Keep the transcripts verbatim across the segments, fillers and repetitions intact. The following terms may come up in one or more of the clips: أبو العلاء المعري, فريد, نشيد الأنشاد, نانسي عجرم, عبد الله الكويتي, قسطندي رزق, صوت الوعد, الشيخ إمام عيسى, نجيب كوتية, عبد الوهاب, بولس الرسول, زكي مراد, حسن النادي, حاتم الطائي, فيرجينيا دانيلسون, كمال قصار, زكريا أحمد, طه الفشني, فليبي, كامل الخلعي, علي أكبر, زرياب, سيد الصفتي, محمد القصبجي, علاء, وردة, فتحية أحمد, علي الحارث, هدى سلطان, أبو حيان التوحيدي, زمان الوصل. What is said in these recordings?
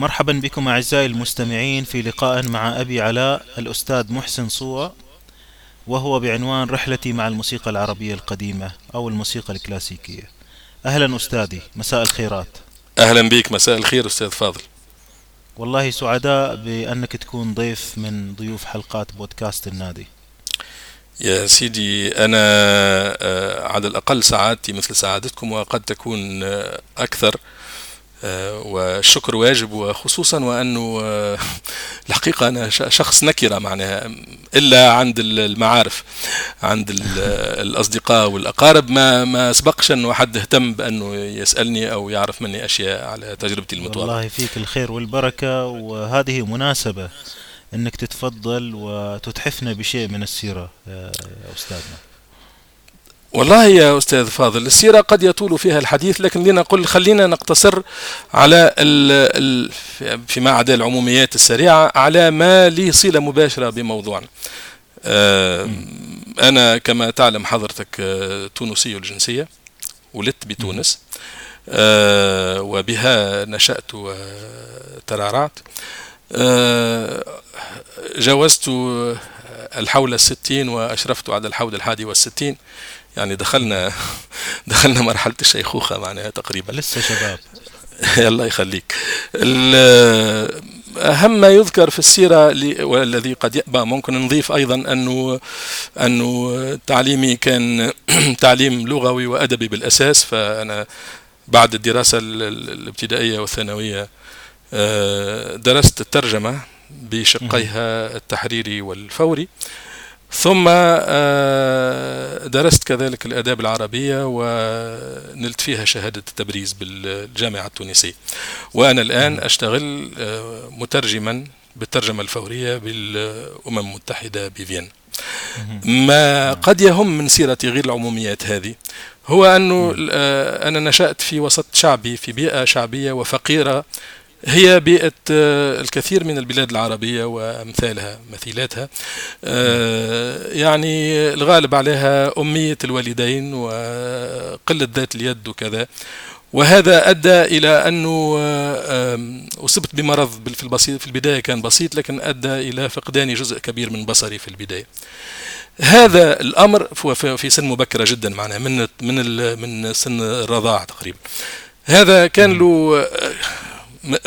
مرحبا بكم أعزائي المستمعين في لقاء مع أبي علاء الأستاذ محسن صوة، وهو بعنوان رحلتي مع الموسيقى العربية القديمة أو الموسيقى الكلاسيكية. أهلا أستاذي، مساء الخيرات. أهلا بك، مساء الخير أستاذ فاضل. والله سعداء بأنك تكون ضيف من ضيوف حلقات بودكاست النادي. يا سيدي، أنا على الأقل سعادتي مثل سعادتكم وقد تكون أكثر، والشكر واجب، وخصوصا وأنه الحقيقة أنا شخص نكرة، معناها إلا عند المعارف، عند الأصدقاء والأقارب ما ما سبقش أنه حد اهتم بأنه يسألني أو يعرف مني أشياء على تجربتي المطولة. والله فيك الخير والبركة، وهذه مناسبة أنك تتفضل وتتحفنا بشيء من السيرة يا أستاذنا. والله يا أستاذ فاضل، السيرة قد يطول فيها الحديث، لكن لنا قل خلينا نقتصر على ال ال فيما عدا العموميات السريعة على ما لي صلة مباشرة بموضوعنا. آه أنا كما تعلم حضرتك تونسي الجنسية، ولدت بتونس، آه وبها نشأت وترعرعت، آه جاوزت الحول الستين وأشرفت على الحول الحادي والستين، يعني دخلنا دخلنا مرحلة الشيخوخة معناها تقريبا، لسه شباب. الله يخليك. أهم ما يذكر في السيرة والذي قد يأبى، ممكن نضيف أيضا أنه أنه تعليمي كان تعليم لغوي وأدبي بالأساس، فأنا بعد الدراسة الابتدائية والثانوية درست الترجمة بشقيها التحريري والفوري، ثم درست كذلك الآداب العربية ونلت فيها شهادة التبريز بالجامعة التونسية، وأنا الآن أشتغل مترجما بالترجمة الفورية بالأمم المتحدة بفيينا. ما قد يهم من سيرتي غير العموميات هذه هو أنه أنا نشأت في وسط شعبي، في بيئة شعبية وفقيرة، هي بيئة الكثير من البلاد العربية وأمثالها مثيلاتها، يعني الغالب عليها أمية الوالدين وقلة ذات اليد وكذا، وهذا أدى إلى أنه أصبت بمرض في البسيط، في البداية كان بسيط، لكن أدى إلى فقدان جزء كبير من بصري في البداية. هذا الأمر في سن مبكرة جدا، معناه من من سن الرضاعة تقريبا. هذا كان له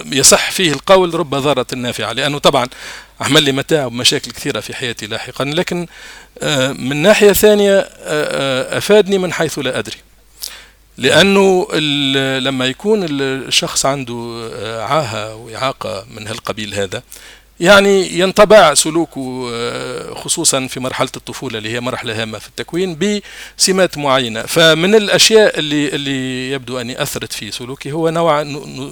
يصح فيه القول رب ضارة نافعة، لأنه طبعا عمل لي متاع ومشاكل كثيرة في حياتي لاحقا، لكن من ناحية ثانية أفادني من حيث لا أدري، لأنه لما يكون الشخص عنده عاهة وإعاقة من هالقبيل هذا، يعني ينطبع سلوكه خصوصا في مرحلة الطفولة اللي هي مرحلة هامة في التكوين بسمات معينة. فمن الأشياء اللي, اللي يبدو أني أثرت في سلوكي هو نوع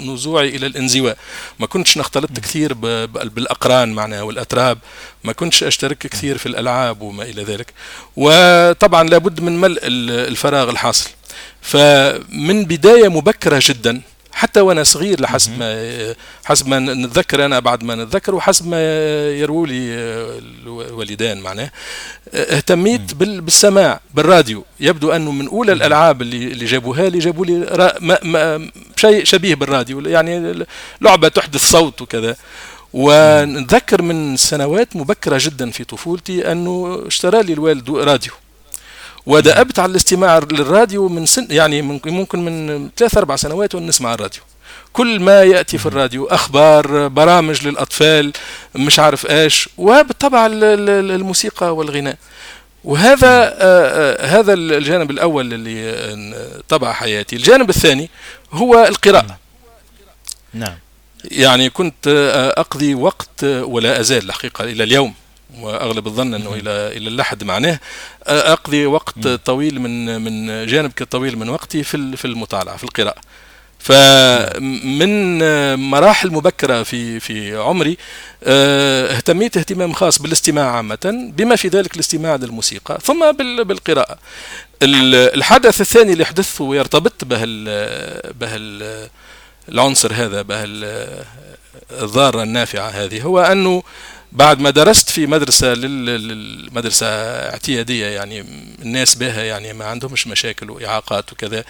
نزوعي إلى الانزواء. ما كنتش نختلط كثير بالأقران معناها والأتراب، ما كنتش أشترك كثير في الألعاب وما إلى ذلك، وطبعا لابد من ملء الفراغ الحاصل. فمن بداية مبكرة جدا حتى وانا صغير، لحسب ما حسب ما نتذكر انا، بعد ما نتذكر وحسب ما يروولي الوالدان معناه، اهتميت بالسماع بالراديو. يبدو انه من اولى الالعاب اللي اللي جابوها لي، جابوا لي شيء شبيه بالراديو، يعني لعبه تحدث صوت وكذا. ونتذكر من سنوات مبكره جدا في طفولتي انه اشترى لي الوالد راديو، ودأبت على الاستماع للراديو من سن، يعني من ممكن من ثلاث أربع سنوات ونسمع الراديو. كل ما يأتي في الراديو أخبار، برامج للأطفال، مش عارف إيش، وبالطبع الموسيقى والغناء. وهذا آه هذا الجانب الأول اللي طبع حياتي. الجانب الثاني هو القراءة. نعم. يعني كنت أقضي وقت، ولا أزال الحقيقة إلى اليوم، واغلب الظن انه الى الى اللحد معناه اقضي وقت طويل من من جانب طويل من وقتي في في المطالعه، في القراءه. فمن مراحل مبكره في في عمري اهتميت اهتمام خاص بالاستماع عامه، بما في ذلك الاستماع للموسيقى، ثم بالقراءه. الحدث الثاني اللي حدث ويرتبط به به العنصر هذا، به الضاره النافعه هذه، هو انه بعد ما درست في مدرسة للمدرسة اعتيادية، يعني الناس بها يعني ما عندهمش مشاكل وإعاقات وكذا،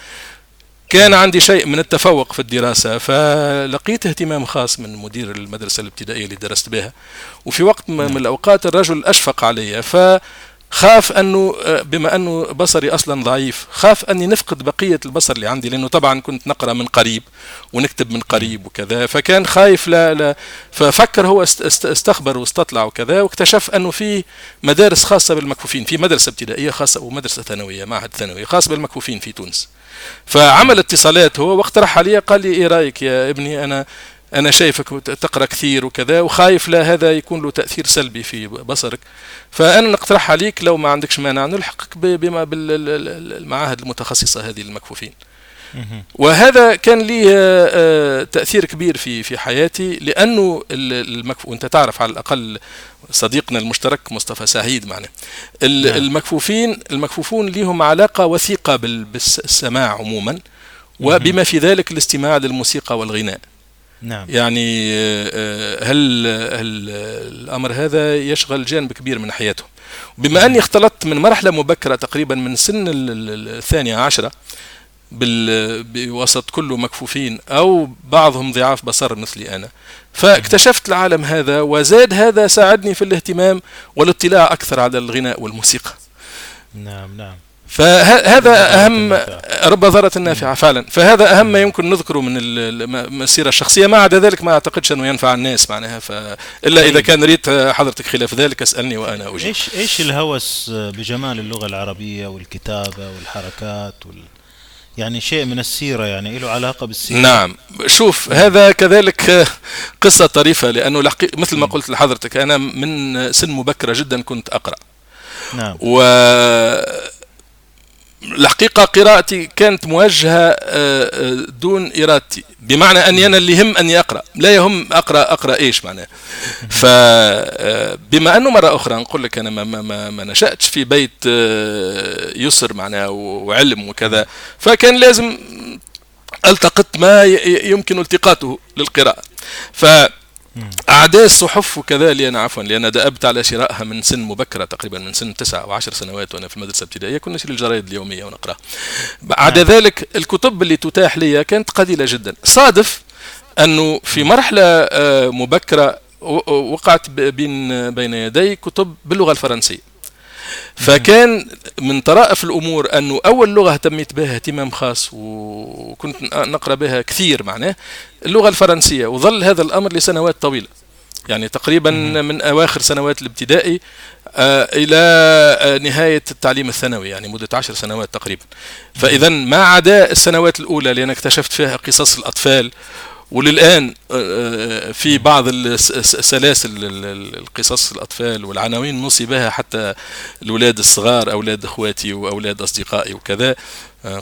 كان عندي شيء من التفوق في الدراسة، فلقيت اهتمام خاص من مدير المدرسة الابتدائية اللي درست بها، وفي وقت من الأوقات الرجل أشفق علي، فخاف أنه بما أنه بصري أصلا ضعيف خاف أني نفقد بقية البصر اللي عندي، لأنه طبعا كنت نقرأ من قريب ونكتب من قريب وكذا، فكان خايف لا, لا ففكر هو استخبر واستطلع وكذا، واكتشف أنه في مدارس خاصة بالمكفوفين، في مدرسة ابتدائية خاصة ومدرسة ثانوية معهد ثانوي خاص بالمكفوفين في تونس. فعمل اتصالات هو واقترح علي، قال لي ايه رايك يا ابني، انا انا شايفك تقرا كثير وكذا وخايف لا هذا يكون له تاثير سلبي في بصرك، فانا نقترح عليك لو ما عندكش مانع نلحقك بما بالمعاهد المتخصصه هذه المكفوفين. وهذا كان لي تاثير كبير في في حياتي، لانه المكفوف انت تعرف على الاقل صديقنا المشترك مصطفى سعيد معنا، المكفوفين المكفوفون لهم علاقه وثيقه بالسماع عموما وبما في ذلك الاستماع للموسيقى والغناء. نعم. يعني هل, هل الامر هذا يشغل جانب كبير من حياتهم، بما اني اختلطت من مرحله مبكره تقريبا من سن الثانيه عشره بوسط كله مكفوفين أو بعضهم ضعاف بصر مثلي أنا، فاكتشفت العالم هذا، وزاد هذا ساعدني في الاهتمام والاطلاع أكثر على الغناء والموسيقى. نعم نعم. فهذا أهم رب ذرة نافعة فعلا، فهذا أهم ما يمكن نذكره من المسيرة الشخصية، ما عدا ذلك ما أعتقدش أنه ينفع الناس معناها، فإلا إذا كان ريت حضرتك خلاف ذلك أسألني وأنا أجيب. إيش إيش الهوس بجمال اللغة العربية والكتابة والحركات وال يعني شيء من السيرة، يعني له علاقة بالسيرة. نعم شوف هذا كذلك قصة طريفة، لأنه مثل ما قلت لحضرتك أنا من سن مبكرة جدا كنت أقرأ. نعم. والحقيقة قراءتي كانت موجهة دون إرادتي، بمعنى أني أنا اللي يهم أني أقرأ، لا يهم أقرأ أقرأ إيش معناه. فبما أنه مرة أخرى نقول لك أنا ما, ما, ما نشأتش في بيت يسر معناه وعلم وكذا، فكان لازم ألتقط ما يمكن التقاطه للقراءة، ف أعداد الصحف وكذا لي أنا عفوا لأن دأبت على شرائها من سن مبكرة تقريبا من سن تسع أو عشر سنوات وأنا في المدرسة الابتدائية، كنا نشتري الجرايد اليومية ونقرأها. بعد ذلك الكتب اللي تتاح لي كانت قليلة جدا. صادف أنه في مرحلة مبكرة وقعت بين بين يدي كتب باللغة الفرنسية، فكان من طرائف الأمور أنه أول لغة اهتميت بها اهتمام خاص وكنت نقرأ بها كثير معناه اللغة الفرنسية، وظل هذا الأمر لسنوات طويلة، يعني تقريبا من أواخر سنوات الابتدائي إلى نهاية التعليم الثانوي، يعني مدة عشر سنوات تقريبا. فإذا ما عدا السنوات الأولى لأن اكتشفت فيها قصص الأطفال، وللآن في بعض السلاسل القصص الأطفال والعناوين نصبها حتى الأولاد الصغار، أولاد إخواتي وأولاد أصدقائي وكذا،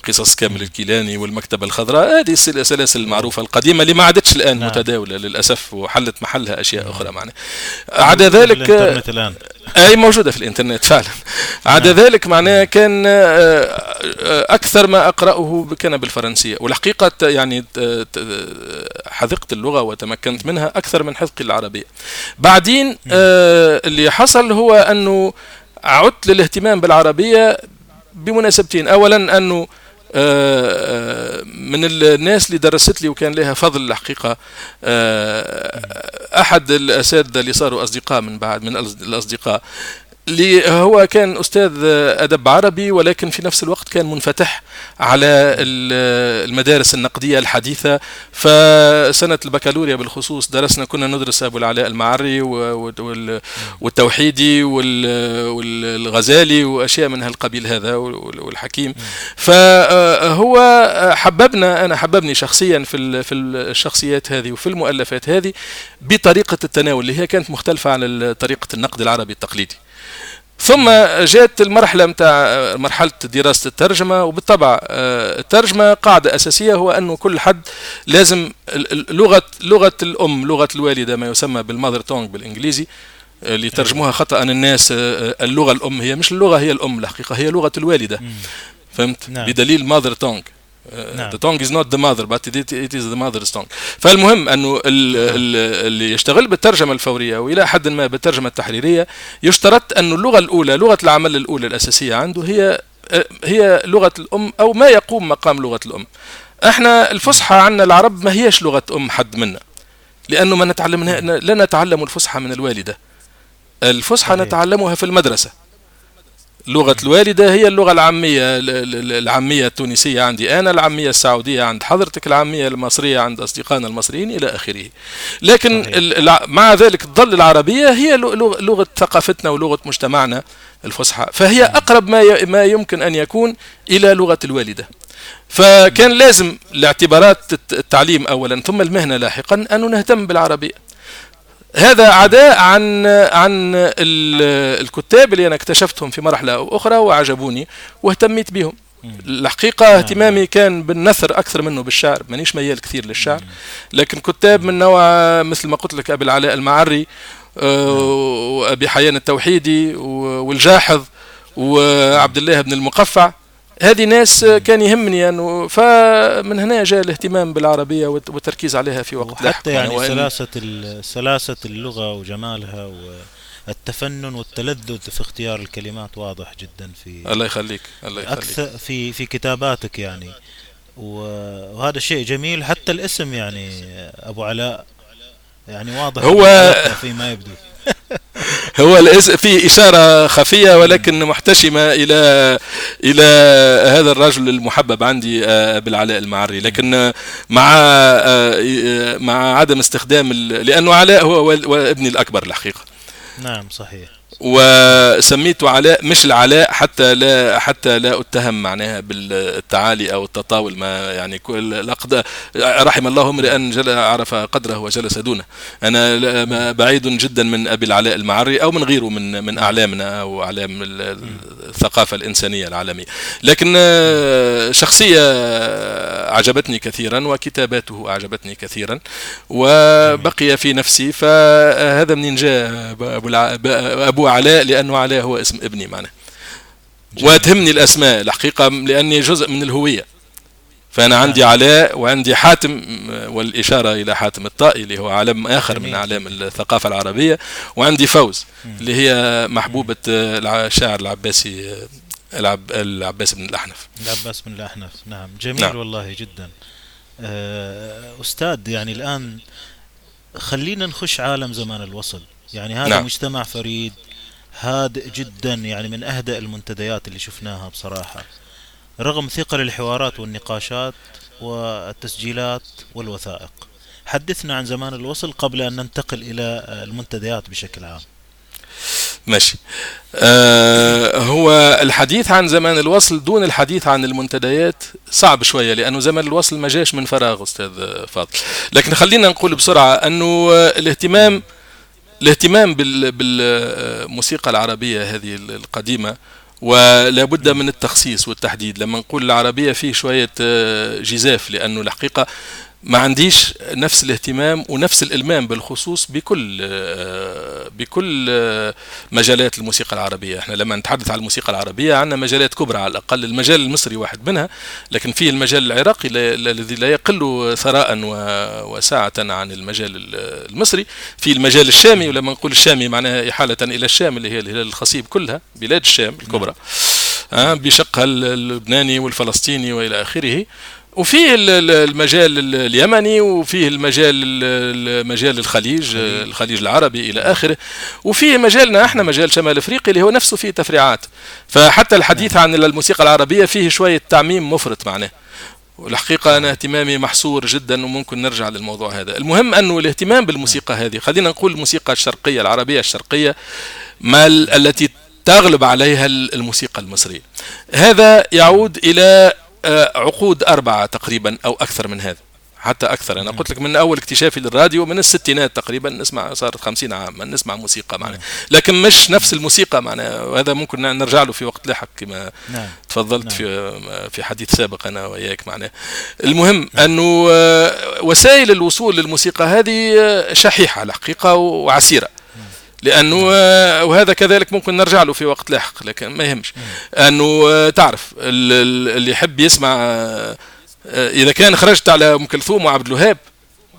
قصص كامل الكيلاني والمكتبة الخضراء، هذه السلاسل المعروفة القديمة اللي ما عادتش الآن متداولة للأسف وحلت محلها أشياء أخرى معنا. عدا ذلك الآن أي موجودة في الإنترنت فعلا. عدا ذلك معناه كان أكثر ما أقرأه كان بالفرنسية، والحقيقة يعني حذقت اللغة وتمكنت منها أكثر من حذقي العربية. بعدين اللي حصل هو أنه عدت للاهتمام بالعربية بمناسبتين، أولا أنه من الناس اللي درست لي وكان لها فضل الحقيقة أحد الأساتذة اللي صاروا أصدقاء من بعد من الأصدقاء، اللي هو كان أستاذ أدب عربي، ولكن في نفس الوقت كان منفتح على المدارس النقدية الحديثة. فسنة البكالوريا بالخصوص درسنا كنا ندرس أبو العلاء المعري والتوحيدي والغزالي وأشياء من هالقبيل هذا والحكيم، فهو حببنا أنا حببني شخصيا في في الشخصيات هذه وفي المؤلفات هذه بطريقة التناول اللي هي كانت مختلفة عن طريقة النقد العربي التقليدي. ثم جاءت المرحلة متاع مرحلة دراسة الترجمة، وبالطبع الترجمة قاعدة أساسية هو أنه كل حد لازم لغة لغة الأم لغة الوالدة ما يسمى بالماذر تونج بالإنجليزي اللي ترجموها خطأ الناس اللغة الأم، هي مش اللغة هي الأم الحقيقة، هي لغة الوالدة فهمت؟ بدليل ماذر تونج the tongue is not the mother but it, it is the mother's tongue. فالمهم أنه اللي يشتغل بالترجمة الفورية وإلى حد ما بالترجمة التحريرية يشترط أن اللغة الأولى لغة العمل الأولى الأساسية عنده هي هي لغة الأم أو ما يقوم مقام لغة الأم. احنا الفصحى عندنا العرب ما هيش لغة أم حد منا، لأنه ما نتعلمنا، لا نتعلم الفصحى من الوالدة. الفصحى نتعلمها في المدرسة. لغة الوالدة هي اللغة العامية، العامية التونسية عندي أنا، العامية السعودية عند حضرتك، العامية المصرية عند أصدقائنا المصريين إلى آخره. لكن مع ذلك تظل العربية هي لغة ثقافتنا ولغة مجتمعنا الفصحى، فهي أقرب ما ما يمكن أن يكون إلى لغة الوالدة. فكان لازم لاعتبارات التعليم أولا ثم المهنة لاحقا أن نهتم بالعربية. هذا عداء عن عن الكتاب اللي أنا اكتشفتهم في مرحلة أو أخرى وعجبوني واهتميت بهم. الحقيقة اهتمامي كان بالنثر أكثر منه بالشعر، مانيش ميال كثير للشعر، لكن كتاب من نوع مثل ما قلت لك أبي العلاء المعري وأبي حيان التوحيدي والجاحظ وعبد الله بن المقفع، هذه ناس كان يهمني أنه يعني، فمن هنا جاء الاهتمام بالعربية والتركيز عليها في وقت لاحق. يعني سلاسة سلاسة اللغة وجمالها والتفنن والتلذذ في اختيار الكلمات واضح جدا في الله يخليك الله يخليك أكثر في في كتاباتك يعني، وهذا شيء جميل. حتى الاسم يعني أبو علاء يعني واضح هو فيما يبدو هو الاسم فيه إشارة خفية ولكن محتشمة إلى إلى هذا الرجل المحبب عندي بالعلاء المعري، لكن مع مع عدم استخدام، لأنه علاء هو ابني الأكبر الحقيقة. نعم صحيح. وسميته علاء مش العلاء حتى لا حتى لا اتهم معناها بالتعالي او التطاول، ما يعني كل رحم الله امرئا عرف قدره وجلس دونه. انا بعيد جدا من ابي العلاء المعري او من غيره من من اعلامنا او اعلام الثقافه الانسانيه العالميه، لكن شخصيه عجبتني كثيرا وكتاباته اعجبتني كثيرا وبقي في نفسي. فهذا منين جاء ابو ابو علاء، لأنه علاء هو اسم ابني معناه، وتهمني الأسماء الحقيقة لأني جزء من الهوية. فأنا عندي علاء وعندي حاتم، والإشارة إلى حاتم الطائي اللي هو علم آخر من أعلام الثقافة العربية، وعندي فوز اللي هي محبوبة الشاعر العباسي العب العباس بن الأحنف. العباس بن الأحنف، نعم جميل. نعم. والله جدا أستاذ. يعني الآن خلينا نخش عالم زمان الوصل. يعني هذا نعم. مجتمع فريد هادئ جدا، يعني من أهدأ المنتديات اللي شفناها بصراحة، رغم ثقل الحوارات والنقاشات والتسجيلات والوثائق. حدثنا عن زمان الوصل قبل أن ننتقل إلى المنتديات بشكل عام. ماشي. آه هو الحديث عن زمان الوصل دون الحديث عن المنتديات صعب شوية، لأنه زمان الوصل ما جاش من فراغ أستاذ فاضل. لكن خلينا نقول بسرعة أنه الاهتمام الاهتمام بالموسيقى العربية هذه القديمة، ولا بد من التخصيص والتحديد. لما نقول العربية فيه شوية جزاف، لأنه الحقيقة ما عنديش نفس الاهتمام ونفس الإلمام بالخصوص بكل بكل مجالات الموسيقى العربية. احنا لما نتحدث عن الموسيقى العربية عندنا مجالات كبرى، على الأقل المجال المصري واحد منها، لكن فيه المجال العراقي الذي لا يقل ثراء وسعة عن المجال المصري، في المجال الشامي، ولما نقول الشامي معناها إحالة إلى الشام اللي هي الخصيب كلها، بلاد الشام الكبرى بشقها اللبناني والفلسطيني وإلى آخره، وفيه المجال اليمني، وفيه المجال مجال الخليج الخليج العربي إلى آخره، وفيه مجالنا احنا مجال شمال أفريقيا اللي هو نفسه فيه تفريعات. فحتى الحديث عن الموسيقى العربية فيه شوية تعميم مفرط معناه، والحقيقة أنا اهتمامي محصور جدا، وممكن نرجع للموضوع هذا. المهم أنه الاهتمام بالموسيقى هذه، خلينا نقول الموسيقى الشرقية العربية الشرقية، ما التي تغلب عليها الموسيقى المصرية، هذا يعود إلى عقود أربعة تقريبا أو أكثر من هذا، حتى أكثر. أنا قلت لك من أول اكتشافي للراديو من الستينات تقريبا نسمع، صارت خمسين عام نسمع موسيقى معنا، لكن مش نفس الموسيقى معنا، وهذا ممكن نرجع له في وقت لاحق كما تفضلت في في حديث سابق أنا وإياك معنا. المهم أنه وسائل الوصول للموسيقى هذه شحيحة الحقيقة وعسيرة، لأنه وهذا كذلك ممكن نرجع له في وقت لاحق، لكن ما يهمش. أنه تعرف اللي يحب يسمع، إذا كان خرجت على أم كلثوم وعبد الوهاب،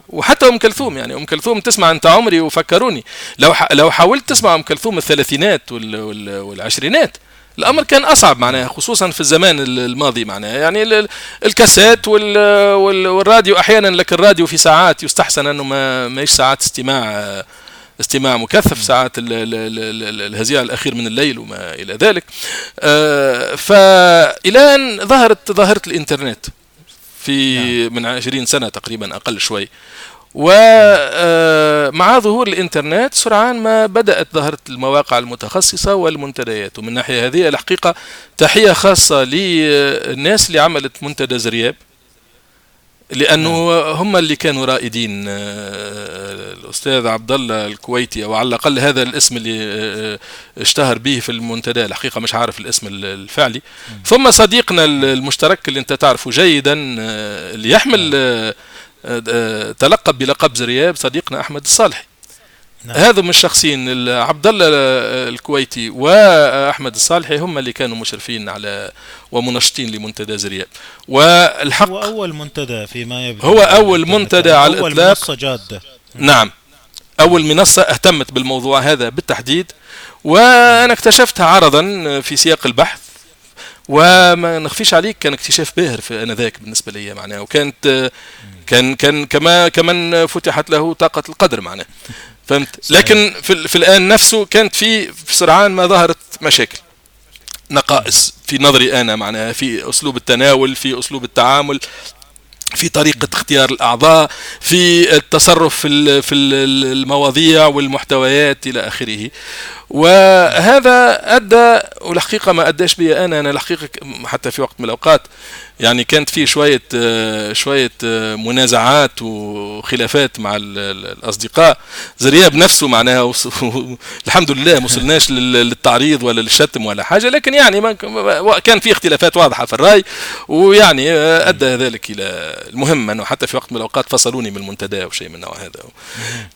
وحتى أم كلثوم يعني أم كلثوم تسمع أنت عمري وفكروني، لو لو حاولت تسمع أم كلثوم الثلاثينات والعشرينات الأمر كان أصعب معناها، خصوصا في الزمان الماضي معناها، يعني الكاسات والراديو أحيانا، لكن الراديو في ساعات يستحسن أنه ما مايش ساعات استماع استماع مكثف، ساعات الهزيع الأخير من الليل وما إلى ذلك. فإلى أن ظهرت ظاهرة الإنترنت في من عشرين سنة تقريبا أقل شوي، ومع ظهور الإنترنت سرعان ما بدأت ظهرت المواقع المتخصصة والمنتديات. ومن ناحية هذه الحقيقة تحية خاصة للناس اللي عملت منتدى زرياب، لأنه هم اللي كانوا رائدين. الأستاذ عبدالله الكويتي، أو على الأقل هذا الاسم اللي اشتهر به في المنتدى، الحقيقة مش عارف الاسم الفعلي. ثم صديقنا المشترك اللي أنت تعرفه جيدا، اللي يحمل تلقب بلقب زرياب، صديقنا أحمد الصالحي. نعم. هذا من الشخصين، عبد الله الكويتي وأحمد الصالحي، هم اللي كانوا مشرفين على ومنشطين لمنتدى زرياب. والحق هو أول منتدى فيما يبدو، هو أول منتدى على الإطلاق، أول منصة جادة. نعم، أول منصة اهتمت بالموضوع هذا بالتحديد، وأنا اكتشفتها عرضا في سياق البحث، وما نخفيش عليك كان اكتشاف باهر في انذاك بالنسبه لي معناه، وكانت كان كان كما كمن فتحت له طاقه القدر معناه، فهمت. لكن في, في الان نفسه كانت في سرعان ما ظهرت مشاكل، نقائص في نظري انا معناها، في اسلوب التناول، في اسلوب التعامل، في طريقة اختيار الأعضاء، في التصرف في في المواضيع والمحتويات إلى آخره. وهذا أدى، والحقيقة ما أداش بي أنا أنا الحقيقة حتى في وقت من الأوقات، يعني كانت في شوية شوية منازعات وخلافات مع الأصدقاء زرياب نفسه معناها، والحمد لله موصلناش للتعريض ولا للشتم ولا حاجة، لكن يعني كان في اختلافات واضحة في الرأي، ويعني أدى ذلك إلى المهم أنه حتى في وقت من الأوقات فصلوني من المنتدى وشيء من النوع هذا.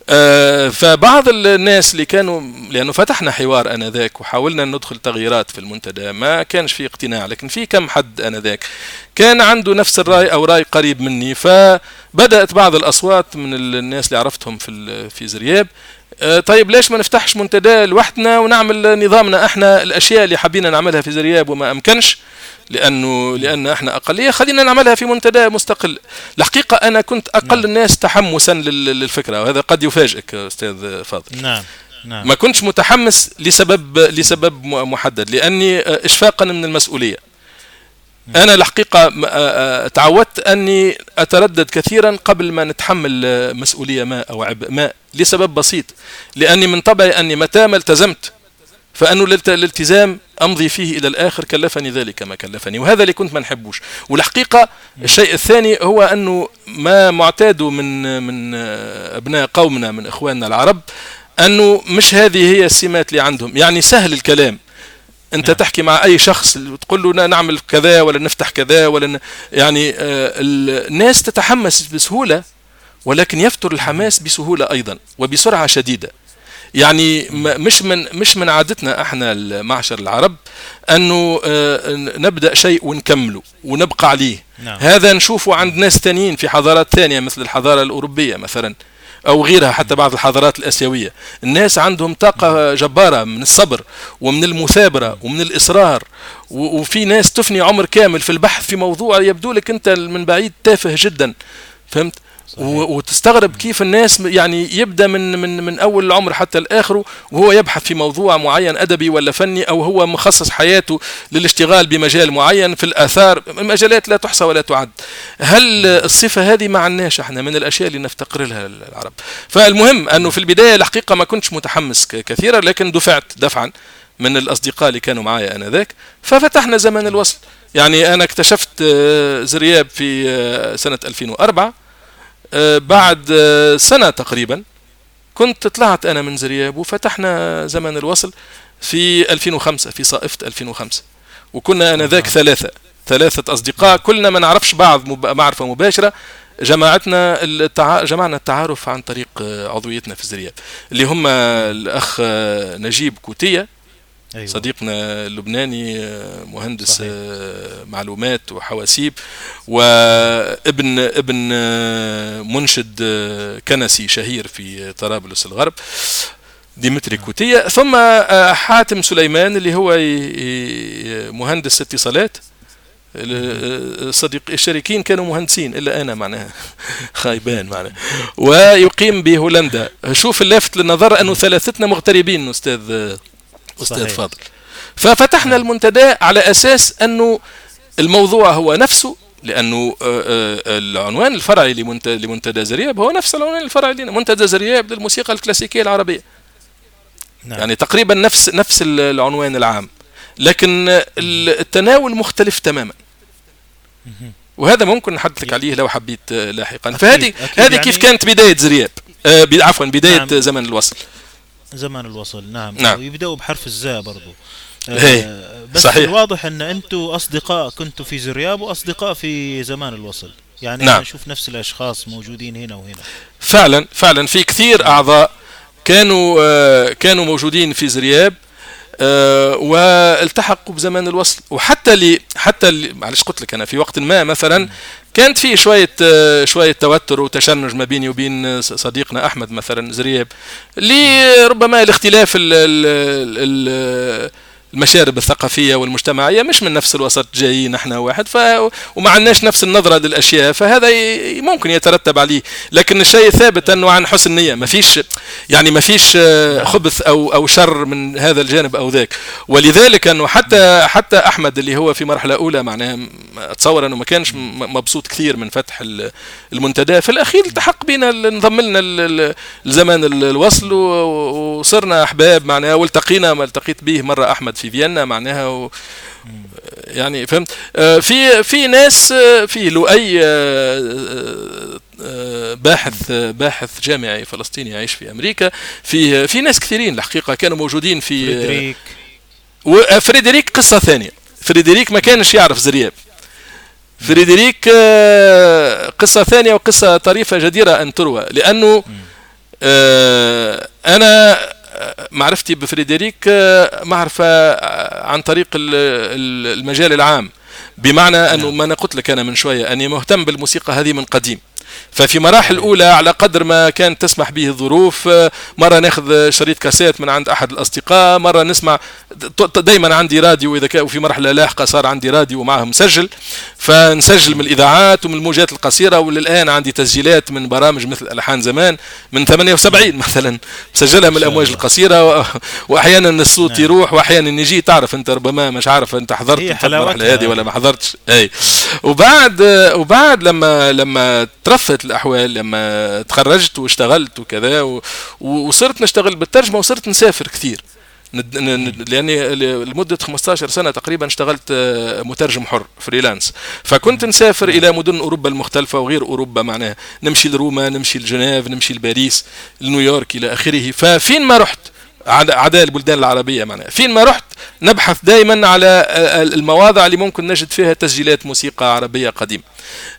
آه فبعض الناس اللي كانوا، لأنه فتحنا حوار أنذاك وحاولنا ندخل تغييرات في المنتدى، ما كانش في اقتناع، لكن في كم حد أنذاك كان عنده نفس الرأي أو رأي قريب مني. فبدأت بعض الأصوات من الناس اللي عرفتهم في في زرياب، آه طيب ليش ما نفتحش منتدى لوحدنا ونعمل نظامنا احنا، الأشياء اللي حابين نعملها في زرياب وما أمكنش لأنه لأن إحنا أقلية، خلينا نعملها في منتدى مستقل. الحقيقة أنا كنت أقل نعم. الناس تحمسا للفكرة، وهذا قد يفاجئك أستاذ فاضل. نعم. نعم. ما كنتش متحمس لسبب لسبب محدد، لأني إشفاقا من المسؤولية. نعم. أنا الحقيقة تعودت أني أتردد كثيرا قبل ما نتحمل مسؤولية ما أو عبء ما، لسبب بسيط، لأني من طبعي أني متى ما التزمت فأنه الالتزام أمضي فيه إلى الآخر، كلفني ذلك ما كلفني، وهذا اللي كنت ما نحبوش. والحقيقة الشيء الثاني هو أنه ما معتاده من من أبناء قومنا، من إخواننا العرب، أنه مش هذه هي السمات اللي عندهم، يعني سهل الكلام. أنت نعم. تحكي مع أي شخص تقول له نعمل كذا ولا نفتح كذا ولا ن... يعني الناس تتحمس بسهولة، ولكن يفتر الحماس بسهولة أيضا وبسرعة شديدة. يعني مش من مش من عادتنا احنا المعشر العرب انه نبدا شيء ونكمله ونبقى عليه. نعم. هذا نشوفه عند ناس ثانيين في حضارات ثانيه، مثل الحضاره الاوروبيه مثلا او غيرها، حتى بعض الحضارات الاسيويه. الناس عندهم طاقه جباره من الصبر ومن المثابره ومن الاصرار، وفي ناس تفني عمر كامل في البحث في موضوع يبدو لك انت من بعيد تافه جدا، فهمت؟ وتستغرب كيف الناس يعني يبدا من من من اول العمر حتى الاخر وهو يبحث في موضوع معين، ادبي ولا فني، او هو مخصص حياته للاشتغال بمجال معين في الاثار، مجالات لا تحصى ولا تعد. هل الصفه هذه ما عندناش احنا، من الاشياء اللي نفتقر لها العرب. فالمهم انه في البدايه الحقيقه ما كنتش متحمس كثيرا، لكن دفعت دفعا من الاصدقاء اللي كانوا معايا انذاك، ففتحنا زمان الوصل. يعني انا اكتشفت زرياب في سنه ألفين وأربعة، بعد سنة تقريبا كنت طلعت أنا من زرياب، وفتحنا زمن الوصل في ألفين وخمسة، في صائفة ألفين وخمسة، وكنا أنا ذاك ثلاثة ثلاثة أصدقاء، كلنا ما نعرفش بعض معرفة مباشرة، جمعتنا التع... جمعنا التعارف عن طريق عضويتنا في زرياب، اللي هم الأخ نجيب كوتية، أيوة. صديقنا اللبناني مهندس صحيح. معلومات وحواسيب، وابن ابن منشد كنسي شهير في طرابلس الغرب، ديمتري كوتية، ثم حاتم سليمان اللي هو مهندس اتصالات، صديق الشريكين كانوا مهندسين إلا أنا معناها خايبان معناها، ويقيم بهولندا. شوف اللافت للنظر أنه ثلاثتنا مغتربين أستاذ أستاذ صحيح. فاضل، ففتحنا المنتدى على أساس أنه الموضوع هو نفسه، لأنه العنوان الفرعي لمنتدى زرياب هو نفس العنوان الفرعي لنا، منتدى زرياب للموسيقى الكلاسيكية العربية. نعم. يعني تقريبا نفس نفس العنوان العام، لكن التناول مختلف تماما، وهذا ممكن نحدثك عليه لو حبيت لاحقا. فهذه هذه كيف كانت بداية زرياب، آه عفوا بداية نعم. زمن الوصل. زمان الوصل نعم, نعم. ويبدأوا بحرف الزاء برضو. آه بس صحيح. الواضح ان انتم اصدقاء كنتوا في زرياب واصدقاء في زمان الوصل، يعني نعم. نشوف نفس الاشخاص موجودين هنا وهنا. فعلا فعلا في كثير اعضاء كانوا آه كانوا موجودين في زرياب آه والتحقوا بزمان الوصل، وحتى لي حتى لي معلش قلت لك انا في وقت ما مثلا كانت في شويه آه شويه توتر وتشنج ما بيني وبين صديقنا احمد مثلا زرياب، لربما الاختلاف ال ال ال المشارب الثقافيه والمجتمعيه، مش من نفس الوسط جايين احنا واحد، ف وما عندناش نفس النظره للاشياء، فهذا ممكن يترتب عليه، لكن الشيء ثابت انه عن حسن نيه، ما فيش يعني ما فيش خبث او او شر من هذا الجانب او ذاك. ولذلك انه حتى حتى احمد اللي هو في مرحله اولى معناها اتصور انه ما كانش مبسوط كثير من فتح المنتدى، في الاخير التحق بينا، انضم لنا لزمان الوصل وصرنا احباب معناها، والتقينا ما التقيت به مره احمد في فيينا معناها و... يعني فهمت. في في ناس، في لؤي باحث باحث جامعي فلسطيني يعيش في امريكا، في في ناس كثيرين الحقيقه كانوا موجودين في فريدريك. وفريدريك قصه ثانيه، فريدريك ما كانش يعرف زرياب، فريدريك قصه ثانيه وقصه طريفه جديره ان تروى، لانه انا معرفتي بفريدريك معرفة عن طريق المجال العام، بمعنى أنه ما أنا قلت لك أنا من شوية أني مهتم بالموسيقى هذه من قديم، ففي مراحل أولى على قدر ما كانت تسمح به الظروف، مرة ناخذ شريط كاسات من عند أحد الأصدقاء، مرة نسمع، دايما عندي راديو، إذا كان في مرحلة لاحقة صار عندي راديو ومعه مسجل، فنسجل من الإذاعات ومن الموجات القصيرة، وللآن عندي تسجيلات من برامج مثل ألحان زمان من ثمانية وسبعين مثلا مسجلها من الأمواج القصيرة، وأحيانا الصوت يروح وأحيانا يجي، تعرف أنت ربما مش عارف أنت حضرت أنت المرحلة هذه ولا ما حضرتش. أي وبعد وبعد لما لما ترفت الأحوال، لما تخرجت واشتغلت وكذا وصرت نشتغل بالترجمة وصرت نسافر كثير، لأني لمدة خمسة عشر سنة تقريبا اشتغلت مترجم حر فريلانس، فكنت نسافر إلى مدن أوروبا المختلفة وغير أوروبا معناها، نمشي لروما، نمشي لجنيف، نمشي لباريس، لنيويورك إلى آخره. ففين ما رحت عدا البلدان العربية معناها، فين ما رحت نبحث دائما على المواضع اللي ممكن نجد فيها تسجيلات موسيقى عربية قديمة.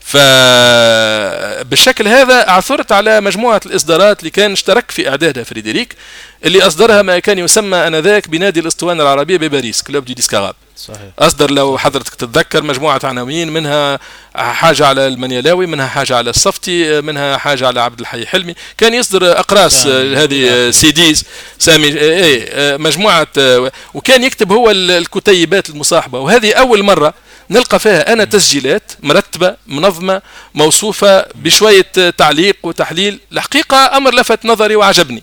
فبالشكل هذا عثرت على مجموعة الإصدارات اللي كان اشترك في إعدادها فريدريك، اللي أصدرها ما كان يسمى أنذاك بنادي الإسطوانة العربية بباريس، كلوب دي ديسكاغاب. صحيح. أصدر لو حضرتك تتذكر مجموعة عناوين، منها حاجة على المنيلاوي، منها حاجة على الصفتي، منها حاجة على عبد الحي حلمي، كان يصدر أقراص هذه سيديز سامي ايه مجموعة، وكان يكتب هو الكتيبات المصاحبة. وهذه أول مرة نلقى فيها أنا تسجيلات مرتبة منظمة موصوفة بشوية تعليق وتحليل، الحقيقة أمر لفت نظري وعجبني.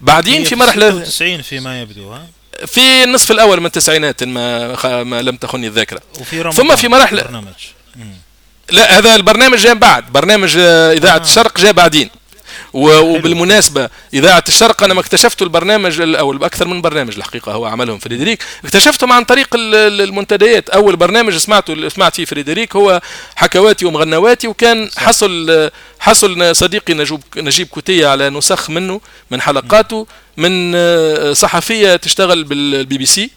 بعدين في مرحلة تسعين فيما يبدو، ها في النصف الأول من التسعينات ما, خ... ما لم تخني الذاكرة، ثم في مرحلة برنامج. لا هذا البرنامج جاء بعد برنامج إذاعة آه. الشرق جاء بعدين، و... وبالمناسبة إذاعة الشرق أنا ما اكتشفت البرنامج الأول بأكثر من برنامج الحقيقة هو عملهم فريدريك، اكتشفتهم عن طريق المنتديات. أول برنامج سمعته سمعت فيه فريدريك هو حكواتي ومغنواتي، وكان صح. حصل حصل صديقي نجيب نجيب كوتية على نسخ منه من حلقاته من صحفية تشتغل بالبي بي سي،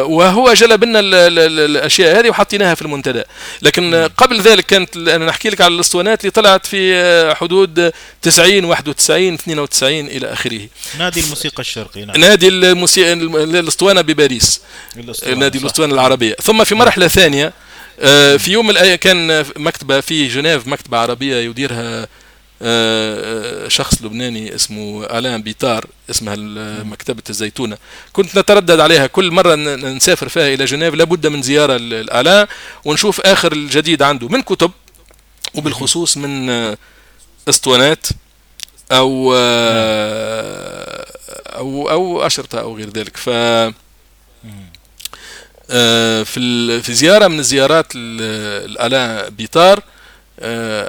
وهو جلب لنا الأشياء هذه وحطيناها في المنتدى. لكن قبل ذلك كانت أنا نحكي لك على الأسطوانات اللي طلعت في حدود تسعين واحد وتسعين اثنين وتسعين إلى آخره. نادي الموسيقى الشرقي نعم. نادي الموسيقى الأسطوانة بباريس، نادي الأسطوانة العربية. ثم في مرحلة ثانية في يوم الأيام كان مكتبة في جنيف، مكتبة عربية يديرها شخص لبناني اسمه ألان بيتار، اسمها مكتبة الزيتونة، كنت نتردد عليها كل مرة نسافر فيها إلى جنيف لابد من زيارة الألان ونشوف آخر الجديد عنده من كتب، وبالخصوص من اسطوانات أو أو أو أشرطة أو غير ذلك. ف في في زيارة من الزيارات الألان بيتار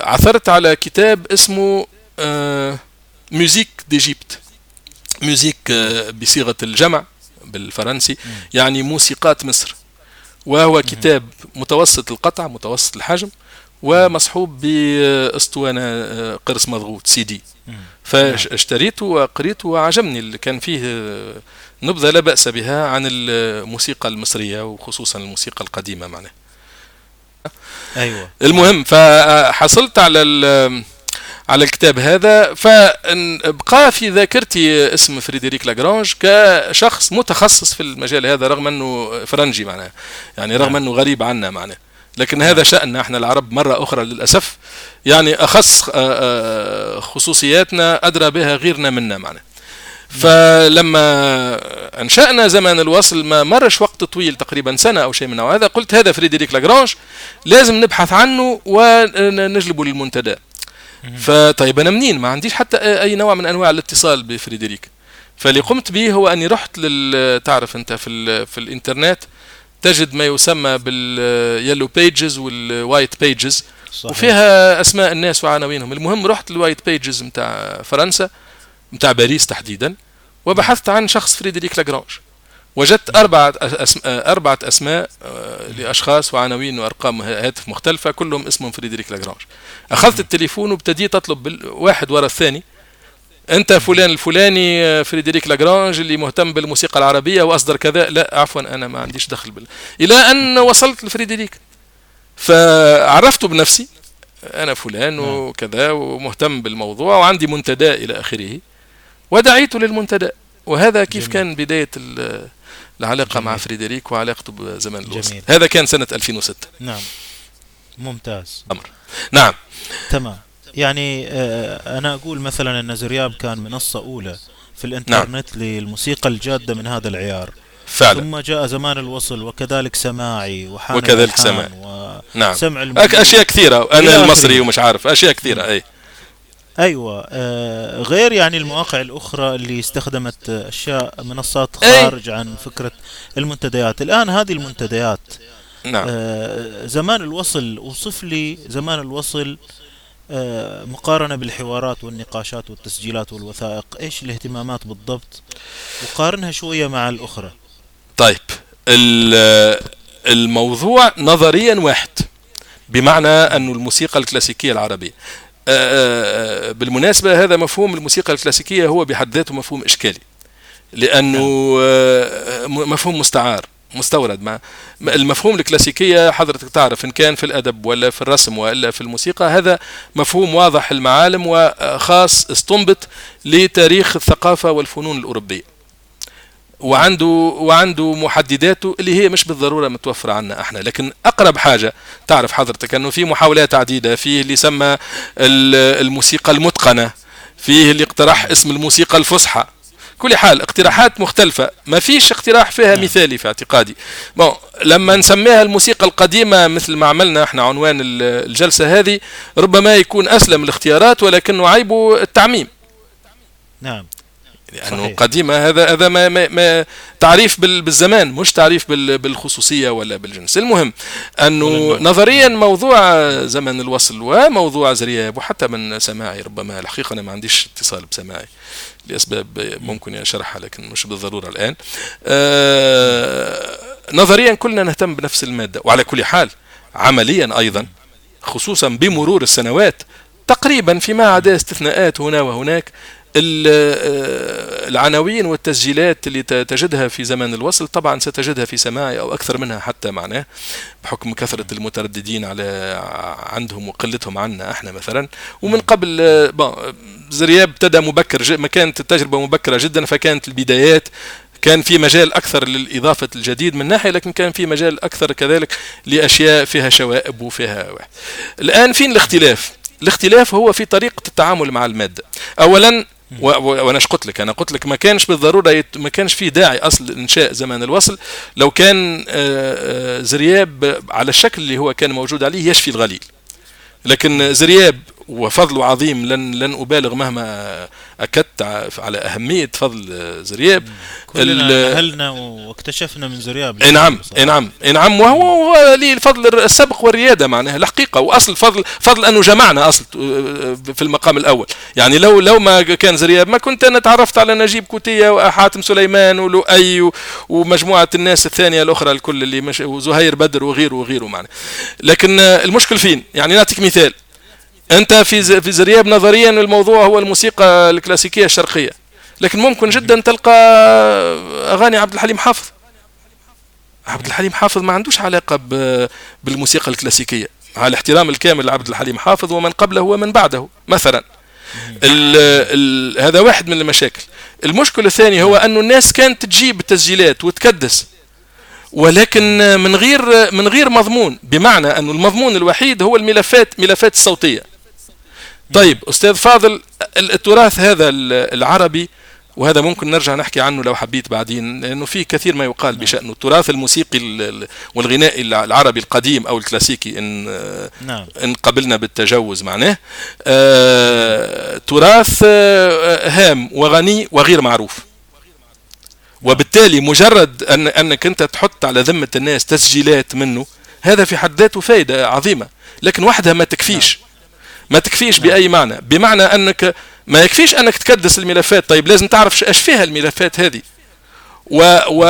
عثرت على كتاب اسمه ميوزيك ديجيبت، ميوزيك بصيغة الجمع بالفرنسي يعني موسيقات مصر، وهو كتاب متوسط القطع متوسط الحجم ومصحوب باسطوانة قرص مضغوط سي دي، فاشتريته وقريته وعجبني. كان فيه نبذة لا بأس بها عن الموسيقى المصرية وخصوصا الموسيقى القديمة معناه. أيوة. المهم فحصلت على على الكتاب هذا، فبقى في ذاكرتي اسم فريدريك لاغرانج كشخص متخصص في المجال هذا، رغم أنه فرنجي معناه، يعني رغم أنه غريب عنا معناه، لكن هذا شأننا احنا العرب مرة أخرى للأسف، يعني أخص خصوصياتنا أدرى بها غيرنا منا معناه. فلما أنشأنا زمان الوصل ما مرش وقت طويل، تقريبا سنة أو شيء من نوع هذا، قلت هذا فريدريك لاغرانج لازم نبحث عنه ونجلبه للمنتدى. فطيب أنا منين؟ ما عنديش حتى أي نوع من أنواع الاتصال بفريدريك. فاللي قمت به هو أني رحت لل... تعرف أنت في, ال... في الإنترنت تجد ما يسمى باليلو بيجز والوايت بيجز، وفيها أسماء الناس وعناوينهم. المهم رحت للوايت بيجز متاع فرنسا، متاع باريس تحديدا، وبحثت عن شخص فريدريك لاغرانج، وجدت أربعة أسماء, أربعة أسماء لأشخاص وعناوين وأرقام هاتف مختلفة كلهم اسمهم فريدريك لاغرانج. أخذت التليفون وابتديت أطلب واحد وراء الثاني، أنت فلان الفلاني فريدريك لاغرانج اللي مهتم بالموسيقى العربية وأصدر كذا، لا عفوا أنا ما عنديش دخل بال... إلى أن وصلت لفريدريك، فعرفته بنفسي أنا فلان وكذا ومهتم بالموضوع وعندي منتدى إلى آخره، ودعيت للمنتدى. وهذا كيف جميل. كان بداية العلاقة جميل. مع فريدريك وعلاقته بزمان الوصل. هذا كان سنة ألفين وستة. نعم ممتاز أمر. نعم تمام. يعني أنا أقول مثلا أن زرياب كان منصة أولى في الإنترنت نعم. للموسيقى الجادة من هذا العيار فعلا. ثم جاء زمان الوصل وكذلك سماعي وحان وكذلك سماعي نعم سمع أشياء كثيرة، أنا المصري ومش عارف أشياء كثيرة أي أيوة آه غير يعني المواقع الأخرى اللي استخدمت أشياء منصات خارج عن فكرة المنتديات. الآن هذه المنتديات نعم. آه زمان الوصل، وصف لي زمان الوصل آه مقارنة بالحوارات والنقاشات والتسجيلات والوثائق، إيش الاهتمامات بالضبط وقارنها شوية مع الأخرى. طيب الموضوع نظريا واحد، بمعنى أن الموسيقى الكلاسيكية العربية بالمناسبة هذا مفهوم الموسيقى الكلاسيكية هو بحد ذاته مفهوم إشكالي، لأنه مفهوم مستعار مستورد. مع المفهوم الكلاسيكية حضرتك تعرف إن كان في الأدب ولا في الرسم ولا في الموسيقى، هذا مفهوم واضح المعالم وخاص استنبط لتاريخ الثقافة والفنون الأوروبية، وعنده وعنده محدداته اللي هي مش بالضروره متوفره عنا احنا. لكن اقرب حاجه تعرف حضرتك انه في محاولات عديده، فيه اللي يسمى الموسيقى المتقنه، فيه اللي اقترح اسم الموسيقى الفصحى، كل حال اقتراحات مختلفه، ما فيش اقتراح فيها مثالي في اعتقادي. بون لما نسميها الموسيقى القديمه مثل ما عملنا احنا عنوان الجلسه هذه، ربما يكون اسلم الاختيارات، ولكنه عيبه التعميم. نعم لأنه يعني قديمة، هذا هذا ما, ما, ما تعريف بالزمان، مش تعريف بالخصوصية ولا بالجنس. المهم أنه نظريا موضوع زمن الوصل وموضوع زرياب وحتى من سماعي، ربما الحقيقة أنا ما عنديش اتصال بسماعي لأسباب ممكن أشرحها لكن مش بالضرورة الآن. آه نظريا كلنا نهتم بنفس المادة، وعلى كل حال عمليا أيضا خصوصا بمرور السنوات تقريبا فيما عدا استثناءات هنا وهناك، العناوين والتسجيلات اللي تجدها في زمان الوصل طبعا ستجدها في سماعي أو أكثر منها حتى معناه، بحكم كثرة المترددين على عندهم وقلتهم عنا احنا مثلا. ومن قبل زرياب ابتدى مبكر، ما كانت التجربة مبكرة جدا، فكانت البدايات كان في مجال أكثر للإضافة الجديد من ناحية، لكن كان في مجال أكثر كذلك لأشياء فيها شوائب وفيها. الآن فين الاختلاف؟ الاختلاف هو في طريقة التعامل مع المادة. أولاً وانا قلت لك انا قلت لك ما كانش بالضروره يت... ما كانش فيه داعي اصل انشاء زمان الوصل. لو كان زرياب على الشكل اللي هو كان موجود عليه يشفي الغليل، لكن زرياب وفضله عظيم، لن لن ابالغ مهما اكدت على اهميه فضل زرياب. كلنا اهلنا واكتشفنا من زرياب. نعم نعم نعم، وهو ليه الفضل السبق والرياده معناها الحقيقه، واصل فضل فضل انه جمعنا اصل في المقام الاول. يعني لو لو ما كان زرياب ما كنت انا تعرفت على نجيب كوتية وحاتم سليمان ولؤي ومجموعه الناس الثانيه الاخرى الكل اللي مش وزهير بدر وغيره وغيره معناها. لكن المشكل فين؟ يعني نعطيك مثال، أنت في في زرياب نظرياً الموضوع هو الموسيقى الكلاسيكية الشرقية، لكن ممكن جداً تلقى أغاني عبد الحليم حافظ. عبد الحليم حافظ ما عندوش علاقة بالموسيقى الكلاسيكية، على احترام الكامل لعبد الحليم حافظ ومن قبله ومن بعده مثلاً. ال ال هذا واحد من المشاكل. المشكل الثاني هو أنه الناس كانت تجيب التسجيلات وتكدس، ولكن من غير من غير مضمون، بمعنى أنه المضمون الوحيد هو الملفات ملفات الصوتية. طيب أستاذ فاضل، التراث هذا العربي، وهذا ممكن نرجع نحكي عنه لو حبيت بعدين، لأنه فيه كثير ما يقال بشأنه، التراث الموسيقي والغنائي العربي القديم أو الكلاسيكي إن إن قبلنا بالتجوز معناه، آه تراث هام وغني وغير معروف. وبالتالي مجرد أن أنك أنت تحط على ذمة الناس تسجيلات منه، هذا في حد ذاته فائدة عظيمة، لكن وحدها ما تكفيش. ما تكفيش بأي معنى؟ بمعنى أنك ما يكفيش أنك تكدس الملفات، طيب لازم تعرف إيش فيها الملفات هذه، وعلى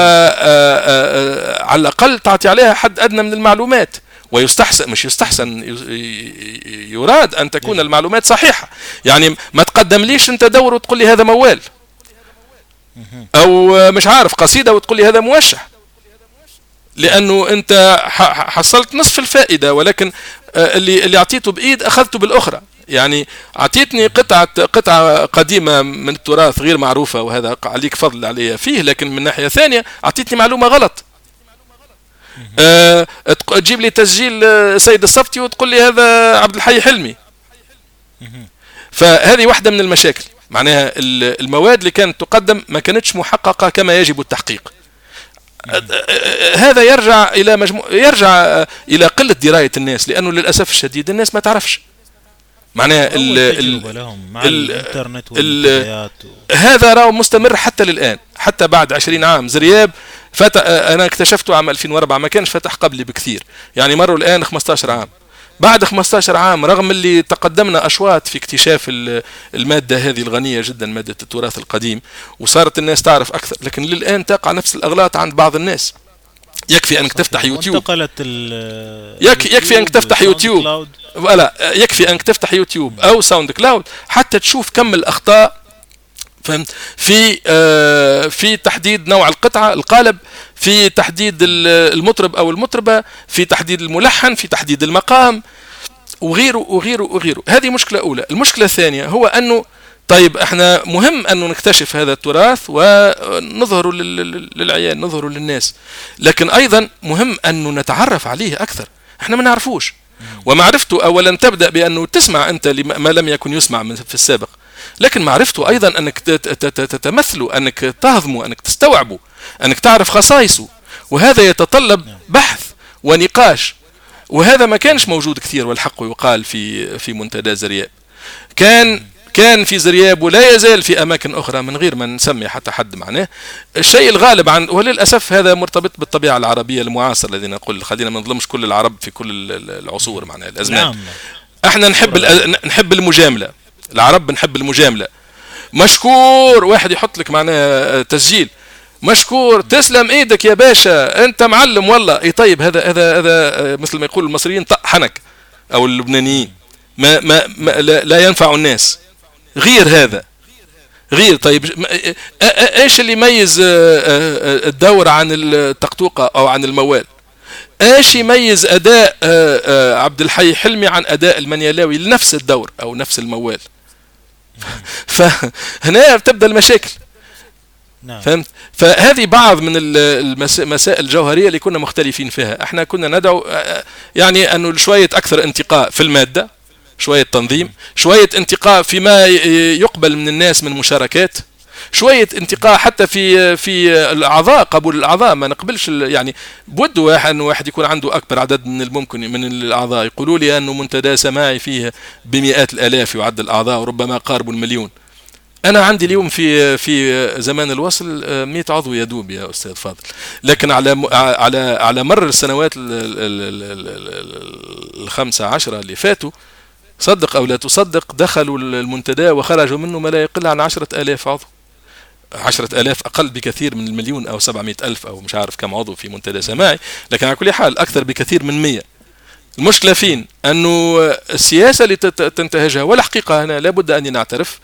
الأقل تعطي عليها حد أدنى من المعلومات. ويستحسن مش يستحسن يراد أن تكون المعلومات صحيحة. يعني ما تقدم ليش أنت دور وتقول لي هذا موال، أو مش عارف قصيدة وتقول لي هذا موشح، لأنه أنت حصلت نصف الفائدة، ولكن اللي اللي أعطيته بإيد أخذته بالأخرى. يعني أعطيتني قطعة قطعة قديمة من التراث غير معروفة، وهذا عليك فضل عليها فيه، لكن من ناحية ثانية أعطيتني معلومة غلط. أه تجيب لي تسجيل سيد الصفتي وتقول لي هذا عبد الحي حلمي. فهذه واحدة من المشاكل، معناها المواد اللي كانت تقدم ما كانتش محققة كما يجب التحقيق. هذا يرجع الى مجموع يرجع الى قله درايه الناس، لانه للاسف الشديد الناس ما تعرفش معناها ال ال الانترنت والمنتديات. هذا راه مستمر حتى للان، حتى بعد عشرين عام. زرياب فتح، انا اكتشفته عام ألفين وأربعة، ما كانش فتح قبلي بكثير، يعني مروا الان خمسة عشر عام. بعد خمسة عشر عام رغم اللي تقدمنا أشواط في اكتشاف المادة هذه الغنية جدا، مادة التراث القديم، وصارت الناس تعرف أكثر، لكن للآن تقع نفس الأغلاط عند بعض الناس. يكفي أنك تفتح يوتيوب، انتقلت يكفي, يكفي أنك تفتح يوتيوب ولا يكفي أنك تفتح يوتيوب أو ساوند كلاود حتى تشوف كم الأخطاء، فهمت، في آه في تحديد نوع القطعه القالب، في تحديد المطرب او المطربه، في تحديد الملحن، في تحديد المقام، وغيره وغيره وغيره. هذه مشكله اولى. المشكله الثانيه هو انه طيب احنا مهم انه نكتشف هذا التراث ونظهره للعيان، نظهره للناس، لكن ايضا مهم انه نتعرف عليه اكثر، احنا ما نعرفوش. ومعرفته اولا تبدا بانه تسمع انت ما لم يكن يسمع في السابق، لكن معرفته أيضا أنك تتمثله، أنك تهضمه، أنك تستوعبه، أنك تعرف خصائصه، وهذا يتطلب بحث ونقاش، وهذا ما كانش موجود كثير والحق يقال في في منتدى زرياب. كان كان في زرياب ولا يزال في أماكن أخرى من غير ما نسمي حتى حد معناه الشيء الغالب عن، وللأسف هذا مرتبط بالطبيعة العربية المعاصرة الذين نقول خلينا ما نظلمش كل العرب في كل العصور معناه الأزمان. احنا نحب نحب المجاملة، العرب بنحب المجامله. مشكور واحد يحط لك معناه تسجيل، مشكور، تسلم ايدك يا باشا انت معلم والله. اي طيب، هذا هذا هذا مثل ما يقول المصريين طق حنك، او اللبنانيين ما, ما ما لا ينفع الناس غير هذا غير. طيب ايش اللي يميز الدور عن التقطوقه او عن الموال؟ ايش يميز اداء عبد الحي حلمي عن اداء المنيلاوي لنفس الدور او نفس الموال؟ فهنا بتبدا المشاكل. نعم. فهمت؟ فهذه بعض من المسائل الجوهريه اللي كنا مختلفين فيها. احنا كنا ندعو يعني انه شويه اكثر انتقاء في الماده، شوية تنظيم، شوية انتقاء فيما يقبل من الناس من مشاركات، شوية انتقاء حتى في في الأعضاء، قبول الأعضاء. ما نقبلش يعني بود واحد واحد يكون عنده أكبر عدد من الممكن من الأعضاء. يقولوا لي أنه منتدى سماعي فيه بمئات الآلاف يعد الأعضاء وربما قاربوا المليون. أنا عندي اليوم في في زمان الوصل مئة عضو يدوب يا أستاذ فاضل، لكن على على على مر السنوات الخمسة عشرة اللي فاتوا، صدق أو لا تصدق، دخلوا المنتدى وخرجوا منه ما لا يقل عن عشرة آلاف عضو. عشرة آلاف أقل بكثير من المليون أو سبعمائة ألف أو مش عارف كم عضو في منتدى سماعي، لكن على كل حال أكثر بكثير من مية. المشكلة فين؟ أنه السياسة اللي تنتهجها، والحقيقة هنا لابد أني نعترف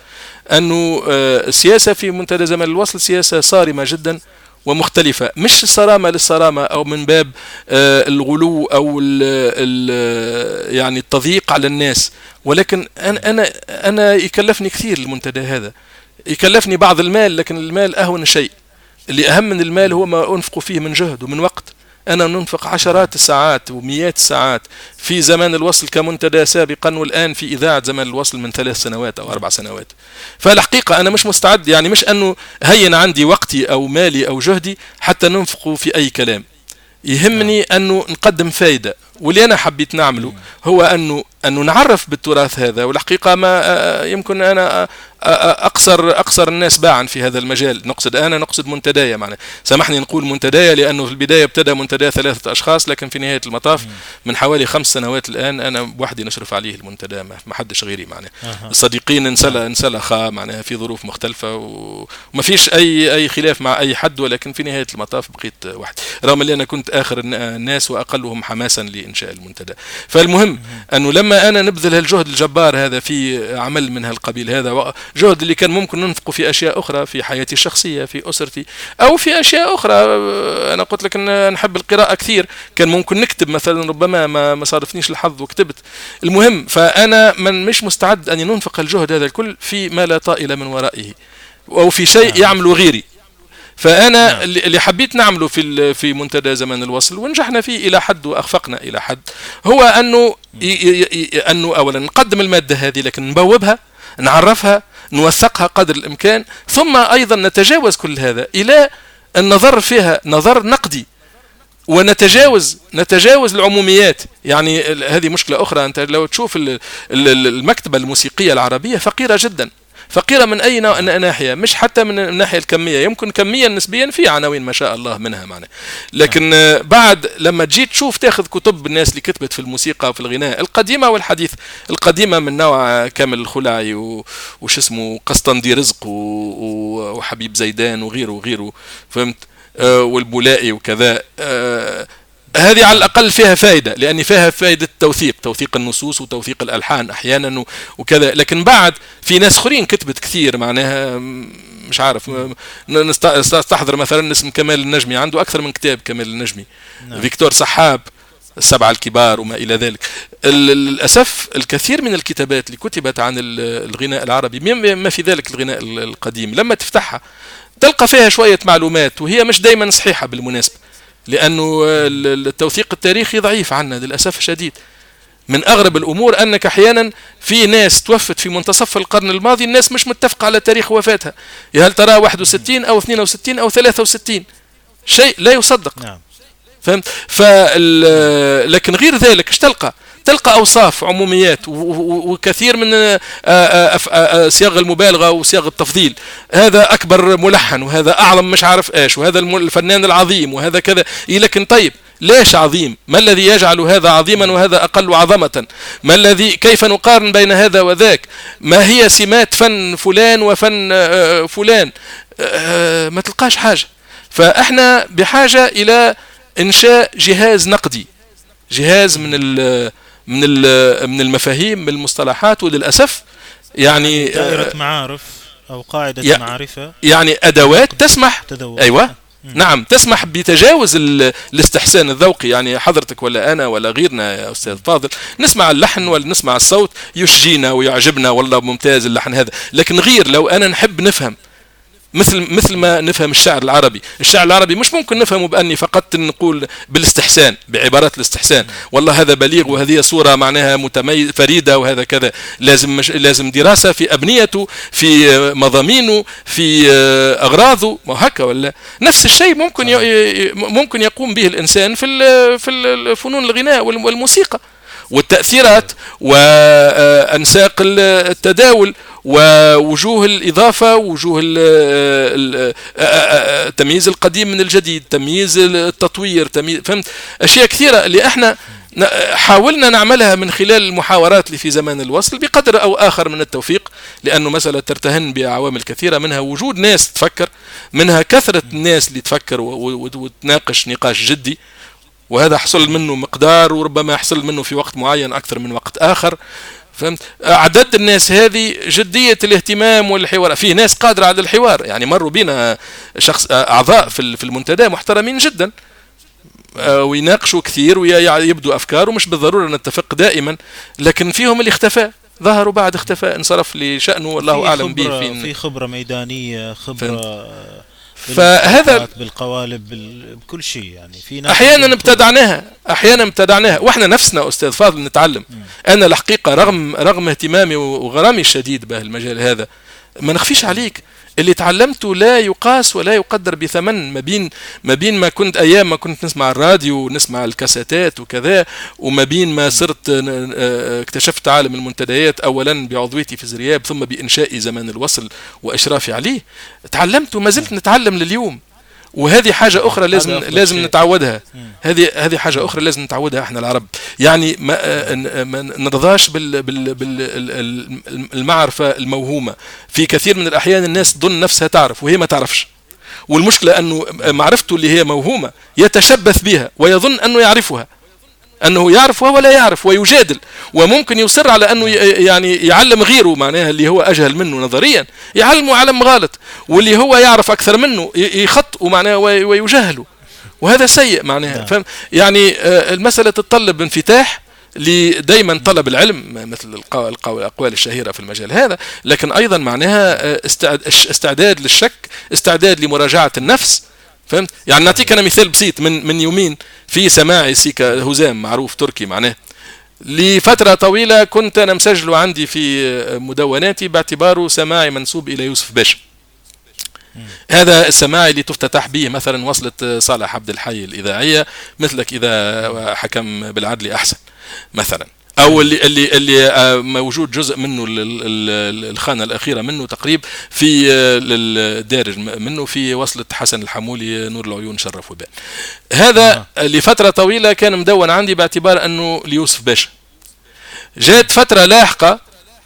أنه السياسة في منتدى زمان الوصل سياسة صارمة جدا ومختلفة، مش الصرامة للصرامة أو من باب الغلو أو ال ال يعني التضييق على الناس، ولكن أنا أنا أنا يكلفني كثير المنتدى هذا، يكلفني بعض المال، لكن المال أهون شيء. اللي أهم من المال هو ما أنفق فيه من جهد ومن وقت. أنا ننفق عشرات الساعات ومئات الساعات في زمان الوصل كمنتدى سابقا، والآن في إذاعة زمان الوصل من ثلاث سنوات أو أربع سنوات. فالحقيقة أنا مش مستعد، يعني مش أنه هين عندي وقتي أو مالي أو جهدي حتى ننفقه في أي كلام. يهمني أنه نقدم فايدة، واللي أنا حبيت نعمله هو أنه أنه نعرف بالتراث هذا. والحقيقة ما يمكن أنا أقصر أقصر الناس باعا في هذا المجال. نقصد أنا نقصد منتدايا، معناه سامحني نقول منتدايا، لأنه في البداية ابتدى منتدى ثلاثة أشخاص، لكن في نهاية المطاف من حوالي خمس سنوات الآن أنا وحدي نشرف عليه المنتدى، ما حدش غيري معناه. الصديقين انسلخ انسلخ معناه في ظروف مختلفة، وما فيش أي أي خلاف مع أي حد، ولكن في نهاية المطاف بقيت وحدي، رغم أني أنا كنت آخر الناس وأقلهم حماسا لإنشاء المنتدى. فالمهم أنه لما لما أنا نبذل هالجهد الجبار هذا في عمل من هالقبيل هذا، جهد اللي كان ممكن ننفقه في أشياء أخرى، في حياتي الشخصية، في أسرتي، أو في أشياء أخرى. أنا قلت لك أن نحب القراءة كثير، كان ممكن نكتب مثلا، ربما ما صارفنيش الحظ وكتبت. المهم فأنا من مش مستعد أن ننفق الجهد هذا الكل في ما لا طائل من ورائه أو في شيء يعمل غيري. فأنا اللي حبيت نعمله في في منتدى زمان الوصل ونجحنا فيه إلى حد وأخفقنا إلى حد، هو أنه أنه أولا نقدم المادة هذه، لكن نبوبها، نعرفها، نوثقها قدر الإمكان، ثم أيضا نتجاوز كل هذا إلى النظر فيها نظر نقدي، ونتجاوز نتجاوز العموميات. يعني هذه مشكلة أخرى. أنت لو تشوف المكتبة الموسيقية العربية فقيرة جدا، فقيرة من أي ناحية، مش حتى من الناحية الكمية، يمكن كميا نسبيا في عناوين ما شاء الله منها معنا، لكن بعد لما تجي تشوف تاخذ كتب الناس اللي كتبت في الموسيقى وفي الغناء القديمة والحديث، القديمة من نوع كامل الخلعي وش اسمه قسطندي رزق وحبيب زيدان وغيره وغيره، فهمت، والبولائي وكذا، هذه على الأقل فيها فائدة، لأن فيها فائدة توثيق توثيق النصوص وتوثيق الألحان أحيانا وكذا. لكن بعد في ناس خرين كتبت كثير معناها، مش عارف، نستحضر مثلا اسم كمال النجمي، عنده أكثر من كتاب كمال النجمي، فيكتور سحاب، السبعة الكبار وما إلى ذلك. للأسف الكثير من الكتابات اللي كتبت عن الغناء العربي، ما في ذلك الغناء القديم، لما تفتحها تلقى فيها شوية معلومات، وهي مش دايما صحيحة بالمناسبة، لأنه التوثيق التاريخي ضعيف عنا للأسف الشديد. من أغرب الأمور أنك أحيانا في ناس توفت في منتصف القرن الماضي، الناس مش متفقة على تاريخ وفاتها، هل ترى واحد وستين أو اثنين وستين أو ثلاثة وستين، شيء لا يصدق. نعم. فهمت. فال... لكن غير ذلك تلقى تلقى أوصاف، عموميات، وكثير من صيغ المبالغة وصيغ التفضيل، هذا أكبر ملحن، وهذا أعظم مش عارف إيش، وهذا الفنان العظيم، وهذا كذا. لكن طيب ليش عظيم؟ ما الذي يجعل هذا عظيما وهذا أقل عظمة؟ ما الذي كيف نقارن بين هذا وذاك؟ ما هي سمات فن فلان وفن فلان؟ ما تلقاش حاجة. فإحنا بحاجة إلى إنشاء جهاز نقدي، جهاز من ال من ال من المفاهيم، من المصطلحات، وللأسف يعني دائرة معارف أو قاعدة معرفة، يعني أدوات تسمح تذوق. أيوة نعم، تسمح بتجاوز الاستحسان الذوقي. يعني حضرتك ولا أنا ولا غيرنا يا أستاذ فاضل نسمع اللحن ولا نسمع الصوت يشجينا ويعجبنا، والله ممتاز اللحن هذا، لكن غير لو أنا نحب نفهم مثل مثل ما نفهم الشعر العربي. الشعر العربي مش ممكن نفهمه بأني فقط نقول بالاستحسان بعبارات الاستحسان، والله هذا بليغ وهذه صورة معناها متميز فريدة وهذا كذا. لازم لازم دراسة في أبنيته، في مضامينه، في أغراضه، وهكا. ولا نفس الشيء ممكن ممكن يقوم به الإنسان في في الفنون الغناء والموسيقى والتأثيرات وأنساق التداول ووجوه الإضافة، ووجوه تمييز القديم من الجديد، تمييز التطوير، تمييز، فهمت؟ أشياء كثيرة اللي احنا حاولنا نعملها من خلال المحاورات اللي في زمان الوصل بقدر أو آخر من التوفيق، لأنه مسألة ترتهن بعوامل كثيرة، منها وجود ناس تفكر، منها كثرة الناس اللي تفكر وتناقش نقاش جدي، وهذا حصل منه مقدار وربما يحصل منه في وقت معين أكثر من وقت آخر، فهمت؟ عدد الناس هذه، جدية الاهتمام والحوار، فيه ناس قادرة على الحوار. يعني مروا بينا شخص أعضاء في المنتدى محترمين جدا ويناقشوا كثير ويبدو أفكار، ومش بالضرورة نتفق دائما، لكن فيهم اللي اختفى، ظهروا بعد اختفاء، انصرف لشأنه والله أعلم به. فين في خبرة ميدانية، خبرة فهذا بالقوالب بكل شيء، يعني في ناس احيانا ابتدعناها احيانا ابتدعناها واحنا نفسنا استاذ فاضل نتعلم. م. انا الحقيقه رغم رغم اهتمامي وغرامي الشديد بهالمجال هذا، ما نخفيش عليك، اللي تعلمته لا يقاس ولا يقدر بثمن. ما بين ما بين ما كنت ايام ما كنت نسمع الراديو ونسمع الكاساتات وكذا، وما بين ما صرت اكتشفت عالم المنتديات اولا بعضويتي في زرياب ثم بانشاء زمان الوصل واشرافي عليه، تعلمت وما زلت نتعلم لليوم. وهذه حاجه اخرى لازم لازم نتعودها، هذه هذه حاجه اخرى لازم نتعودها احنا العرب. يعني ما نرضاش بالمعرفه الموهومه. في كثير من الاحيان الناس تظن نفسها تعرف وهي ما تعرفش، والمشكله انه معرفته اللي هي موهومه يتشبث بها ويظن انه يعرفها، انه يعرف وهو لا يعرف، ويجادل، وممكن يصر على انه يعني يعلم غيره، معناها اللي هو اجهل منه نظريا يعلمه علم غلط، واللي هو يعرف اكثر منه يخطئ معناها ويجهله، وهذا سيء معناها. فهم؟ يعني المساله تتطلب انفتاح لدايما طلب العلم مثل الاقوال الشهيره في المجال هذا، لكن ايضا معناها استعداد للشك، استعداد لمراجعه النفس، فهمت؟ يعني نعطيك انا مثال بسيط. من من يومين في سماعي سيكا هزام، معروف تركي معناه، لفتره طويله كنت انا مسجله عندي في مدوناتي باعتباره سماعي منسوب الى يوسف باشا. هذا السماعي اللي تفتتح به مثلا وصلة صالح عبد الحي الاذاعيه، مثلك اذا حكم بالعدل احسن مثلا، او اللي اللي اللي موجود جزء منه الخانه الاخيره منه تقريب في الدارج منه في وصله حسن الحمولي نور العيون شرف وبال. هذا آه. لفتره طويله كان مدون عندي باعتبار انه ليوسف باشا. جات فتره لاحقه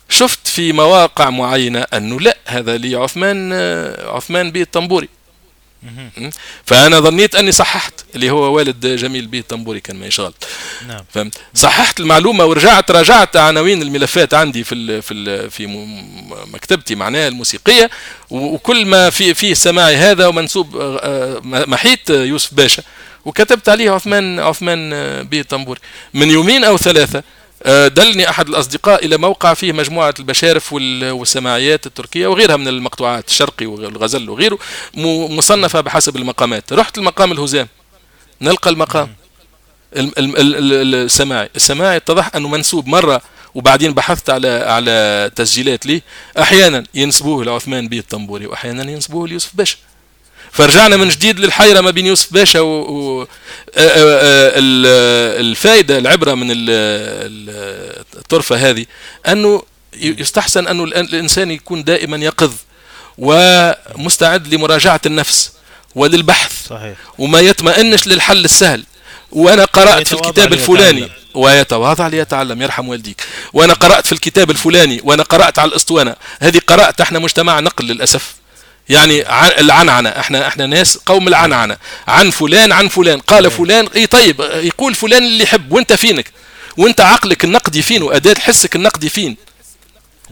شفت في مواقع معينه انه لا، هذا لي عثمان عثمان بيه الطنبوري. فأنا ظنيت أني صححت، اللي هو والد جميل بيه الطنبوري كان ما يشغل. نعم. فهمت؟ صححت المعلومة ورجعت راجعت عناوين الملفات عندي في ال في ال في مكتبتي معناها الموسيقية، وكل ما في فيه سماعي هذا ومنسوب محيط يوسف باشا، وكتبت عليه عثمان عثمان بيه الطنبوري. من يومين أو ثلاثة دلني أحد الأصدقاء إلى موقع فيه مجموعة البشارف والسماعيات التركية وغيرها من المقطوعات، الشرقي والغزل وغيره، مصنفة بحسب المقامات. رحت المقام الهزام نلقى المقام السماعي. السماعي اتضح أنه منسوب مرة، وبعدين بحثت على على تسجيلات ليه، أحيانا ينسبوه لعثمان بيه الطنبوري وأحيانا ينسبوه ليوسف باشا. فرجعنا من جديد للحيرة ما بين يوسف باشا و الفائدة. العبرة من الطرفة هذه أنه يستحسن أنه الإنسان يكون دائما يقظ ومستعد لمراجعة النفس وللبحث. صحيح. وما يطمئنش للحل السهل. وأنا قرأت في الكتاب الفلاني ويتواضع ليتعلم، يرحم والديك. وأنا قرأت في الكتاب الفلاني، وأنا قرأت على الأسطوانة هذه، قرأت. احنا مجتمع نقل للأسف، يعني العنعنة، احنا احنا ناس قوم العنعنة، عن فلان عن فلان قال فلان، اي طيب يقول فلان اللي يحب، وانت فينك، وانت عقلك النقدي فين، وأداة حسك النقدي فين،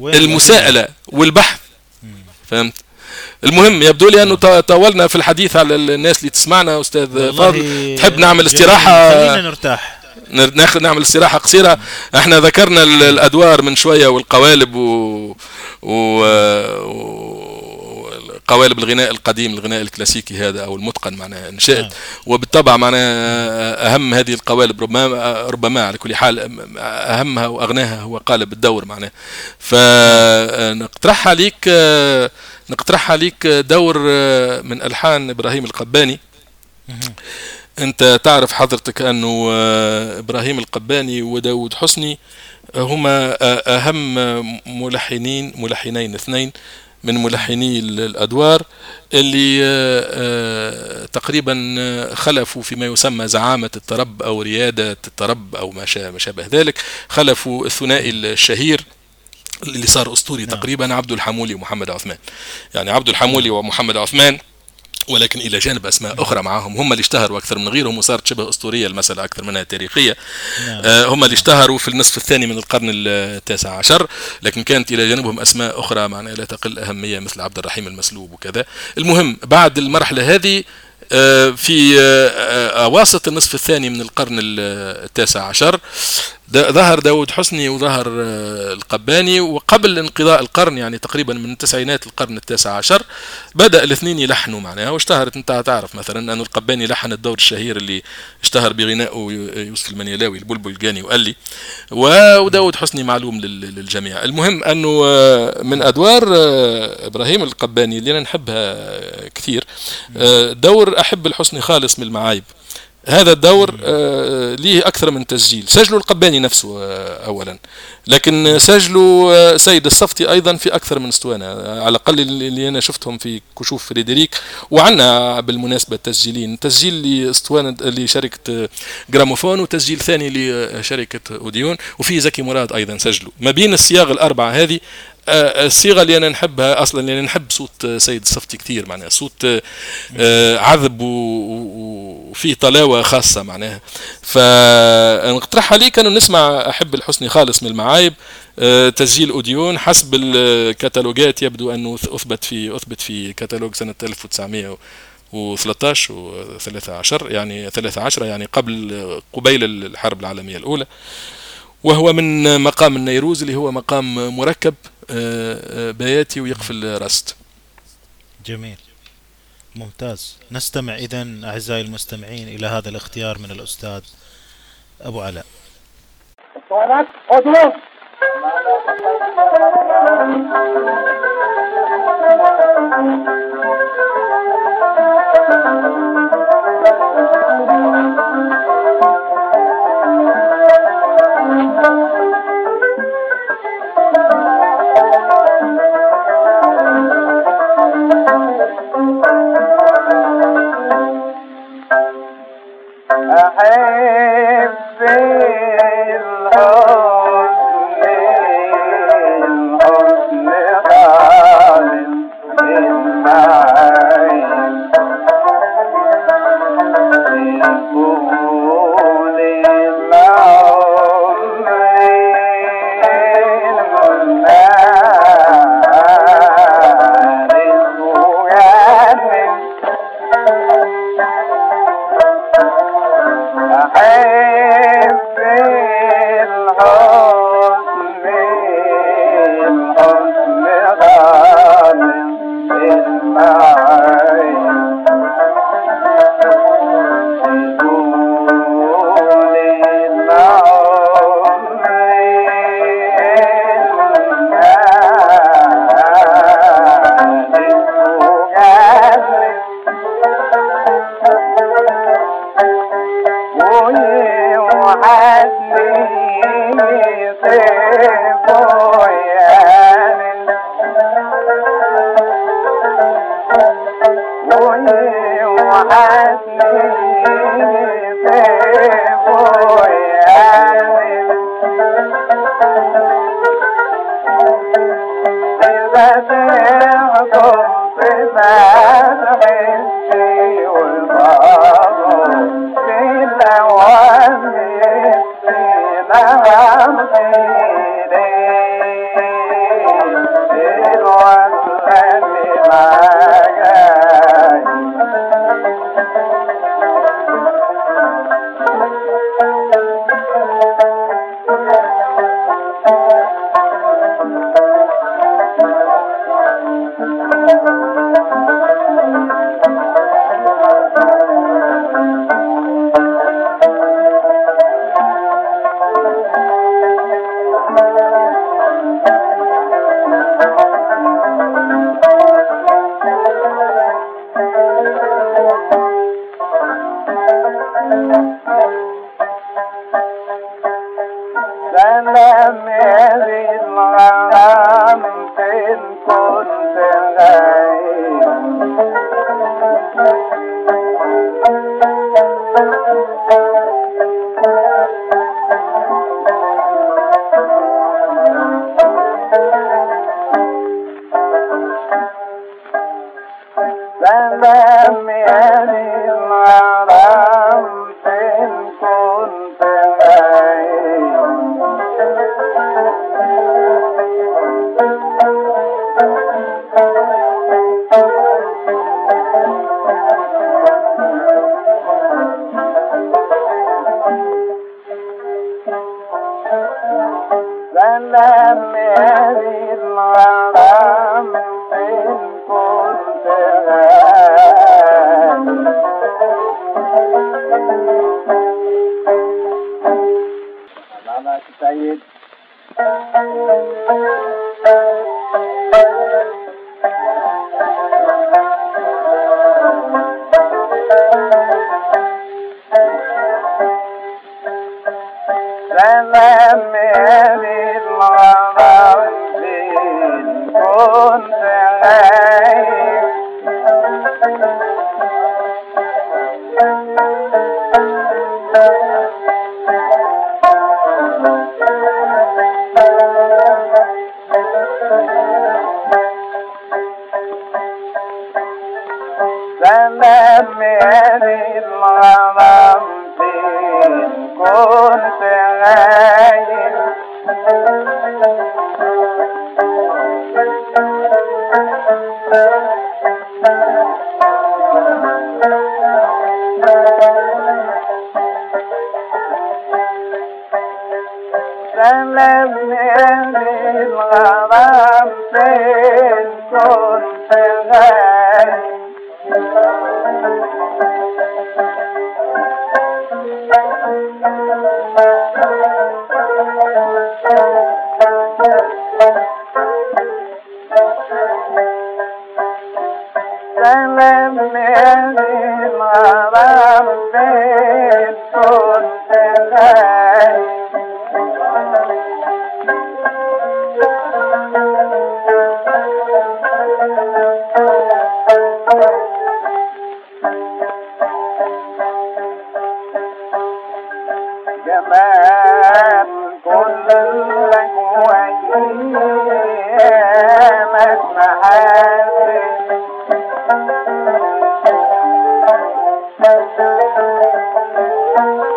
المساءلة والبحث. فهمت؟ المهم يبدو لي انه طولنا في الحديث على الناس اللي تسمعنا. استاذ فاضل، تحب نعمل استراحة؟ خلينا نرتاح، ناخذ نعمل استراحه قصيره. احنا ذكرنا الادوار من شويه والقوالب و, و... قوالب الغناء القديم، الغناء الكلاسيكي هذا او المتقن معناها نشأت. وبالطبع معناها اهم هذه القوالب ربما ربما على كل حال اهمها واغناها هو قالب الدور معناها. فنقترح عليك نقترح عليك دور من الحان ابراهيم القباني. انت تعرف حضرتك انه ابراهيم القباني وداود حسني هما اهم ملحنين ملحنين اثنين من ملحني الادوار اللي تقريبا خلفوا فيما يسمى زعامه الطرب او رياده الطرب او ما شابه ذلك، خلفوا الثنائي الشهير اللي صار اسطوري تقريبا، عبد الحمولي ومحمد عثمان. يعني عبد الحمولي ومحمد عثمان، ولكن إلى جانب أسماء أخرى معهم، هم اللي اشتهروا أكثر من غيرهم وصارت شبه أسطورية المسألة أكثر منها تاريخية. آه هم اللي اشتهروا في النصف الثاني من القرن التاسع عشر، لكن كانت إلى جانبهم أسماء أخرى معناها لا تقل أهمية مثل عبد الرحيم المسلوب وكذا. المهم بعد المرحلة هذه في أواسط النصف الثاني من القرن التاسع عشر ظهر داود حسني وظهر القباني، وقبل انقضاء القرن يعني تقريبا من التسعينات القرن التاسع عشر بدأ الاثنين يلحنوا معناها. واشتهرت، انت تعرف مثلا أن القباني لحن الدور الشهير اللي اشتهر بغنائه يوسف المنيلاوي البلبل جاني وقال لي، وداود حسني معلوم للجميع. المهم أنه من أدوار إبراهيم القباني اللي أنا نحبها كثير دور أحب الحسن خالص من المعايب. هذا الدور آه ليه أكثر من تسجيل، سجلوا القباني نفسه آه أولا، لكن سجلوا آه سيد الصفتي أيضا في أكثر من اسطوانة، آه على الأقل اللي أنا شفتهم في كشوف فريدريك. وعنا بالمناسبة تسجيلين، تسجيل لاسطوانة لشركة جراموفون وتسجيل ثاني لشركة أوديون، وفي زكي مراد أيضا سجلوا. ما بين الصياغ الأربعة هذه الصيغه اللي انا نحبها اصلا، لان نحب صوت سيد الصفتي كثير معناها، صوت عذب وفيه طلاوه خاصه معناها. فنقترح عليك انه نسمع احب الحسن خالص من المعايب تسجيل اوديون، حسب الكتالوجات يبدو انه اثبت في اثبت في كتالوج سنه ألف وتسعمئة وثلاثة عشر و13 يعني ثلاثة عشر يعني قبل قبيل الحرب العالميه الاولى، وهو من مقام النيروز اللي هو مقام مركب بياتي ويقفل راست. جميل، ممتاز. نستمع إذن أعزائي المستمعين إلى هذا الاختيار من الأستاذ أبو علاء. Bye. إن كنت نايم. سلام يا للغرام إن كنت نايم. سلام يا للغرام إن كنت نايم. معنا السيد سلام يا للغرام إن كنت نايم. سلام يا للغرام إن كنت نايم. سلام يا للغرام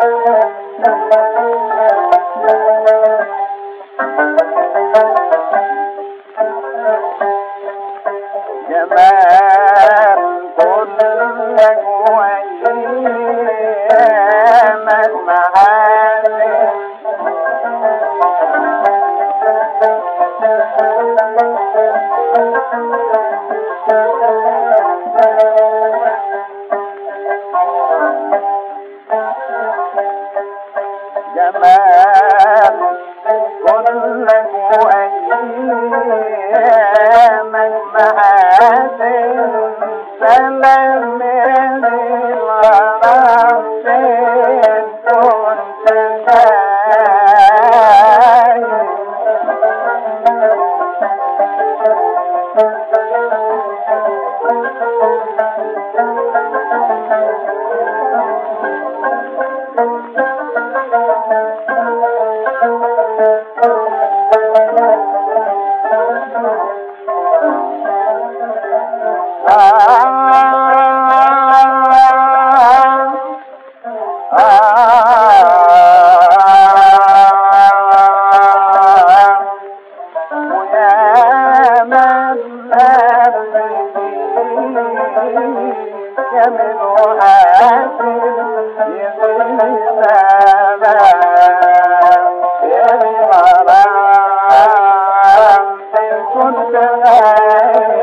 إن كنت نايم.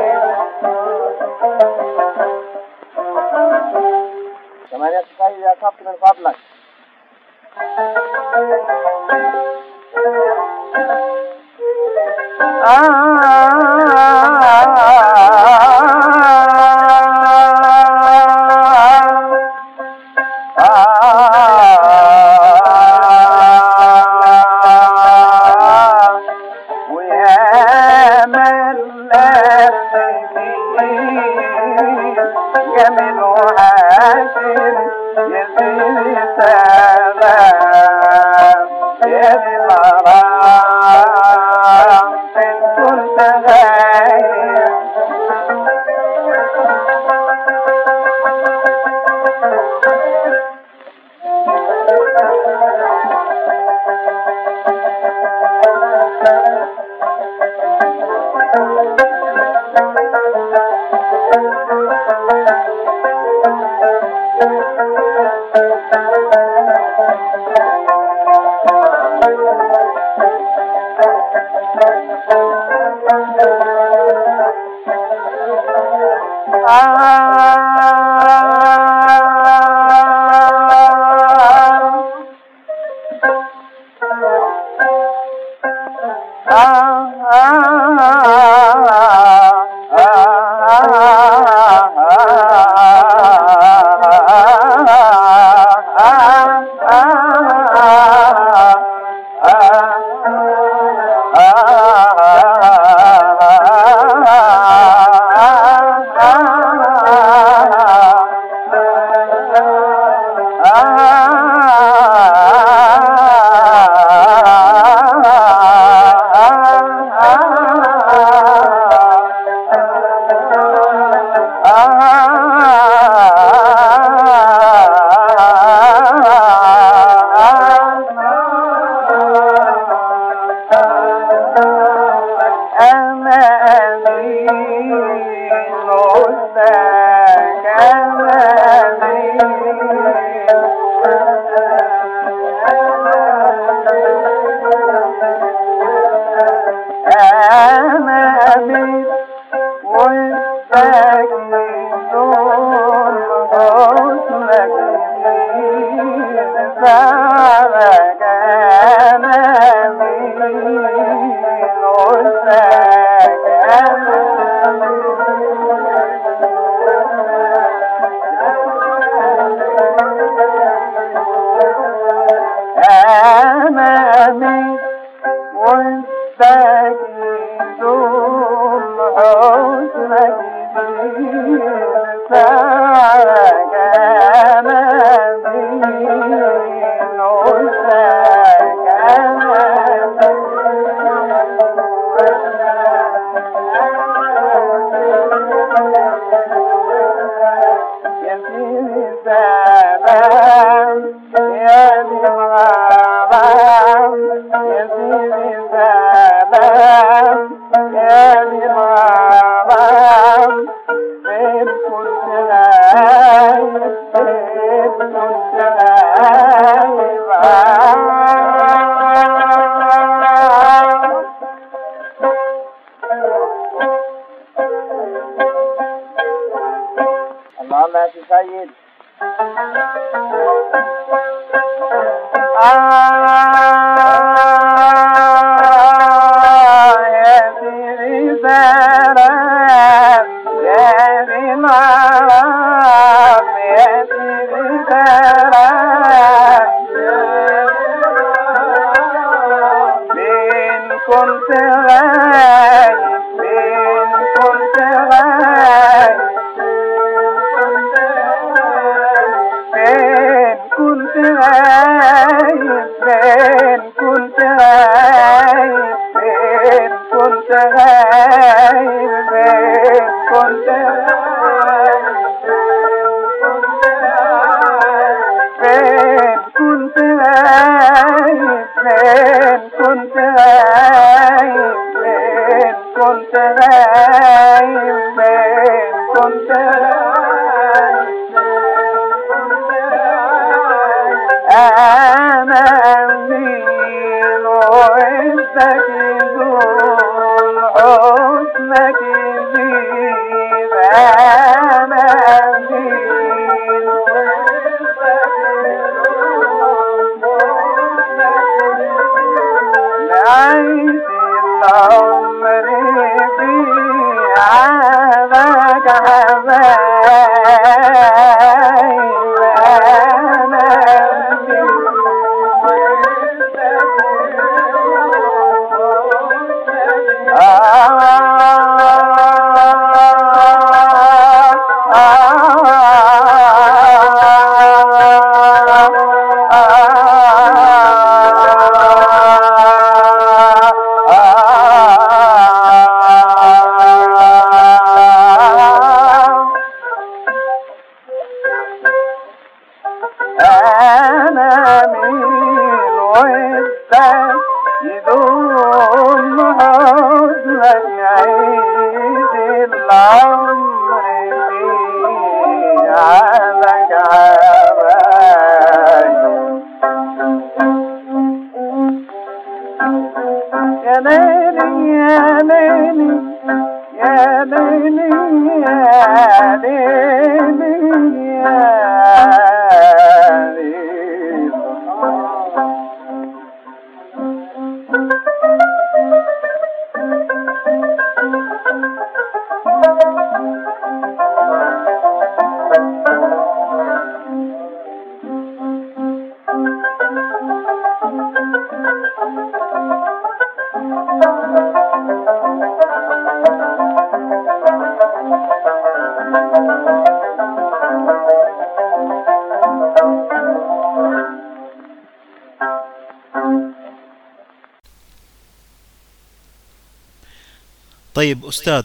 طيب أستاذ،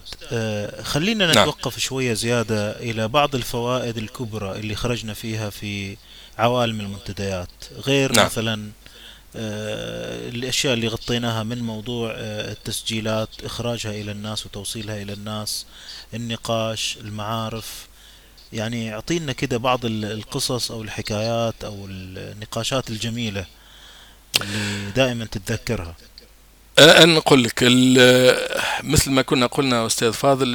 خلينا نتوقف نعم. شوية زيادة إلى بعض الفوائد الكبرى اللي خرجنا فيها في عوالم المنتديات، غير نعم. مثلا الأشياء اللي غطيناها من موضوع التسجيلات، إخراجها إلى الناس وتوصيلها إلى الناس، النقاش، المعارف. يعني أعطينا كده بعض القصص أو الحكايات أو النقاشات الجميلة اللي دائما تتذكرها. نقول لك مثل ما كنا قلنا أستاذ فاضل،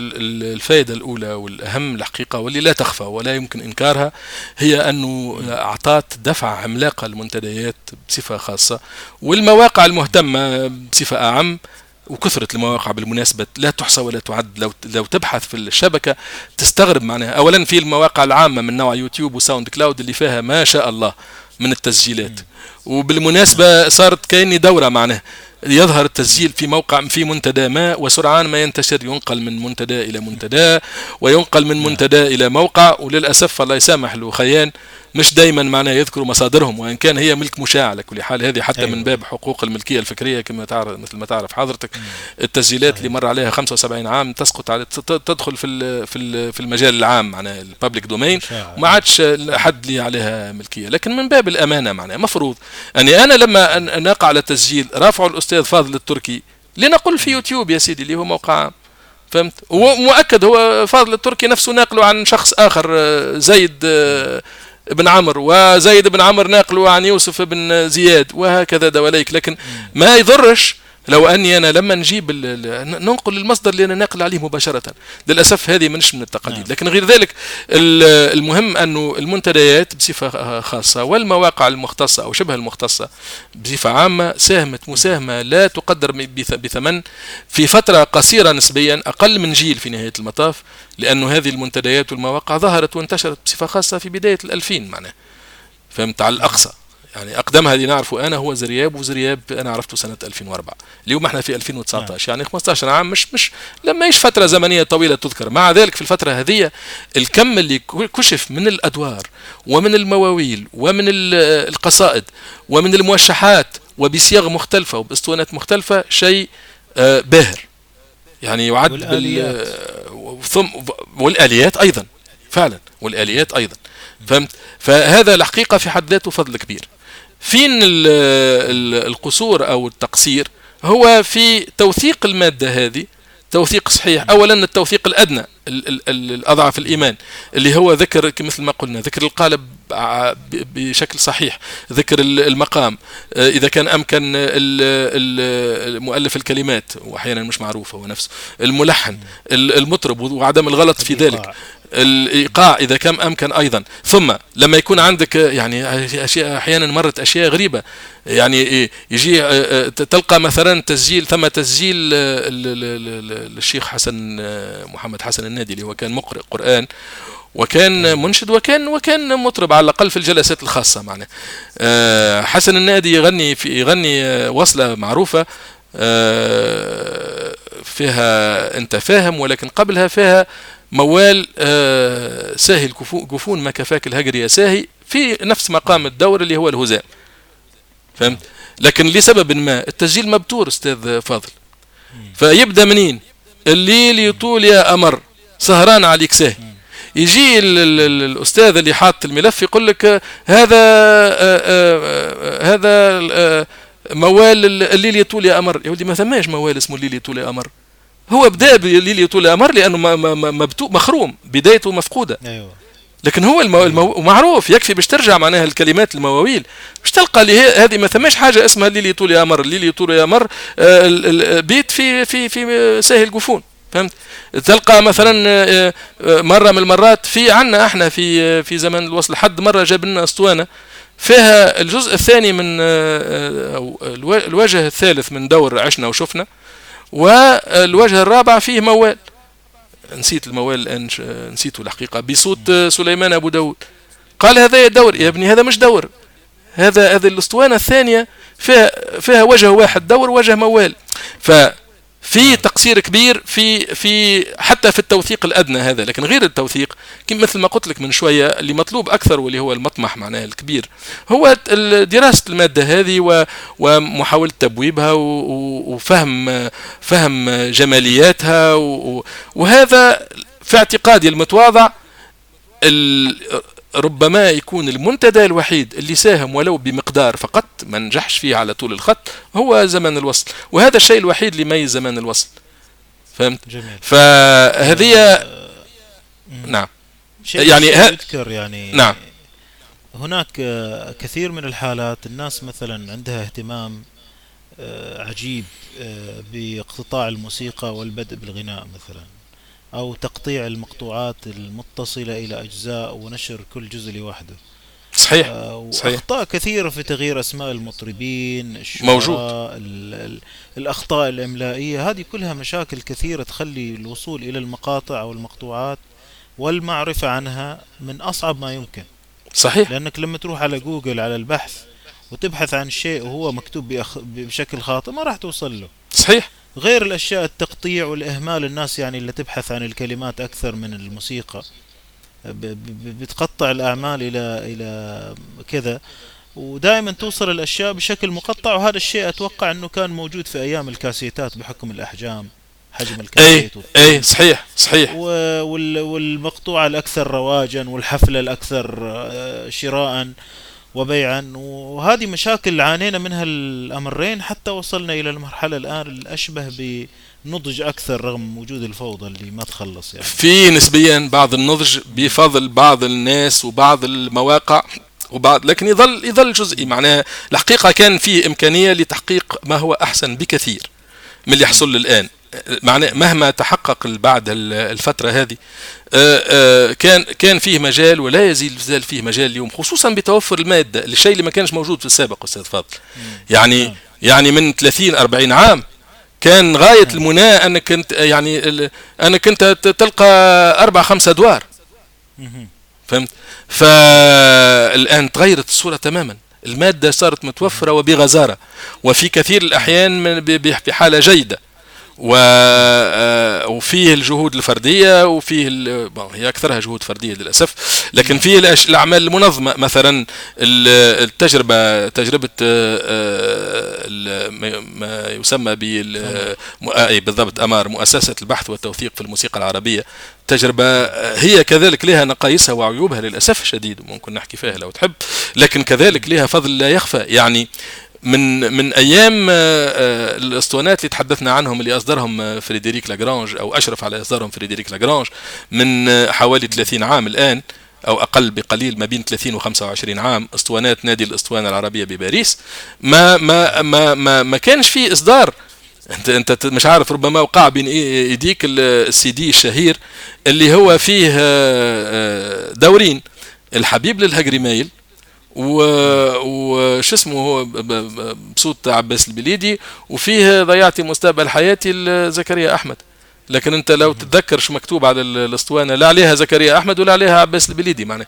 الفائدة الأولى والأهم الحقيقة واللي لا تخفى ولا يمكن إنكارها هي أنه أعطت دفعة عملاقة للمنتديات بصفة خاصة والمواقع المهتمة بصفة أعم، وكثرة المواقع بالمناسبة لا تحصى ولا تعد. لو لو تبحث في الشبكة تستغرب معناها. أولا في المواقع العامة من نوع يوتيوب وساوند كلاود اللي فيها ما شاء الله من التسجيلات، وبالمناسبة صارت كأني دورة معناها، يظهر التسجيل في موقع في منتدى ما وسرعان ما ينتشر، ينقل من منتدى إلى منتدى وينقل من منتدى إلى موقع، وللأسف الله يسامح له خيان مش دايما معناه يذكروا مصادرهم، وإن كان هي ملك مشاع لكل حال. هذه حتى أيوة. من باب حقوق الملكية الفكرية كما تعرف مثل ما تعرف حضرتك، التسجيلات اللي مر عليها خمسة وسبعين عام تسقط على تدخل في في المجال العام معناه البابليك دومين، وما عادش حد لي عليها ملكية. لكن من باب الأمانة معناه مفروض يعني أنا لما نقع على التسجيل رافعوا الأستاذ فاضل التركي لنقول في يوتيوب يا سيدي اللي هو موقع فهمت، ومؤكد هو فاضل التركي نفسه ناقله عن شخص آخر زيد ابن عمر، وزيد بن عمر ناقله عن يوسف بن زياد وهكذا دواليك. لكن ما يضرش لو أني أنا لما نجيب ننقل المصدر اللي أنا ناقل عليه مباشرة. للأسف هذه منش من التقاليد. لكن غير ذلك المهم أنه المنتديات بصفة خاصة والمواقع المختصة أو شبه المختصة بصفة عامة ساهمت مساهمة لا تقدر بثمن في فترة قصيرة نسبيا، أقل من جيل في نهاية المطاف، لأنه هذه المنتديات والمواقع ظهرت وانتشرت بصفة خاصة في بداية الألفين معناه فهمت، على الأقصى. يعني أقدمها اللي نعرفه أنا هو زرياب، وزرياب أنا عرفته سنة ألفين وأربعة، اليوم احنا في ألفين وتسعة عشر يعني خمسة عشر عام، مش مش لما إيش فترة زمنية طويلة تذكر. مع ذلك في الفترة هذه الكم اللي كشف من الأدوار ومن المواويل ومن القصائد ومن الموشحات وبصيغ مختلفة وبأسطوانات مختلفة شيء باهر يعني يعد والآليات. بال... والآليات أيضا فعلا والآليات أيضا فهمت. فهذا الحقيقة في حد ذاته فضل كبير. فين القصور أو التقصير؟ هو في توثيق المادة هذه توثيق صحيح. أولا التوثيق الأدنى الأضعف الإيمان اللي هو ذكر مثل ما قلنا، ذكر القالب بشكل صحيح، ذكر المقام إذا كان أمكن، المؤلف الكلمات وأحيانا مش معروفة هو نفسه، الملحن، المطرب وعدم الغلط في ذلك، الإيقاع إذا كان أمكن أيضا. ثم لما يكون عندك يعني أشياء أحيانا مرت أشياء غريبة، يعني يجي تلقى مثلا تسجيل، ثم تسجيل الشيخ حسن محمد حسن النادي اللي هو كان مقرئ قرآن وكان منشد وكان وكان مطرب على الأقل في الجلسات الخاصة معنا. حسن النادي يغني في يغني وصلة معروفة فيها أنت فاهم، ولكن قبلها فيها موال آه ساهي الجفون ما كفاك الهجر يا ساهي، في نفس مقام الدور اللي هو الهزام فهمت. لكن لسبب ما التسجيل مبتور استاذ فاضل، فيبدا منين؟ الليل يطول يا امر سهران عليك ساهي. يجي الاستاذ اللي حاط الملف يقول لك هذا آآ آآ هذا آآ موال الليل يطول يا امر. يا ولدي ما ثماش موال اسمه الليل يطول يا امر، هو بدأ بالليل يطول الأمر لأنه مبتوء مخروم بدايته مفقودة. لكن هو المو... المو... معروف يكفي باش ترجع معناها الكلمات المواويل باش تلقى لي هذه ما ثماش حاجة اسمها الليل يطول يا مر. الليل يطول يا مر بيت في في في ساهل جفون فهمت؟ تلقى مثلا مره من المرات في عنا احنا في في زمان الوصل حد مره جاب لنا اسطوانه فيها الجزء الثاني من او الوجه الثالث من دور عشنا وشفنا، والوجه الرابع فيه موال، نسيت الموال الان نسيته الحقيقه، بصوت سليمان ابو داود. قال هذا دور يا ابني، هذا مش دور، هذا هذه الاسطوانه الثانيه فيها فيها وجه واحد دور وجه موال. ف في تقصير كبير في في حتى في التوثيق الادنى هذا، لكن غير التوثيق كما مثل ما قلت لك من شويه اللي مطلوب اكثر واللي هو المطمح معناه الكبير هو دراسه الماده هذه ومحاوله تبويبها وفهم فهم جمالياتها، وهذا في اعتقادي المتواضع ربما يكون المنتدى الوحيد اللي ساهم ولو بمقدار فقط ما نجحش فيه على طول الخط هو زمان الوصل، وهذا الشيء الوحيد اللي يميز زمان الوصل. فهمت؟ جميل. فهذه نعم يعني يذكر يعني نعم هناك كثير من الحالات الناس مثلا عندها اهتمام عجيب باقتطاع الموسيقى والبدء بالغناء مثلا، أو تقطيع المقطوعات المتصلة إلى أجزاء ونشر كل جزء لوحده. صحيح. وأخطاء كثيرة في تغيير أسماء المطربين، الشعراء، الأخطاء الإملائية، هذه كلها مشاكل كثيرة تخلي الوصول إلى المقاطع أو المقطوعات والمعرفة عنها من أصعب ما يمكن. صحيح. لأنك لما تروح على جوجل على البحث وتبحث عن شيء وهو مكتوب بشكل خاطئ ما راح توصل له. صحيح. غير الأشياء التقطيع والإهمال، الناس يعني اللي تبحث عن الكلمات أكثر من الموسيقى بتقطع الأعمال إلى إلى كذا، ودائما توصل الأشياء بشكل مقطع. وهذا الشيء أتوقع أنه كان موجود في أيام الكاسيتات بحكم الأحجام، حجم الكاسيت. أي أي صحيح صحيح. والمقطوعة الأكثر رواجا والحفلة الأكثر شراء وبيعا، وهذه مشاكل عانينا منها الأمرين حتى وصلنا إلى المرحلة الآن الأشبه بنضج أكثر رغم وجود الفوضى اللي ما تخلص. يعني في نسبيا بعض النضج بفضل بعض الناس وبعض المواقع وبعض، لكن يظل يظل جزئي معناه. الحقيقة كان فيه إمكانية لتحقيق ما هو أحسن بكثير من اللي يحصل الآن، معناه مهما تحقق بعد الفترة هذه كان كان فيه مجال ولا يزال فيه مجال اليوم، خصوصا بتوفر المادة، الشيء اللي ما كانش موجود في السابق أستاذ فاضل. يعني يعني من ثلاثين أربعين عام كان غاية المناة أنك كنت يعني أنك أنت تلقى أربع خمسة أدوار. فهمت؟ فالآن تغيرت الصورة تماما، المادة صارت متوفرة وبغزارة وفي كثير الأحيان بحالة جيدة، وفيه الجهود الفردية، وفيه هي أكثرها جهود فردية للأسف، لكن فيه الأعمال المنظمة. مثلا التجربة تجربة ما يسمى بالضبط أمار، مؤسسة البحث والتوثيق في الموسيقى العربية، تجربة هي كذلك لها نقائصها وعيوبها للأسف الشديد، ممكن نحكي فيها لو تحب، لكن كذلك لها فضل لا يخفى. يعني من من ايام الاسطوانات اللي تحدثنا عنهم اللي اصدرهم فريدريك لاغرانج او اشرف على اصدارهم فريدريك لاغرانج من حوالي ثلاثين عام الان او اقل بقليل، ما بين ثلاثين وخمسة وعشرين عام، اسطوانات نادي الاسطوانه العربيه بباريس، ما ما ما ما, ما كانش في اصدار. انت انت مش عارف، ربما وقع بين ايديك السي دي الشهير اللي هو فيه دورين، الحبيب للهجري مايل وش اسمه هو بصوت عباس البليدي، وفيه ضيعتي مستقبل حياتي لزكريا أحمد. لكن أنت لو تتذكر شو مكتوب على الأسطوانة، لا عليها زكريا أحمد ولا عليها عباس البليدي معناه.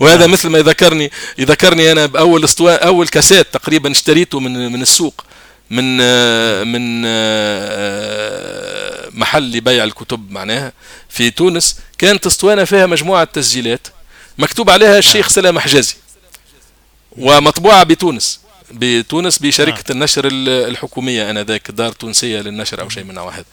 وهذا مثل ما يذكرني يذكرني أنا بأول أسطوانة، أول كاسات تقريبا اشتريته من من السوق، من من محل لبيع الكتب معناها في تونس. كانت أسطوانة فيها مجموعة تسجيلات مكتوب عليها الشيخ سلام حجازي، ومطبوعة بتونس بتونس بشركة النشر الحكومية آنذاك، دار تونسية للنشر أو شيء من واحد.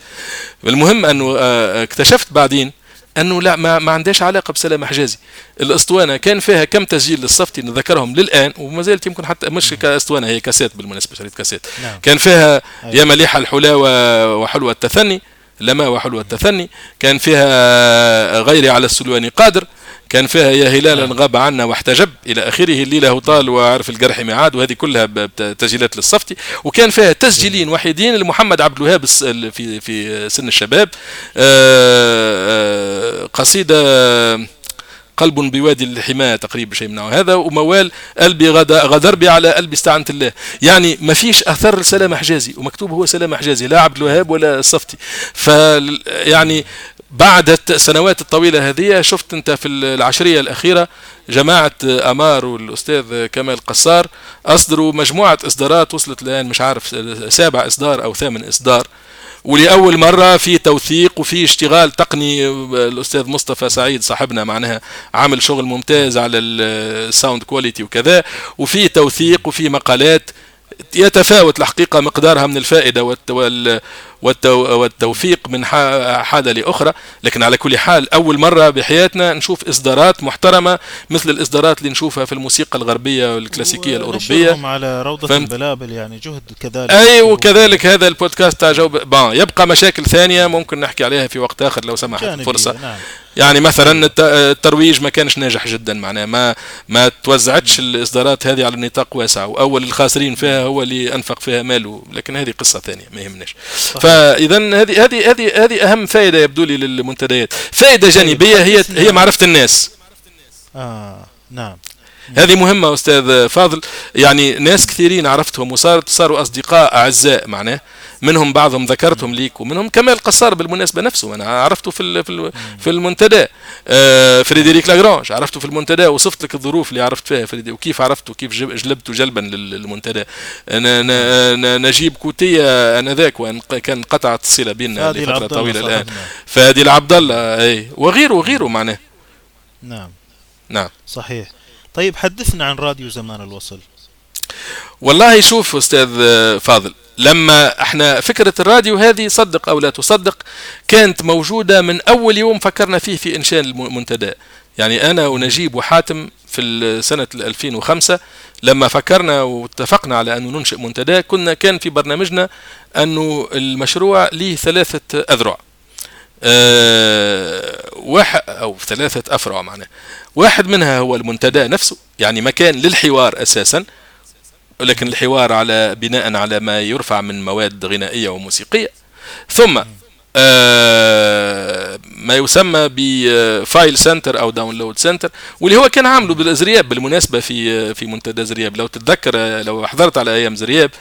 المهم أنه اكتشفت بعدين أنه لا ما, ما عندهاش علاقة بسلام حجازي. الأسطوانة كان فيها كم تسجيل للصفتي نذكرهم للآن، وما زالت يمكن حتى مش كأسطوانة، هي كاسات بالمناسبة، شريط كاسات. كان فيها يا مليح الحلاوة وحلوة التثني، لما وحلوة التثني، كان فيها غيري على السلواني قادر، كان فيها يا هلالا غاب عنا واحتجب إلى آخره، الليلة وطال وعرف الجرح ميعاد، وهذه كلها تسجيلات للصفتي. وكان فيها تسجيلين وحيدين لمحمد عبد الوهاب في في سن الشباب، قصيدة قلب بوادي الحماة تقريبا شيء منه هذا، وموال قلبي غدا غدر بي على قلبي استعنت الله. يعني ما فيش اثر لسلام حجازي، ومكتوب هو سلام حجازي لا عبد الوهاب ولا الصفتي. فيعني بعد السنوات الطويله هذه شفت انت في العشريه الاخيره جماعه امار والاستاذ كمال قصار اصدروا مجموعه اصدارات وصلت الان مش عارف سابع اصدار او ثامن اصدار، ولأول مرة في توثيق وفي اشتغال تقني. الأستاذ مصطفى سعيد صاحبنا معناها عامل شغل ممتاز على الساوند كواليتي وكذا، وفي توثيق وفي مقالات يتفاوت الحقيقة مقدارها من الفائدة والتوفيق من حالة لأخرى. لكن على كل حال أول مرة بحياتنا نشوف إصدارات محترمة مثل الإصدارات اللي نشوفها في الموسيقى الغربية والكلاسيكية الأوروبية على روضة فهم... البلابل يعني جهد كذلك. أي وكذلك هذا البودكاست تاع جواب بان يبقى مشاكل ثانية ممكن نحكي عليها في وقت آخر لو سمحت فرصة. نعم. يعني مثلا الترويج ما كانش ناجح جدا، معناه ما ما توزعتش الإصدارات هذه على نطاق واسع، وأول الخاسرين فيها هو اللي أنفق فيها ماله، لكن هذه قصة ثانية ما يهمناش. فاذا هذه هذه هذه هذه اهم فائده يبدو لي للمنتديات. فائده جانبيه هي هي معرفه الناس. اه نعم هذه مهمه استاذ فاضل، يعني ناس كثيرين عرفتهم وصارت صاروا اصدقاء اعزاء معناه، منهم بعضهم ذكرتهم ليك ومنهم كمال قصار بالمناسبه نفسه انا عرفته في في المنتدى. آه فريدريك لاغرانج عرفته في المنتدى وصفت لك الظروف اللي عرفت فيها فريدريك وكيف عرفته وكيف جلبته جلبا للمنتدى. انا نجيب كوتية انذاك وان كان قطعت الصله بيننا لفتره طويله الان، فادي العبد الله اي وغيره وغيره معناه. نعم نعم صحيح. طيب حدثنا عن راديو زمان الوصل. والله شوف أستاذ فاضل، لما احنا فكرة الراديو هذه صدق أو لا تصدق كانت موجودة من أول يوم فكرنا فيه في إنشاء المنتدى. يعني أنا ونجيب وحاتم في سنة ألفين وخمسة لما فكرنا واتفقنا على أن ننشئ منتدى كنا كان في برنامجنا أنه المشروع ليه ثلاثة أذرع، أه واحد أو ثلاثة أفرع معناه. واحد منها هو المنتدى نفسه، يعني مكان للحوار أساسا، لكن الحوار على بناء على ما يرفع من مواد غنائية وموسيقية. ثم آه ما يسمى بفايل سنتر أو داونلود سنتر، واللي هو كان عامله بالزرياب بالمناسبة في في منتدى زرياب لو تتذكر، لو حضرت على أيام زرياب.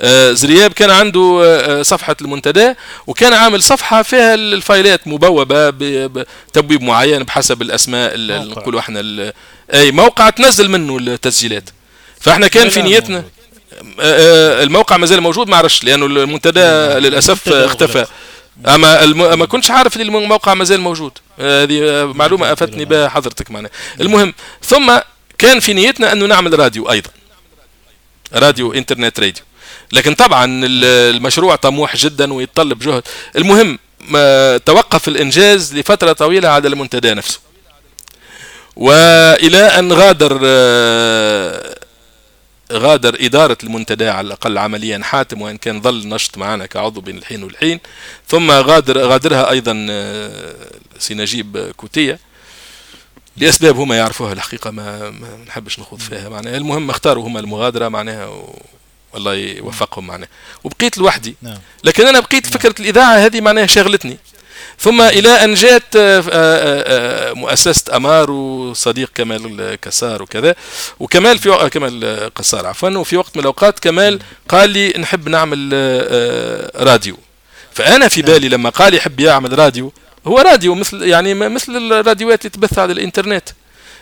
آه زرياب كان عنده آه صفحة المنتدى، وكان عامل صفحة فيها الفايلات مبوبة بتبويب معين بحسب الأسماء اللي نقولوا احنا، أي موقع تنزل منه التسجيلات. فاحنا كان في نيتنا الموقع مازال موجود ما عرفش لانه المنتدى للاسف اختفى، اما ما كنتش عارف ان الموقع مازال موجود، هذه معلومه افتني بها حضرتك معنا. المهم ثم كان في نيتنا انه نعمل راديو ايضا، راديو انترنت راديو، لكن طبعا المشروع طموح جدا ويتطلب جهد. المهم توقف الانجاز لفتره طويله على المنتدى نفسه، والى ان غادر غادر إدارة المنتدى على الأقل عمليا حاتم، وإن كان ظل نشط معنا كعضو بين الحين والحين. ثم غادر غادرها أيضا سينجيب كوتية لأسباب هما يعرفوها الحقيقة، ما نحبش نخوض فيها معناها. المهم اختاروا هما المغادرة معناها، والله يوفقهم معناها، وبقيت لوحدي. لكن أنا بقيت فكرة الإذاعة هذه معناها شغلتني. ثم إلى أن جاءت مؤسسة أمار وصديق كمال قصار وكذا، وكمال في كمال قصار عفوا، وفي وقت من الأوقات كمال قال لي نحب نعمل راديو. فأنا في بالي لما قال يحب يعمل راديو، هو راديو مثل يعني مثل الراديوات اللي تبث على الإنترنت.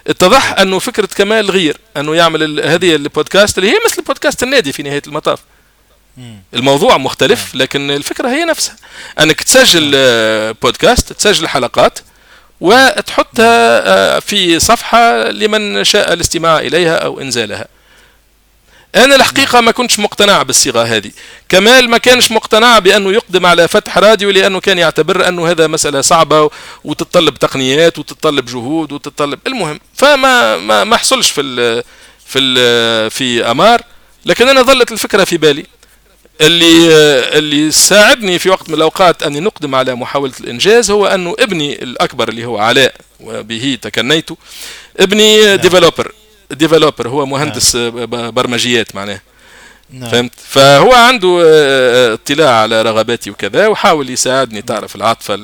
اتضح أنه فكرة كمال غير أنه يعمل هذه البودكاست اللي هي مثل بودكاست النادي في نهاية المطاف. الموضوع مختلف لكن الفكرة هي نفسها، أنك تسجل بودكاست، تسجل حلقات وتحطها في صفحة لمن شاء الاستماع إليها أو إنزالها. أنا الحقيقة ما كنتش مقتنع بالصيغة هذه، كمال ما كانش مقتنع بأنه يقدم على فتح راديو، لأنه كان يعتبر أنه هذا مسألة صعبة وتتطلب تقنيات وتتطلب جهود وتتطلب. المهم فما ما ما حصلش في ال في ال في أمار، لكن أنا ظلت الفكرة في بالي. اللي اللي ساعدني في وقت من الأوقات أني نقدم على محاولة الإنجاز هو أنه ابني الأكبر اللي هو علاء وبه تكنيته، ابني ديفلوبر ديفلوبر هو مهندس برمجيات معناه، فهمت؟ فهو عنده اطلاع على رغباتي وكذا، وحاول يساعدني، تعرف العاطفة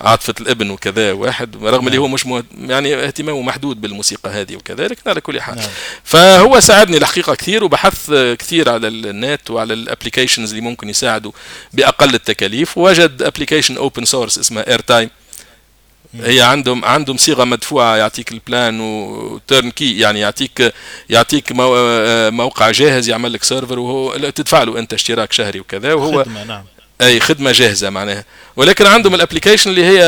عاطفة الابن وكذا، واحد رغم اللي هو مش مه... يعني اهتمامه محدود بالموسيقى هذه وكذا، لكن على كل حال نعم. فهو ساعدني الحقيقة كثير، وبحث كثير على النت وعلى الابليكيشنز اللي ممكن يساعدوا بأقل التكاليف، ووجد ابليكيشن اوبن سورس اسمها اير تايم. هي عندهم عندهم صيغه مدفوعه، يعطيك البلان وتيرن كي، يعني يعطيك يعطيك موقع جاهز، يعمل لك سيرفر وهو تدفع له انت اشتراك شهري وكذا، وهو خدمه نعم اي خدمه جاهزه معناها. ولكن عندهم الابلكيشن اللي هي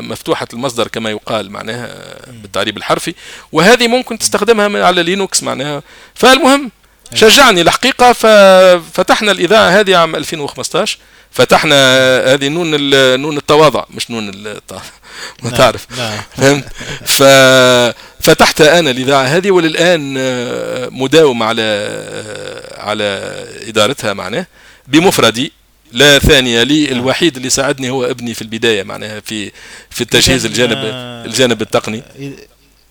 مفتوحه المصدر كما يقال معناها بالتعريب الحرفي، وهذه ممكن تستخدمها على لينوكس معناها. فالمهم شجعني الحقيقه، ففتحنا الاذاعه هذه عام ألفين وخمسة عشر، فتحنا هذه نون نون التواضع مش نون ما تعرف فهمت. ففتحت انا الاذاعه هذه، وللان مداوم على على ادارتها معناه بمفردي لا ثانية لي. الوحيد اللي ساعدني هو ابني في البداية معناها في في التجهيز، الجانب الجانب التقني.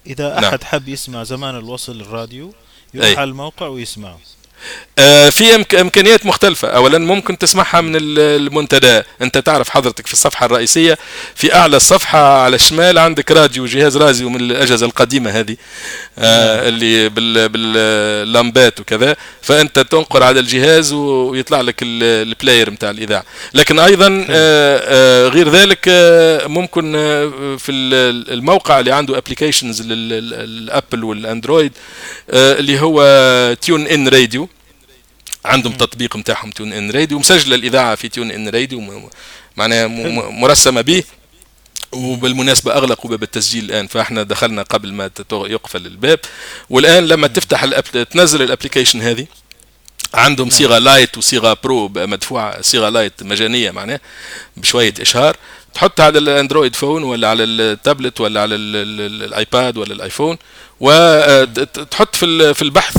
إذا أحد حب يسمع زمان الوصل الراديو يروح على الموقع ويسمعه. آه في إمك... إمكانيات مختلفة. أولا ممكن تسمعها من المنتدى، أنت تعرف حضرتك في الصفحة الرئيسية في أعلى الصفحة على الشمال عندك راديو، جهاز راديو من الأجهزة القديمة هذه آه اللي بال... باللمبات وكذا، فأنت تنقر على الجهاز ويطلع لك البلاير متاع الإذاعة. لكن أيضا آه آه غير ذلك آه ممكن في الموقع اللي عنده أبليكيشنز للأبل والأندرويد آه اللي هو تيون إن راديو، عندهم تطبيق نتاعهم تون ان راديو، مسجله الاذاعه في تون ان راديو معناها مرسمه به، وبالمناسبه اغلقوا باب التسجيل الان، فاحنا دخلنا قبل ما يقفل الباب. والان لما تفتح تنزل الابلكيشن هذه، عندهم صيغه لايت وصيغه برو مدفوعه، صيغه لايت مجانيه معناها بشويه اشهار، تحطها على الاندرويد فون ولا على التابلت ولا على الايباد ولا الايفون، وتحط في في البحث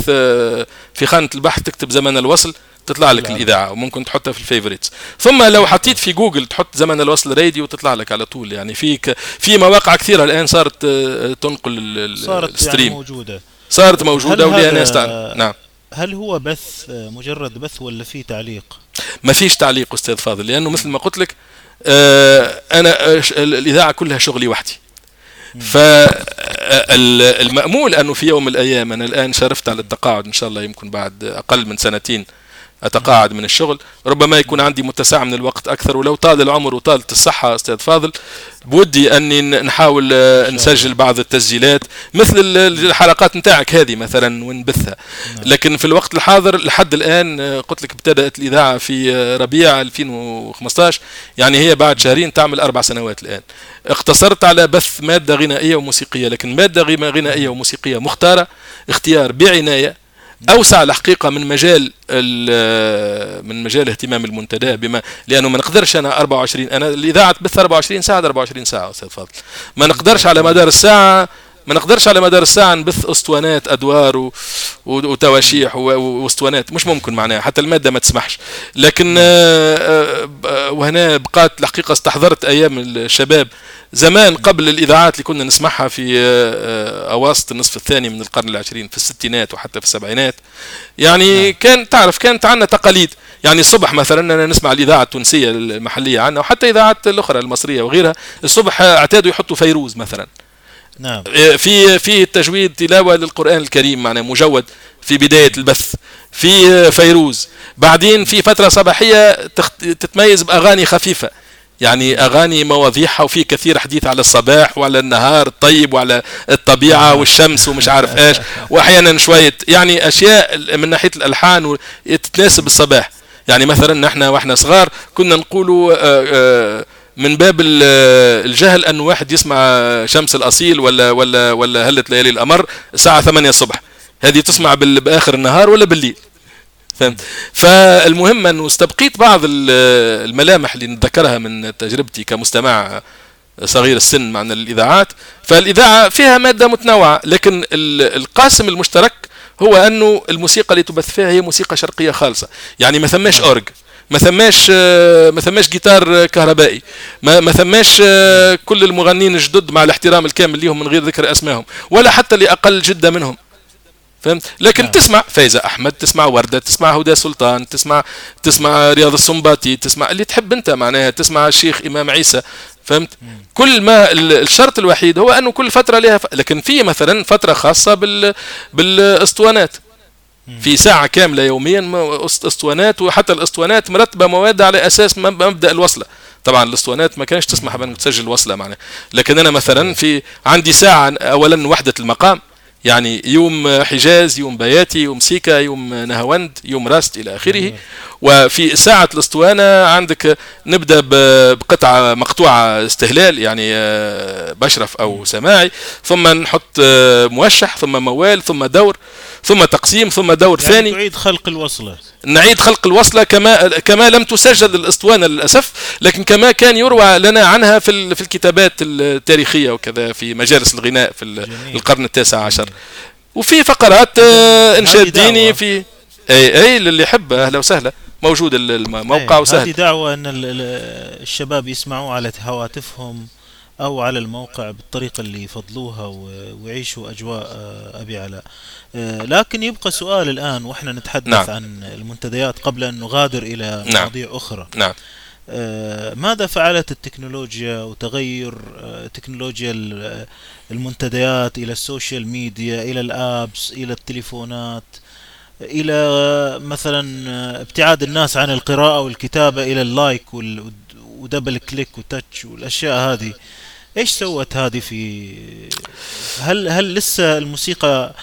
في خانة البحث تكتب زمن الوصل تطلع لك الإذاعة، وممكن تحطها في الفيفوريتس. ثم لو حطيت في جوجل تحط زمن الوصل راديو تطلع لك على طول. يعني في في مواقع كثيرة الآن صارت تنقل الستريم، صارت يعني موجودة، صارت موجودة وليها ناس تعمل. نعم. هل هو بث مجرد بث ولا في تعليق؟ ما فيش تعليق أستاذ فاضل، لأنه مثل ما قلت لك أنا الإذاعة كلها شغلي وحدي. فالمأمول أنه في يوم من الأيام، أنا الآن شرفت على التقاعد إن شاء الله، يمكن بعد أقل من سنتين أتقاعد من الشغل، ربما يكون عندي متسع من الوقت أكثر، ولو طال العمر وطالت الصحة أستاذ فاضل، بودي أني نحاول نسجل بعض التسجيلات مثل الحلقات نتاعك هذه مثلا ونبثها. لكن في الوقت الحاضر لحد الآن قلت لك ابتدأت الإذاعة في ربيع ألفين وخمسة عشر، يعني هي بعد شهرين تعمل أربع سنوات الآن. اقتصرت على بث مادة غنائية وموسيقية، لكن مادة غنائية وموسيقية مختارة اختيار بعناية أوسع الحقيقة من مجال من مجال اهتمام المنتدى، بما لأنه ما نقدرش أنا أربعة وعشرين، أنا الإذاعة تبث أربعة وعشرين ساعة أربعة وعشرين ساعة أستاذ فاضل، ما نقدرش على مدار الساعة ما نقدرش على مدار الساعة نبث أسطوانات أدوار و... وتواشيح و... وأسطوانات، مش ممكن معناها، حتى المادة ما تسمحش. لكن وهنا بقات الحقيقة، استحضرت أيام الشباب زمان قبل الإذاعات اللي كنا نسمعها في أواسط النصف الثاني من القرن العشرين، في الستينات وحتى في السبعينات. يعني كان تعرف كانت عندنا تقاليد، يعني الصبح مثلا أنا نسمع الإذاعة التونسية المحلية عنا، وحتى إذاعات الأخرى المصرية وغيرها، الصبح اعتادوا يحطوا فيروز مثلا، نعم، في في تجويد تلاوة للقرآن الكريم معناه مجود في بداية البث، في فيروز. بعدين في فترة صباحية تتميز بأغاني خفيفة، يعني أغاني مواضيعها، وفي كثير حديث على الصباح وعلى النهار الطيب وعلى الطبيعة والشمس ومش عارف إيش، وأحيانا شوية يعني أشياء من ناحية الألحان تتناسب الصباح. يعني مثلا نحن وإحنا صغار كنا نقولوا آآ آآ من باب الجهل أن واحد يسمع شمس الأصيل ولا ولا ولا هلت ليالي الأمر الساعة ثمانية الصبح، هذه تسمع بآخر النهار ولا بالليل، فهمت؟ فالمهم أنه استبقيت بعض الملامح اللي نتذكرها من تجربتي كمستمع صغير السن مع الإذاعات. فالإذاعة فيها مادة متنوعة، لكن القاسم المشترك هو أنه الموسيقى اللي تبث فيها هي موسيقى شرقية خالصة، يعني ما ثماش أورج، ما ثماش ما ثماش جيتار كهربائي، ما ما ثماش كل المغنيين الجدد مع الاحترام الكامل ليهم من غير ذكر أسمائهم ولا حتى لأقل جدة منهم، فهمت؟ لكن نعم. تسمع فايزة أحمد، تسمع وردة، تسمع هدى سلطان، تسمع تسمع رياض السنباطي، تسمع اللي تحب أنت معناها، تسمع الشيخ إمام عيسى، فهمت؟ مم. كل ما الشرط الوحيد هو أنه كل فترة لها ف... لكن في مثلا فترة خاصة بال بالأسطوانات، في ساعة كاملة يوميا أسطوانات، وحتى الأسطوانات مرتبة مواد على أساس مبدأ الوصلة. طبعا الأسطوانات ما كانش تسمح بأن تسجل وصلة معناها، لكن أنا مثلا في عندي ساعة أولا وحدة المقام، يعني يوم حجاز، يوم بياتي، يوم سيكا، يوم نهاوند، يوم راست إلى آخره. وفي ساعة الأسطوانة عندك نبدأ بقطعة مقطوعة استهلال يعني بشرف أو سماعي، ثم نحط موشح، ثم موال، ثم دور، ثم تقسيم، ثم دور يعني ثاني. نعيد خلق الوصلة. نعيد خلق الوصلة كما كما لم تسجل الأسطوانة للأسف، لكن كما كان يروى لنا عنها في في الكتابات التاريخية وكذا في مجالس الغناء في جميل. القرن التاسع عشر. جميل. وفي فقرات إنشاد ديني في اي اي للي يحب اهلا وسهلا، موجود الموقع أيه. وسهل. هذه دعوه ان الشباب يسمعوا على هواتفهم او على الموقع بالطريقه اللي يفضلوها ويعيشوا اجواء ابي علاء. لكن يبقى سؤال الان واحنا نتحدث نعم. عن المنتديات قبل ان نغادر الى نعم. مواضيع اخرى. نعم. ماذا فعلت التكنولوجيا وتغير تكنولوجيا المنتديات الى السوشيال ميديا، الى الابس، الى التليفونات، إلى مثلا ابتعاد الناس عن القراءة والكتابة إلى اللايك ودبل كليك وتاتش والأشياء هذه؟ إيش سوت هذه في هل هل لسه الموسيقى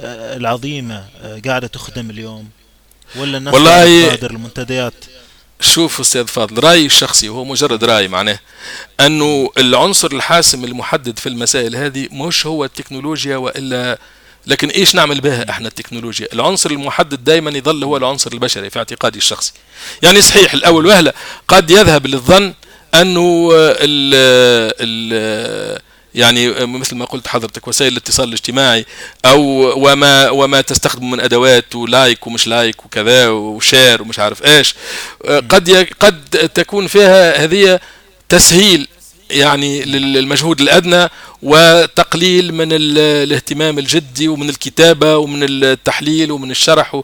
العظيمة قاعدة تخدم اليوم ولا الناس تغادر المنتديات؟ شوف أستاذ فاضل، رأيي الشخصي وهو مجرد رأي معناه أنه العنصر الحاسم المحدد في المسائل هذه مش هو التكنولوجيا وإلا، لكن ايش نعمل بها احنا التكنولوجيا. العنصر المحدد دائما يظل هو العنصر البشري في اعتقادي الشخصي. يعني صحيح الاول وهلا قد يذهب للظن انه ال ال يعني مثل ما قلت حضرتك وسائل الاتصال الاجتماعي او وما وما تستخدم من ادوات ولايك ومش لايك وكذا وشير ومش عارف ايش، قد قد تكون فيها هذه تسهيل يعني للمجهود الأدنى وتقليل من الاهتمام الجدي ومن الكتابة ومن التحليل ومن الشرح.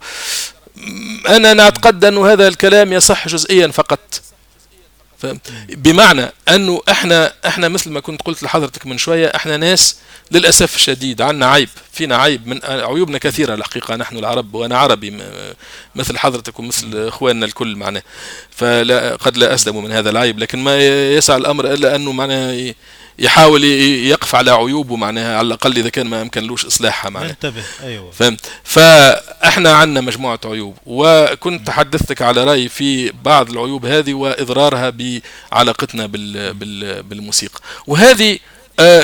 أنا نعتقد أن هذا الكلام يصح جزئيا فقط، بمعنى أنه احنا احنا مثل ما كنت قلت لحضرتك من شوية، احنا ناس للأسف الشديد عنا عيب، فينا عيب، من عيوبنا كثيرة الحقيقة، نحن العرب، وأنا عربي مثل حضرتك ومثل إخواننا الكل معناه، فقد لا أسلم من هذا العيب، لكن ما يسعى الأمر إلا أنه معناه يحاول يقف على عيوبه معناها على الأقل إذا كان ما أمكنلوش إصلاحها معناها. انتبه. أيوة. فهمت. فإحنا عنا مجموعة عيوب، وكنت تحدثتك على رأيي في بعض العيوب هذه وإضرارها بعلاقتنا بال... بال... بالموسيقى، وهذه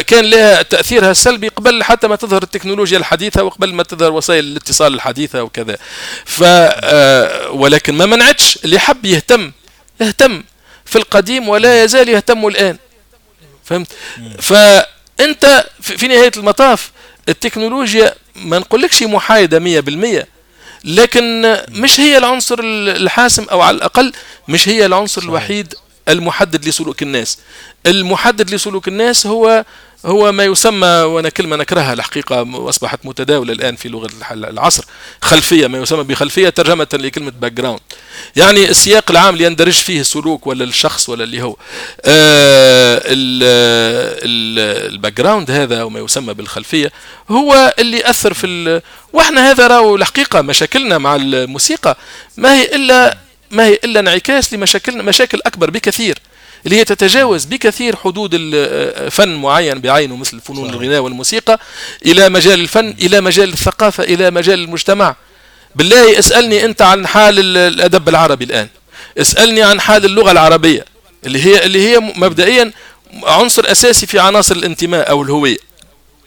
كان لها تأثيرها السلبي قبل حتى ما تظهر التكنولوجيا الحديثة وقبل ما تظهر وسائل الاتصال الحديثة وكذا. ف ولكن ما منعتش اللي حب يهتم يهتم في القديم ولا يزال يهتم الآن، فهمت؟ فأنت في نهاية المطاف التكنولوجيا ما نقولكش محايدة مية بالمية، لكن مش هي العنصر الحاسم، أو على الأقل مش هي العنصر الوحيد المحدد لسلوك الناس. المحدد لسلوك الناس هو هو ما يسمى، وانا كلمه نكرهها الحقيقه واصبحت متداوله الان في لغه العصر، خلفيه، ما يسمى بخلفيه ترجمه لكلمه باك جراوند، يعني السياق العام اللي يندرج فيه السلوك ولا الشخص ولا اللي هو آه الباك جراوند هذا وما يسمى بالخلفيه هو اللي اثر في ال... واحنا هذا راهو الحقيقه مشاكلنا مع الموسيقى ما هي الا ما هي الا انعكاس لمشاكل مشاكل اكبر بكثير، اللي هي تتجاوز بكثير حدود الفن معين بعينه، مثل فنون الغناء والموسيقى، الى مجال الفن، الى مجال الثقافه، الى مجال المجتمع. بالله اسالني انت عن حال الادب العربي الان، اسالني عن حال اللغه العربيه اللي هي اللي هي مبدئيا عنصر اساسي في عناصر الانتماء او الهويه.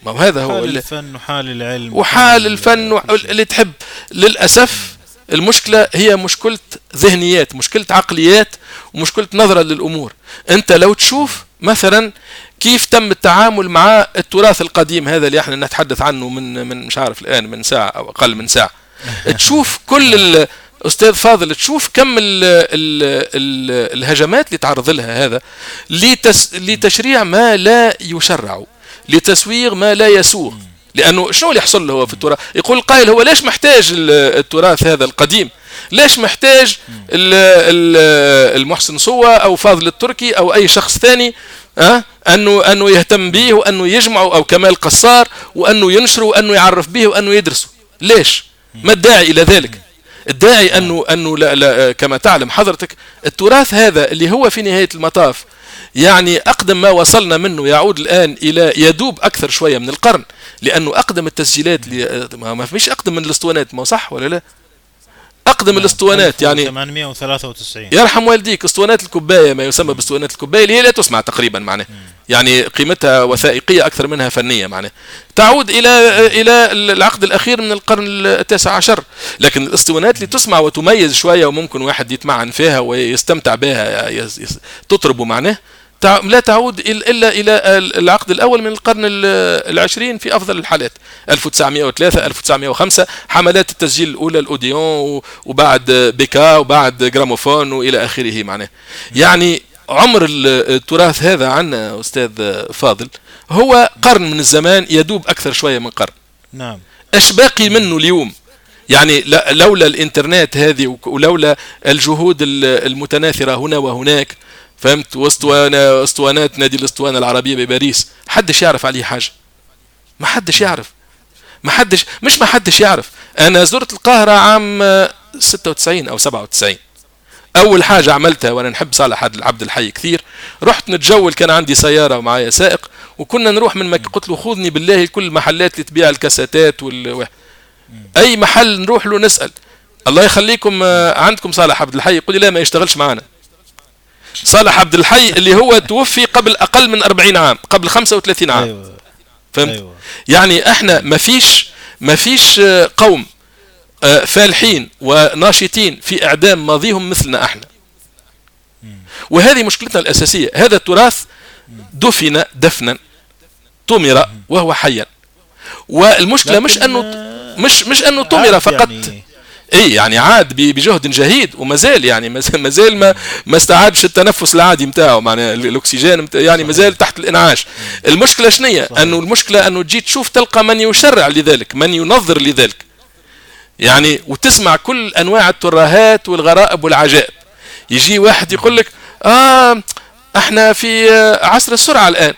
ما هذا هو حال الفن وحال العلم وحال الفن و... اللي تحب. للاسف المشكلة هي مشكلة ذهنيات، مشكلة عقليات، ومشكلة نظرة للأمور. أنت لو تشوف مثلا كيف تم التعامل مع التراث القديم هذا اللي احنا نتحدث عنه من من مش عارف الان من ساعه او اقل من ساعه. تشوف كل استاذ فاضل تشوف كم ال ال ال الهجمات اللي تعرض لها هذا لتس لتشريع ما لا يشرع، لتسويغ ما لا يسوغ. لانه شنو اللي يحصل له هو في التراث؟ يقول قائل هو ليش محتاج التراث هذا القديم؟ ليش محتاج المحسن صوة او فاضل التركي او اي شخص ثاني أه؟ انه انه يهتم به وانه يجمعه، او كمال قصار وانه ينشره وانه يعرف به وانه يدرسه؟ ليش؟ ما الداعي الى ذلك؟ الداعي انه انه لا لا كما تعلم حضرتك التراث هذا اللي هو في نهايه المطاف يعني اقدم ما وصلنا منه يعود الان الى يدوب اكثر شويه من القرن، لانه اقدم التسجيلات ما فيش اقدم من الاسطوانات، ما صح ولا لا؟ اقدم الاسطوانات يعني ثمانمئة وثلاثة وتسعين يرحم والديك، اسطوانات الكوبايه ما يسمى باسطوانات الكوبايه اللي هي لا تسمع تقريبا معناه، يعني قيمتها وثائقيه اكثر منها فنيه معناه، تعود الى الى العقد الاخير من القرن التاسع عشر. لكن الاسطوانات اللي تسمع وتميز شويه وممكن واحد يتمعن فيها ويستمتع بها تطرب معناه لا تعود الا الى العقد الاول من القرن العشرين في افضل الحالات، ألف وتسعمئة وثلاثة ألف وتسعمئة وخمسة، حملات التسجيل الاولى الاوديون وبعد بيكا وبعد جراموفون والى اخره معناه. يعني عمر التراث هذا عندنا استاذ فاضل هو قرن من الزمان، يدوب اكثر شويه من قرن. نعم. اش باقي منه اليوم؟ يعني لولا الانترنت هذه ولولا الجهود المتناثره هنا وهناك فهمت، واسطوانه اسطوانات نادي الاسطوانه العربيه بباريس حدش يعرف عليه حاجه، ما حدش يعرف، ما حدش مش ما حدش يعرف. انا زرت القاهره عام ستة وتسعين او سبعة وتسعين، اول حاجه عملتها وانا نحب صالح عبد الحي كثير، رحت نتجول، كان عندي سياره ومعايا سائق وكنا نروح من مكه، قلت له خذني بالله لكل المحلات اللي تبيع الكاساتات وال... اي محل نروح له نسال، الله يخليكم عندكم صالح عبد الحي، يقول لي لا ما يشتغلش معنا. صالح عبد الحي اللي هو توفي قبل اقل من أربعين عام، قبل خمسة وثلاثين عام. أيوة. فهمت؟ أيوة. يعني احنا ما فيش ما فيش قوم فالحين وناشطين في اعدام ماضيهم مثلنا احنا، وهذه مشكلتنا الاساسيه. هذا التراث دفن دفنا طمر وهو حيا، والمشكله مش انه مش مش انه طمر فقط، يعني اي يعني عاد بجهد جهيد ومازال يعني مازال ما ما استعادش التنفس العادي نتاعو، معناها الاكسجين يعني مازال تحت الانعاش. المشكله شنية؟ انه المشكله انه تجي تشوف تلقى من يشرع لذلك، من ينظر لذلك يعني، وتسمع كل انواع الترهات والغرائب والعجائب. يجي واحد يقول لك اه احنا في عصر السرعه الان،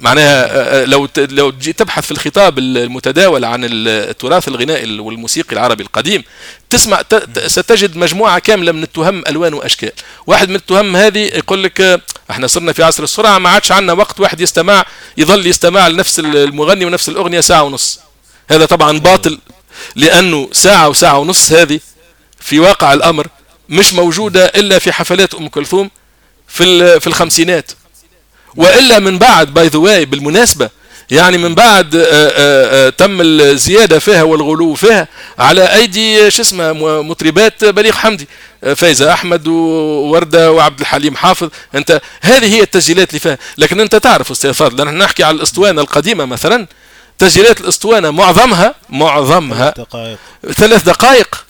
معناها لو لو تبحث في الخطاب المتداول عن التراث الغنائي والموسيقي العربي القديم تسمع ستجد مجموعه كامله من التهم الوان واشكال. واحد من التهم هذه يقول لك احنا صرنا في عصر السرعه، ما عادش عندنا وقت واحد يستمع يظل يستمع لنفس المغني ونفس الاغنيه ساعه ونص. هذا طبعا باطل، لانه ساعه وساعه ونص هذه في واقع الامر مش موجوده الا في حفلات ام كلثوم في في الخمسينات، والا من بعد باي ذا واي بالمناسبه يعني من بعد آآ آآ تم الزياده فيها والغلو فيها على ايدي شو اسمه مطربات بليغ حمدي، فايزه احمد وورده وعبد الحليم حافظ. انت هذه هي التسجيلات اللي فيها. لكن انت تعرف استاذ فاضل نحن نحكي على الاسطوانه القديمه مثلا، تسجيلات الاسطوانه معظمها معظمها ثلاث دقائق ثلاث دقائق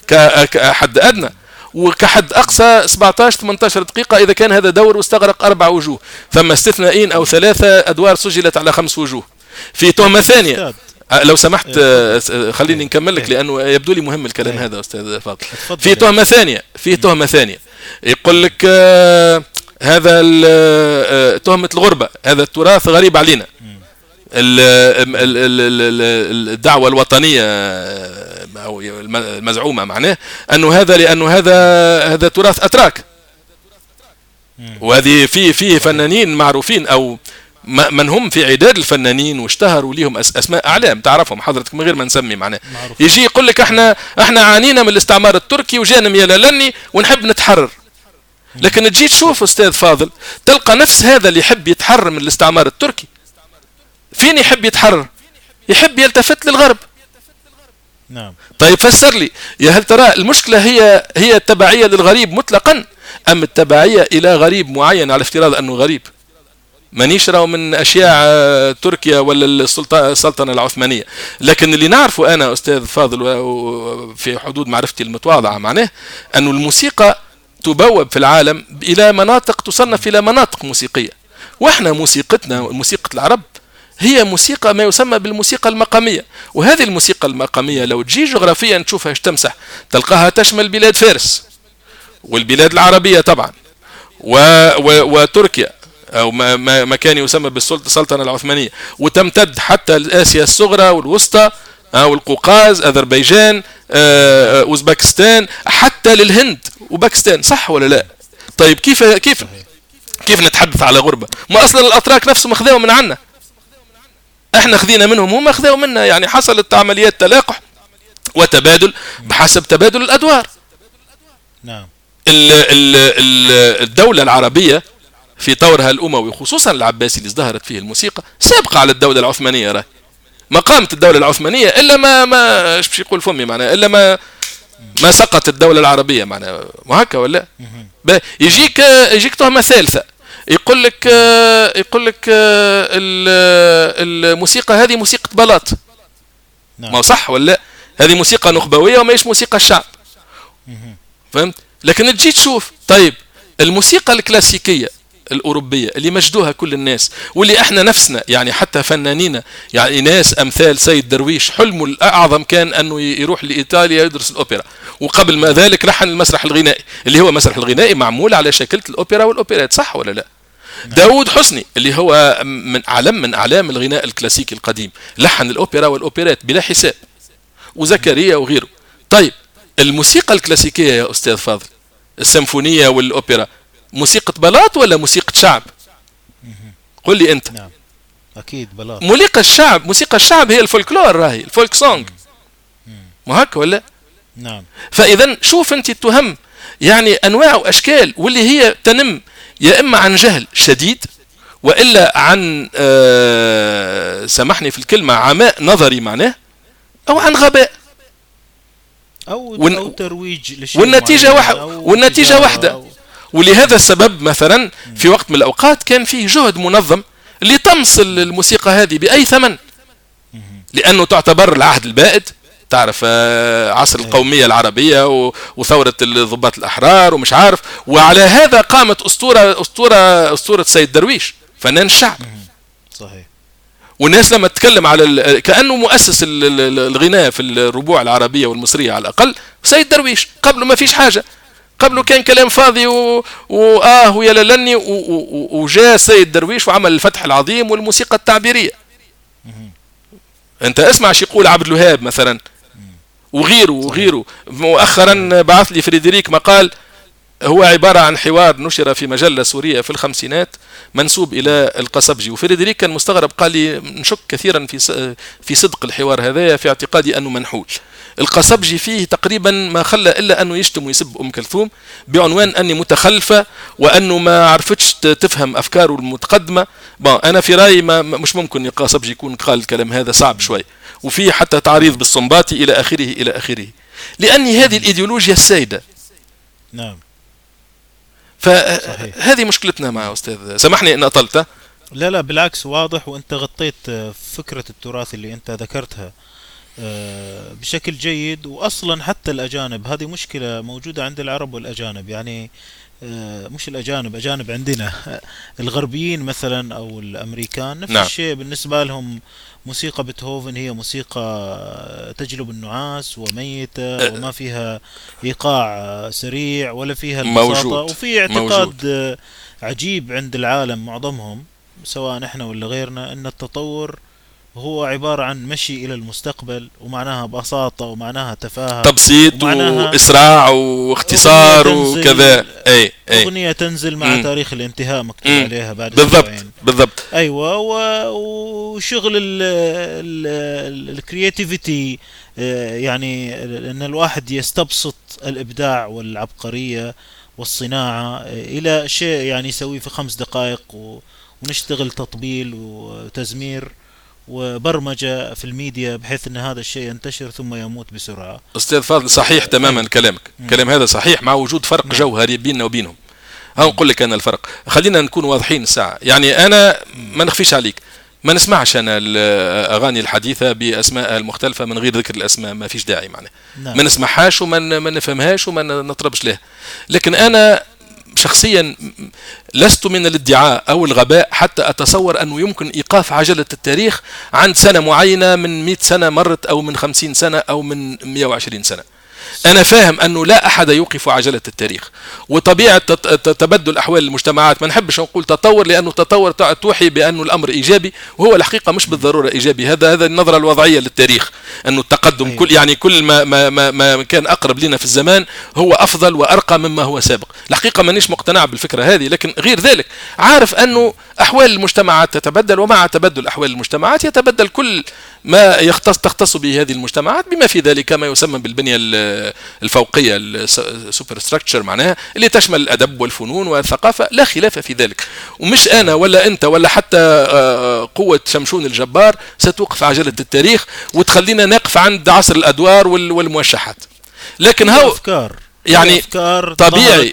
كحد ادنى، وكحد أقصى سبعة عشر ثمانية عشر دقيقة إذا كان هذا دور واستغرق أربع وجوه، ثم استثنائين أو ثلاثة أدوار سجلت على خمس وجوه. في تهمة ثانية لو سمحت خليني نكمل لك لأنه يبدو لي مهم الكلام هذا أستاذ فاضل. في تهمة ثانية في تهمة ثانية يقول لك هذا تهمة الغربة، هذا التراث غريب علينا، الدعوة الوطنية أو المزعومة معناه أنه هذا لأنه هذا هذا تراث أتراك، وهذه في في فنانين معروفين أو من هم في عداد الفنانين واشتهروا ليهم أسماء أعلام تعرفهم حضرتك من غير ما نسمي معناه. يجي يقول لك احنا احنا عانينا من الاستعمار التركي وجانا ميلالني ونحب نتحرر. لكن تجي تشوف أستاذ فاضل تلقى نفس هذا اللي يحب يتحرر من الاستعمار التركي فين يحب يتحرر؟ يحب يلتفت للغرب. نعم. طيب فسر لي يا هل ترى المشكلة هي هي التبعية للغريب مطلقا أم التبعية إلى غريب معين على افتراض أنه غريب؟ مانيش راهو من اشياع تركيا ولا السلطنه العثمانيه، لكن اللي نعرفه انا استاذ فاضل وفي حدود معرفتي المتواضعه معناه انه الموسيقى تبوب في العالم الى مناطق تصنف الى مناطق موسيقيه، واحنا موسيقتنا موسيقى العرب هي موسيقى ما يسمى بالموسيقى المقاميه، وهذه الموسيقى المقاميه لو تجي جغرافيا تشوفها اش تمسح تلقاها تشمل بلاد فارس والبلاد العربيه طبعا و... و... وتركيا أو ما, ما, ما كان يسمى بالسلطنة العثمانية، وتمتد حتى آسيا الصغرى والوسطى والقوقاز، أذربيجان، أوزبكستان، حتى للهند وباكستان، صح ولا لا؟ طيب كيف كيف كيف نتحدث على غربة؟ ما أصلا الأتراك نفسهم أخذوا من عنا، إحنا خذينا منهم هم أخذوا منا، يعني حصلت عمليات تلاقح وتبادل بحسب تبادل الأدوار. نعم. الدولة العربية في طورها الأموي خصوصا العباسي اللي ازدهرت فيه الموسيقى سابقة على الدولة العثمانية، راهي ما قامت الدولة العثمانية إلا ما ما اش باش يقول فمي معناها إلا ما ما سقطت الدولة العربية معناها، وهكا ولا يجيك يجيك تهمة ثالثة يقول لك يقول لك الموسيقى هذه موسيقى بلاط، ما صح ولا هذه موسيقى نخبوية وماهيش موسيقى الشعب، فهمت؟ لكن تجي تشوف طيب الموسيقى الكلاسيكية الأوروبية اللي مجدوها كل الناس واللي احنا نفسنا يعني حتى فنانين يعني ناس أمثال سيد درويش حلمه الأعظم كان أنه يروح لإيطاليا يدرس الأوبرا، وقبل ما ذلك لحن المسرح الغنائي اللي هو مسرح الغنائي معمول على شكل الأوبرا والأوبرات، صح ولا لا؟ داود حسني اللي هو من علم من أعلام الغناء الكلاسيكي القديم لحن الأوبرا والأوبرات بلا حساب، وزكريا وغيره. طيب الموسيقى الكلاسيكية يا أستاذ فاضل السيمفونية والأوبرا موسيقى بلاط ولا موسيقى شعب؟ قل لي انت. نعم اكيد بلاط. موسيقى الشعب موسيقى الشعب هي الفولكلور، راهي الفولك سونغ، ما هكا ولا؟ نعم. فاذا شوف انت التهم يعني انواع واشكال واللي هي تنم يا اما عن جهل شديد والا عن آه سامحني في الكلمه عماء نظري معناه، او عن غباء او, ون... أو ترويج لشيء، والنتيجه واحده والنتيجه واحده. ولهذا السبب مثلا في وقت من الأوقات كان فيه جهد منظم لطمس الموسيقى هذه بأي ثمن، لأنه تعتبر العهد البائد، تعرف عصر القومية العربية وثورة الضباط الأحرار ومش عارف، وعلى هذا قامت أسطورة أسطورة أسطورة سيد درويش فنان الشعب. صحيح. والناس لما تتكلم على كأنه مؤسس الغناء في الربوع العربية والمصرية على الأقل سيد درويش، قبله ما فيش حاجة، قبله كان كلام فاضي و... وآه ويا للني و... و... وجاء سيد درويش وعمل الفتح العظيم والموسيقى التعبيرية. أنت اسمع شي يقول عبد الوهاب مثلا وغيره وغيره. مؤخرا بعث لي فريدريك مقال هو عبارة عن حوار نشر في مجلة سورية في الخمسينات منسوب إلى القصبجي، وفريدريك كان مستغرب قال لي نشك كثيرا في س... في صدق الحوار هذا، في اعتقادي أنه منحول. القصبجي فيه تقريبا ما خلى إلا أنه يشتم ويسب أم كلثوم بعنوان أني متخلفة وأنه ما عرفتش تفهم أفكاره المتقدمة. أنا في رأيي ما مش ممكن القصبجي يكون قال الكلام هذا، صعب شوي، وفيه حتى تعريض بالصنباطي إلى آخره إلى آخره، لأن هذه الإيديولوجيا السائدة. نعم. فهذه مشكلتنا مع أستاذ، سامحني أن أطلت. لا لا بالعكس واضح، وأنت غطيت فكرة التراث اللي أنت ذكرتها بشكل جيد، واصلا حتى الاجانب هذه مشكله موجوده عند العرب والاجانب، يعني مش الاجانب اجانب عندنا الغربيين مثلا او الامريكان نفس نعم. الشيء بالنسبه لهم موسيقى بيتهوفن هي موسيقى تجلب النعاس وميته وما فيها ايقاع سريع ولا فيها البساطه، وفي اعتقاد موجود. عجيب عند العالم معظمهم سواء احنا ولا غيرنا ان التطور هو عبارة عن مشي إلى المستقبل، ومعناها بساطة ومعناها تفاهة، تبسيط وإسراع واختصار وكذا. أي أي أغنية تنزل مع مم. تاريخ الانتهاء مكتوب مم. عليها بعد بالضبط سبعين. بالضبط. أيوة. وشغل الكرياتيفيتي يعني أن الواحد يستبسط الإبداع والعبقرية والصناعة إلى شيء يعني يسويه في خمس دقائق، ونشتغل تطبيل وتزمير وبرمجة في الميديا بحيث أن هذا الشيء ينتشر ثم يموت بسرعة. أستاذ فاضل صحيح تماما كلامك، كلام هذا صحيح مع وجود فرق جوهري بيننا وبينهم. هنقول لك انا الفرق. خلينا نكون واضحين ساعه، يعني انا ما نخفيش عليك، ما نسمعش انا الاغاني الحديثه باسمائها المختلفه من غير ذكر الاسماء، ما فيش داعي معناها، ما نسمعهاش وما ما نفهمهاش وما نطربش لها. لكن انا شخصيا لست من الادعاء او الغباء حتى اتصور انه يمكن ايقاف عجله التاريخ عند سنه معينه، من مئة سنه مرت او من خمسين سنه او من مئة وعشرين سنه. انا فاهم انه لا احد يوقف عجله التاريخ وطبيعه تبدل احوال المجتمعات. ما نحبش نقول تطور، لانه التطور توحي بانه الامر ايجابي، وهو الحقيقه مش بالضروره ايجابي. هذا هذا النظره الوضعيه للتاريخ، انه التقدم أيوة. كل يعني كل ما ما ما كان اقرب لنا في الزمان هو افضل وارقى مما هو سابق. الحقيقه مانيش مقتنع بالفكره هذه، لكن غير ذلك عارف انه احوال المجتمعات تتبدل، ومع تبدل احوال المجتمعات يتبدل كل ما يختص تختص به هذه المجتمعات، بما في ذلك ما يسمى بالبنيه الفوقيه، السوبر ستراكشر معناها، اللي تشمل الادب والفنون والثقافه، لا خلاف في ذلك. ومش انا ولا انت ولا حتى قوه شمشون الجبار ستوقف عجله التاريخ وتخلينا نقف عند عصر الادوار والموشحات. لكن هو افكار يعني طبيعي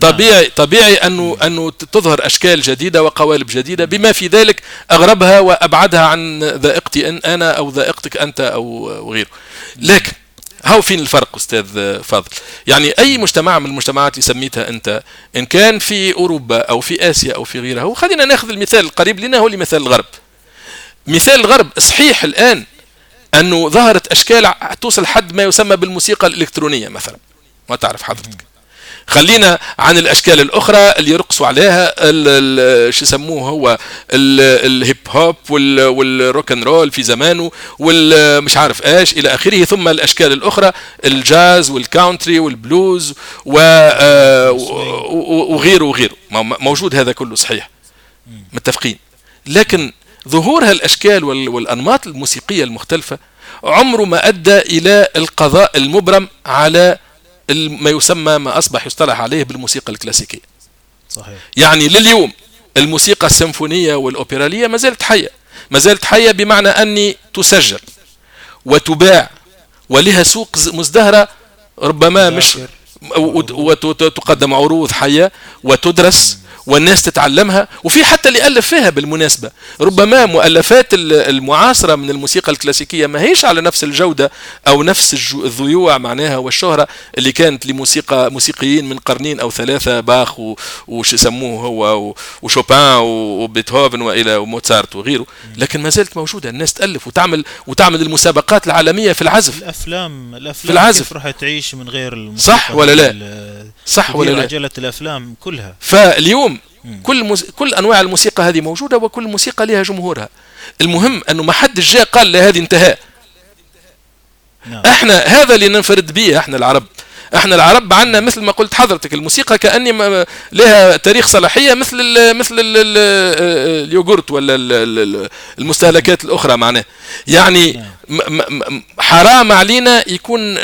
طبيعي طبيعي انه انه تظهر اشكال جديده وقوالب جديده، بما في ذلك اغربها وابعدها عن ذائقتي ان انا او ذائقتك انت او غيره. لكن هاو فين الفرق أستاذ فاضل؟ يعني أي مجتمع من المجتمعات اللي سميتها أنت، إن كان في أوروبا أو في آسيا أو في غيرها، وخلينا ناخذ المثال القريب لنا هو اللي مثال الغرب. مثال الغرب صحيح الآن أنه ظهرت أشكال توصل حد ما يسمى بالموسيقى الإلكترونية مثلا، ما تعرف حضرتك. خلينا عن الأشكال الأخرى اللي يرقصوا عليها، شو يسموه هو الهيب هوب والروك اند رول في زمانه والمش عارف ايش إلى آخره، ثم الأشكال الأخرى الجاز والكاونتري والبلوز وغيره وغيره، موجود هذا كله صحيح، متفقين. لكن ظهور هالأشكال والأنماط الموسيقية المختلفة عمره ما أدى إلى القضاء المبرم على ما يسمى، ما أصبح يصطلح عليه بالموسيقى الكلاسيكية. صحيح. يعني لليوم الموسيقى السيمفونية والأوبرالية ما زالت حية، ما زالت حية بمعنى أني تسجل وتباع ولها سوق مزدهرة، ربما مش وتقدم عروض حية وتدرس والناس تتعلمها، وفي حتى اللي ألف فيها بالمناسبة. ربما مؤلفات المعاصرة من الموسيقى الكلاسيكية ما هيش على نفس الجودة أو نفس الذيوع معناها والشهرة اللي كانت لموسيقى موسيقيين من قرنين أو ثلاثة، باخ وش يسموه هو وشوبان وبيتهوفن وإلى وموتسارت وغيره، لكن ما زالت موجودة. الناس تألف وتعمل وتعمل المسابقات العالمية في العزف. الأفلام الأفلام في العزف كيف راح تعيش من غير الموسيقى؟ صح ولا لا؟ صح ولا لا؟ عجلة الأفلام كلها. فاليوم كل مز... كل انواع الموسيقى هذه موجوده، وكل موسيقى لها جمهورها. المهم انه ما حدش جاء قال لا هذه انتهى. نعم. احنا هذا اللي ننفرد به، احنا العرب احنا العرب عندنا مثل ما قلت حضرتك الموسيقى كأني ما... لها تاريخ صلاحيه مثل ال... مثل ال... ال... اليوغورت ولا ال... المستهلكات الاخرى معناه. يعني نعم. م... م... حرام علينا يكون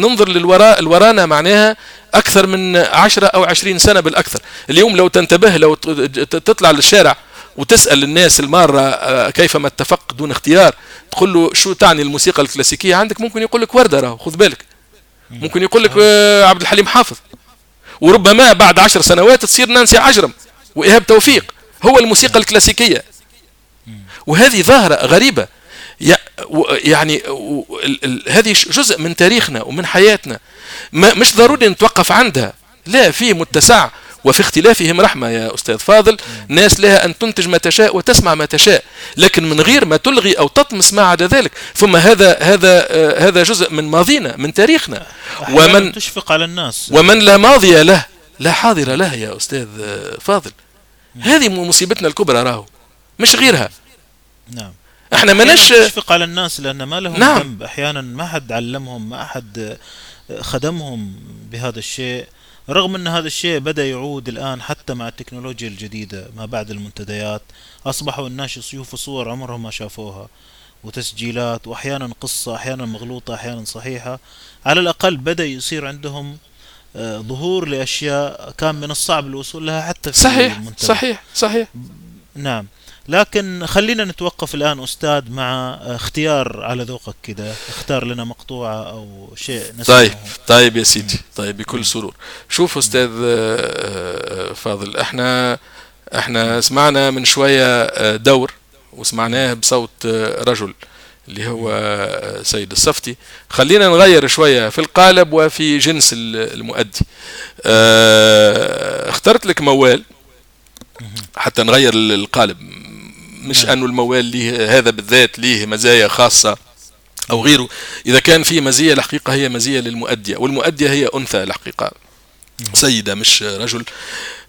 ننظر للوراء الورانا معناها أكثر من عشرة أو عشرين سنة بالأكثر. اليوم لو تنتبه، لو تطلع للشارع وتسأل الناس المارة كيفما اتفق دون اختيار، تقول له شو تعني الموسيقى الكلاسيكية عندك، ممكن يقول لك وردة، راهو خذ بالك، ممكن يقول لك عبد الحليم حافظ، وربما بعد عشر سنوات تصير نانسي عجرم وإيهاب توفيق هو الموسيقى الكلاسيكية. وهذه ظاهرة غريبة يعني، هذه جزء من تاريخنا ومن حياتنا، مش ضروري نتوقف عندها، لا، فيه متسع وفي اختلافهم رحمة يا أستاذ فاضل. ناس لها أن تنتج ما تشاء وتسمع ما تشاء، لكن من غير ما تلغي أو تطمس ما عدا ذلك. ثم هذا هذا هذا جزء من ماضينا، من تاريخنا، ومن تشفق على الناس، ومن لا ماضي له لا حاضر له يا أستاذ فاضل. هذه مصيبتنا الكبرى، راهو مش غيرها. نعم. احنا منش نشفق على الناس لان ما لهم نعم. ذنب، احيانا ما حد علمهم، ما حد خدمهم بهذا الشيء، رغم ان هذا الشيء بدا يعود الان حتى مع التكنولوجيا الجديده. ما بعد المنتديات اصبحوا الناس يشوفوا صور عمرهم ما شافوها، وتسجيلات، واحيانا قصه، احيانا مغلوطه، احيانا صحيحه. على الاقل بدا يصير عندهم ظهور لاشياء كان من الصعب الوصول لها حتى في صحيح المنتدى. صحيح صحيح نعم. لكن خلينا نتوقف الآن أستاذ مع اختيار على ذوقك كده، اختار لنا مقطوعة أو شيء نسمعه. طيب طيب يا سيدي، طيب بكل سرور. شوف أستاذ فاضل، احنا احنا سمعنا من شوية دور وسمعناه بصوت رجل اللي هو سيد الصفتي. خلينا نغير شوية في القالب وفي جنس المؤدي. اخترت لك موال حتى نغير القالب، مش أنه الموال ليه هذا بالذات ليه مزايا خاصة أو غيره، إذا كان فيه مزية الحقيقة هي مزية للمؤدية، والمؤدية هي أنثى الحقيقة، سيدة مش رجل.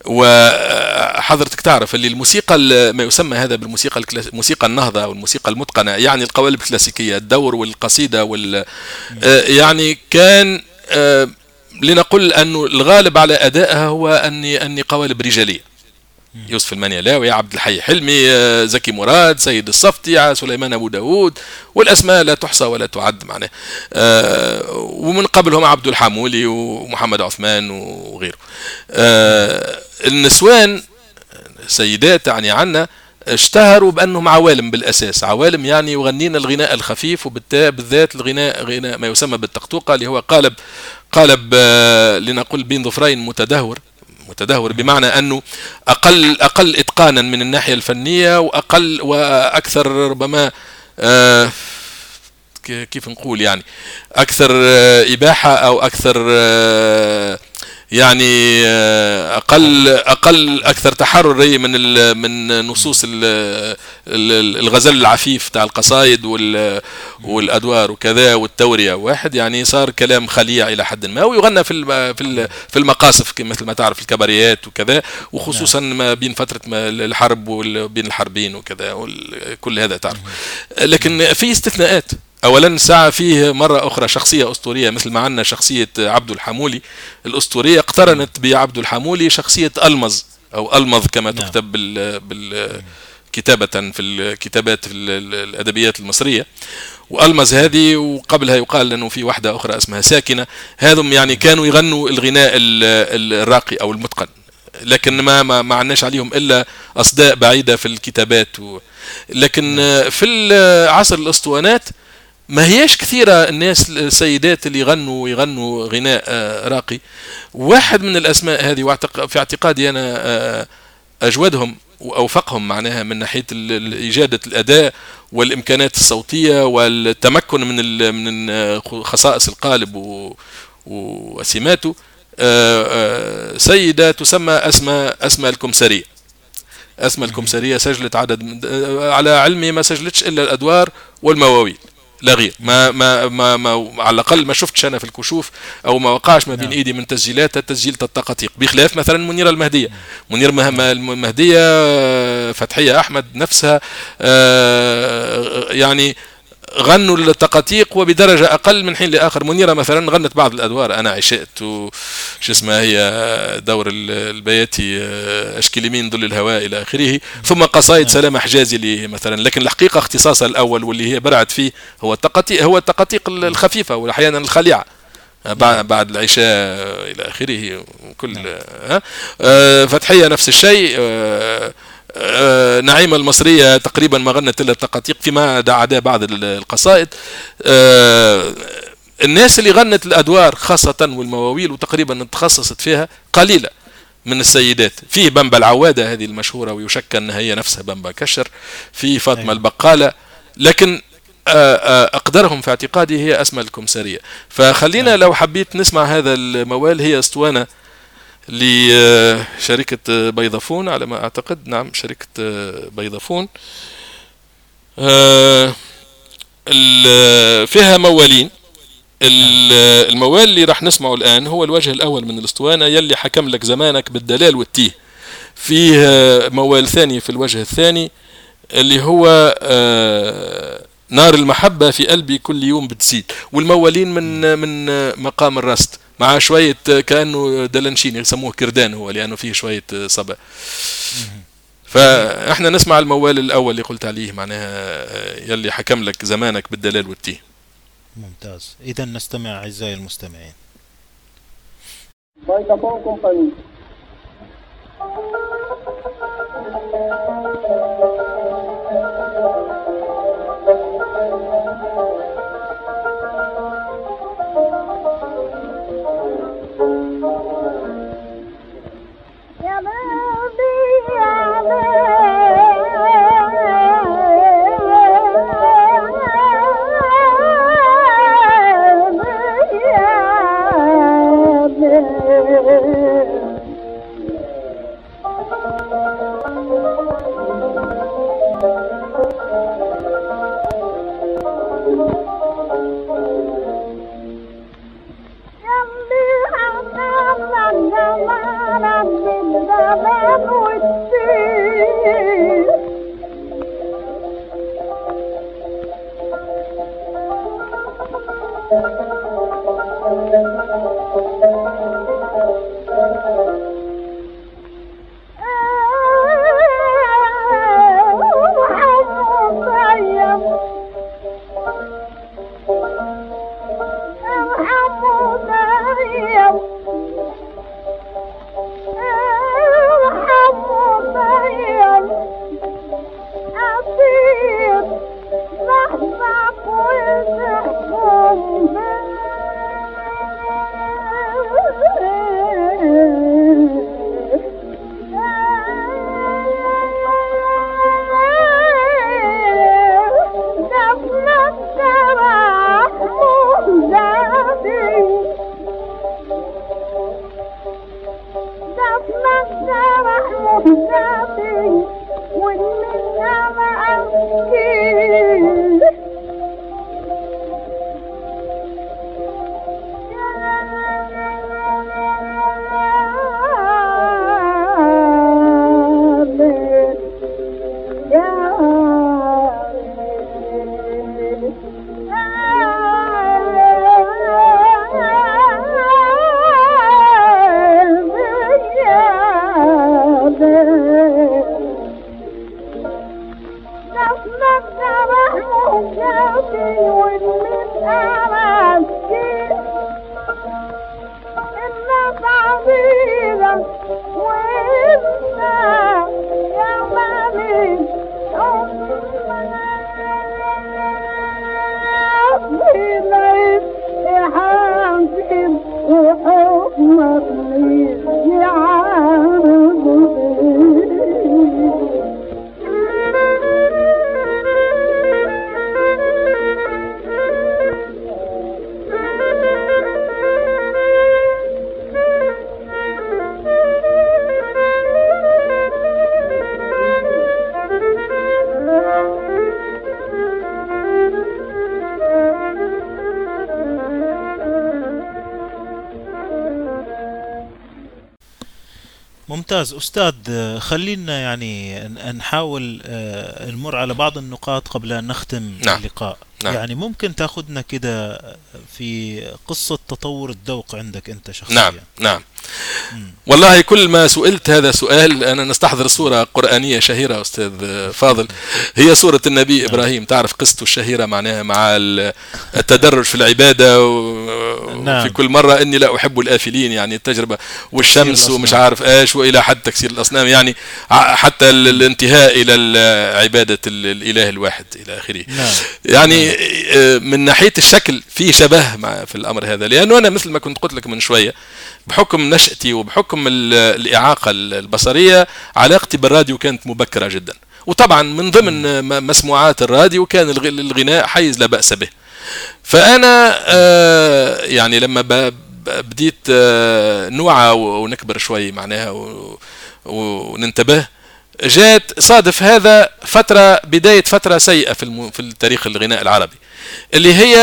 وحضرتك تعرف اللي الموسيقى ما يسمى هذا بالموسيقى موسيقى النهضة والموسيقى المتقنة، يعني القوالب الكلاسيكية، الدور والقصيدة وال يعني كان لنقول أنه الغالب على أدائها هو أني أني قوالب رجالية، يوسف المنيلاوي، عبد الحي حلمي، زكي مراد، سيد الصفتي، سليمان أبو داود، والأسماء لا تحصى ولا تعد معناه، ومن قبلهم عبد الحمولي ومحمد عثمان وغيره. النسوان سيدات يعني عنا اشتهروا بأنهم عوالم بالأساس، عوالم يعني يغنين الغناء الخفيف، وبالذات الغناء غناء ما يسمى بالتقطوقة اللي هو قالب قالب لنقول بين ظفرين متدهور متدهور بمعنى أنه أقل أقل إتقانا من الناحية الفنية، وأقل وأكثر ربما آه كيف نقول يعني أكثر آه إباحة أو أكثر آه يعني آه أقل أقل أكثر تحرر من من نصوص الغزل العفيف تاع القصائد والأدوار وكذا والتورية. واحد يعني صار كلام خليع إلى حد ما، ويغنى في في في المقاصف مثل ما تعرف الكباريات وكذا، وخصوصا ما بين فترة الحرب وبين الحربين وكذا وكل هذا تعرف. لكن في استثناءات، أولا ساعة فيه مرة أخرى شخصية أسطورية مثل ما عندنا شخصية عبد الحمولي الأسطورية، اقترنت بعبد الحمولي شخصية ألمز أو ألمظ كما تكتب بال بال كتابة في الكتابات في الأدبيات المصرية، وألمز هذه وقبلها يقال أنه في واحدة أخرى اسمها ساكنة. هذم يعني كانوا يغنوا الغناء الراقي أو المتقن، لكن ما ما عناش عليهم إلا أصداء بعيدة في الكتابات و... لكن في عصر الأسطوانات ما هيش كثيرة الناس السيدات اللي يغنوا يغنوا غناء راقي. واحد من الأسماء هذه في اعتقادي أنا أجودهم وأوفقهم معناها من ناحية إجادة الأداء والإمكانات الصوتية والتمكن من من خصائص القالب وسماته، سيدة تسمى أسماء أسماء الكمسارية. أسماء الكمسارية سجلت عدد على علمي ما سجلتش إلا الأدوار والمواويل لا غير، ما ما ما, ما على الاقل ما شفتش انا في الكشوف او ما وقعش ما بين نعم. ايدي من تسجيلات تسجيل التقاطيق، بخلاف مثلا منيره المهديه منير المهديه فتحيه احمد نفسها يعني غنوا التقاطيق وبدرجه اقل من حين لاخر. منيره مثلا غنت بعض الادوار، انا عشقت وش اسمها هي دور البياتي، اشكي لمين ظل الهواء الى اخره، ثم قصائد سلامه حجازي لي مثلا. لكن الحقيقه اختصاصها الاول واللي هي برعت فيه هو التقاطيق هو التقاطيق الخفيفه واحيانا الخليعه بعد العشاء الى اخره. كل فتحيه نفس الشيء، آه نعيمة المصرية تقريبا ما غنت إلا التقاطيق فيما عدا بعض القصائد. آه الناس اللي غنت الأدوار خاصة والمواويل وتقريبا تخصصت فيها قليلة من السيدات. فيه بمبا العوادة هذه المشهورة ويشك أنها هي نفسها بمبا كشر، في فاطمة البقالة، لكن أقدرهم في اعتقادي هي أسماء الكمسارية. فخلينا لو حبيت نسمع هذا الموال، هي أسطوانة لشركة بيضافون على ما أعتقد، نعم شركة بيضافون، فيها موالين. الموال اللي راح نسمعه الآن هو الوجه الأول من الأسطوانة يلي حكم لك زمانك بالدلال والتيه. فيه موال ثاني في الوجه الثاني اللي هو نار المحبة في قلبي كل يوم بتزيد، والموالين من من مقام الرست مع شوية كأنه دلنشين يسموه كردان هو لأنه فيه شوية صبا. فإحنا نسمع الموال الأول اللي قلت عليه معناها يلي حكم لك زمانك بالدلال والتيه. ممتاز، إذا نستمع أعزائي المستمعين. ممتاز أستاذ. خلينا يعني نحاول نمر على بعض النقاط قبل أن نختم نعم. اللقاء نعم. يعني ممكن تأخذنا كده في قصة تطور الذوق عندك أنت شخصيا؟ نعم نعم مم. والله كل ما سئلت هذا سؤال أنا نستحضر صورة قرآنية شهيرة أستاذ فاضل، هي صورة النبي نعم. إبراهيم، تعرف قصته الشهيرة معناها مع التدرج في العبادة و... نعم. في كل مرة إني لا أحب الآفلين، يعني التجربة والشمس ومش عارف إيش وإلى حد تكسير الأصنام، يعني حتى الانتهاء إلى عبادة الإله الواحد إلى آخره نعم. يعني من ناحية الشكل في شبه مع في الأمر هذا، لأنه أنا مثل ما كنت قلت لك من شوية بحكم نشأتي وبحكم الإعاقة البصرية علاقتي بالراديو كانت مبكرة جدا، وطبعا من ضمن مسموعات الراديو كان الغناء حيز لا بأس به. فأنا يعني لما بديت نوعة ونكبر شوي معناها وننتبه، جاءت صادف هذا فترة بداية فترة سيئة في في تاريخ الغناء العربي اللي هي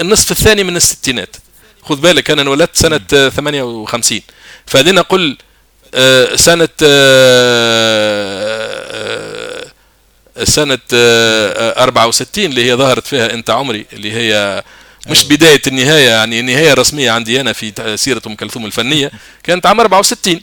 النصف الثاني من الستينات. خذ بالك أنا ولدت سنة ثمانية وخمسين، فدي نقول سنة سنة أربعة وستين اللي هي ظهرت فيها أنت عمري، اللي هي مش بداية النهاية، يعني النهاية الرسمية عندي أنا في سيرة أم كلثوم الفنية كانت عام أربعة وستين.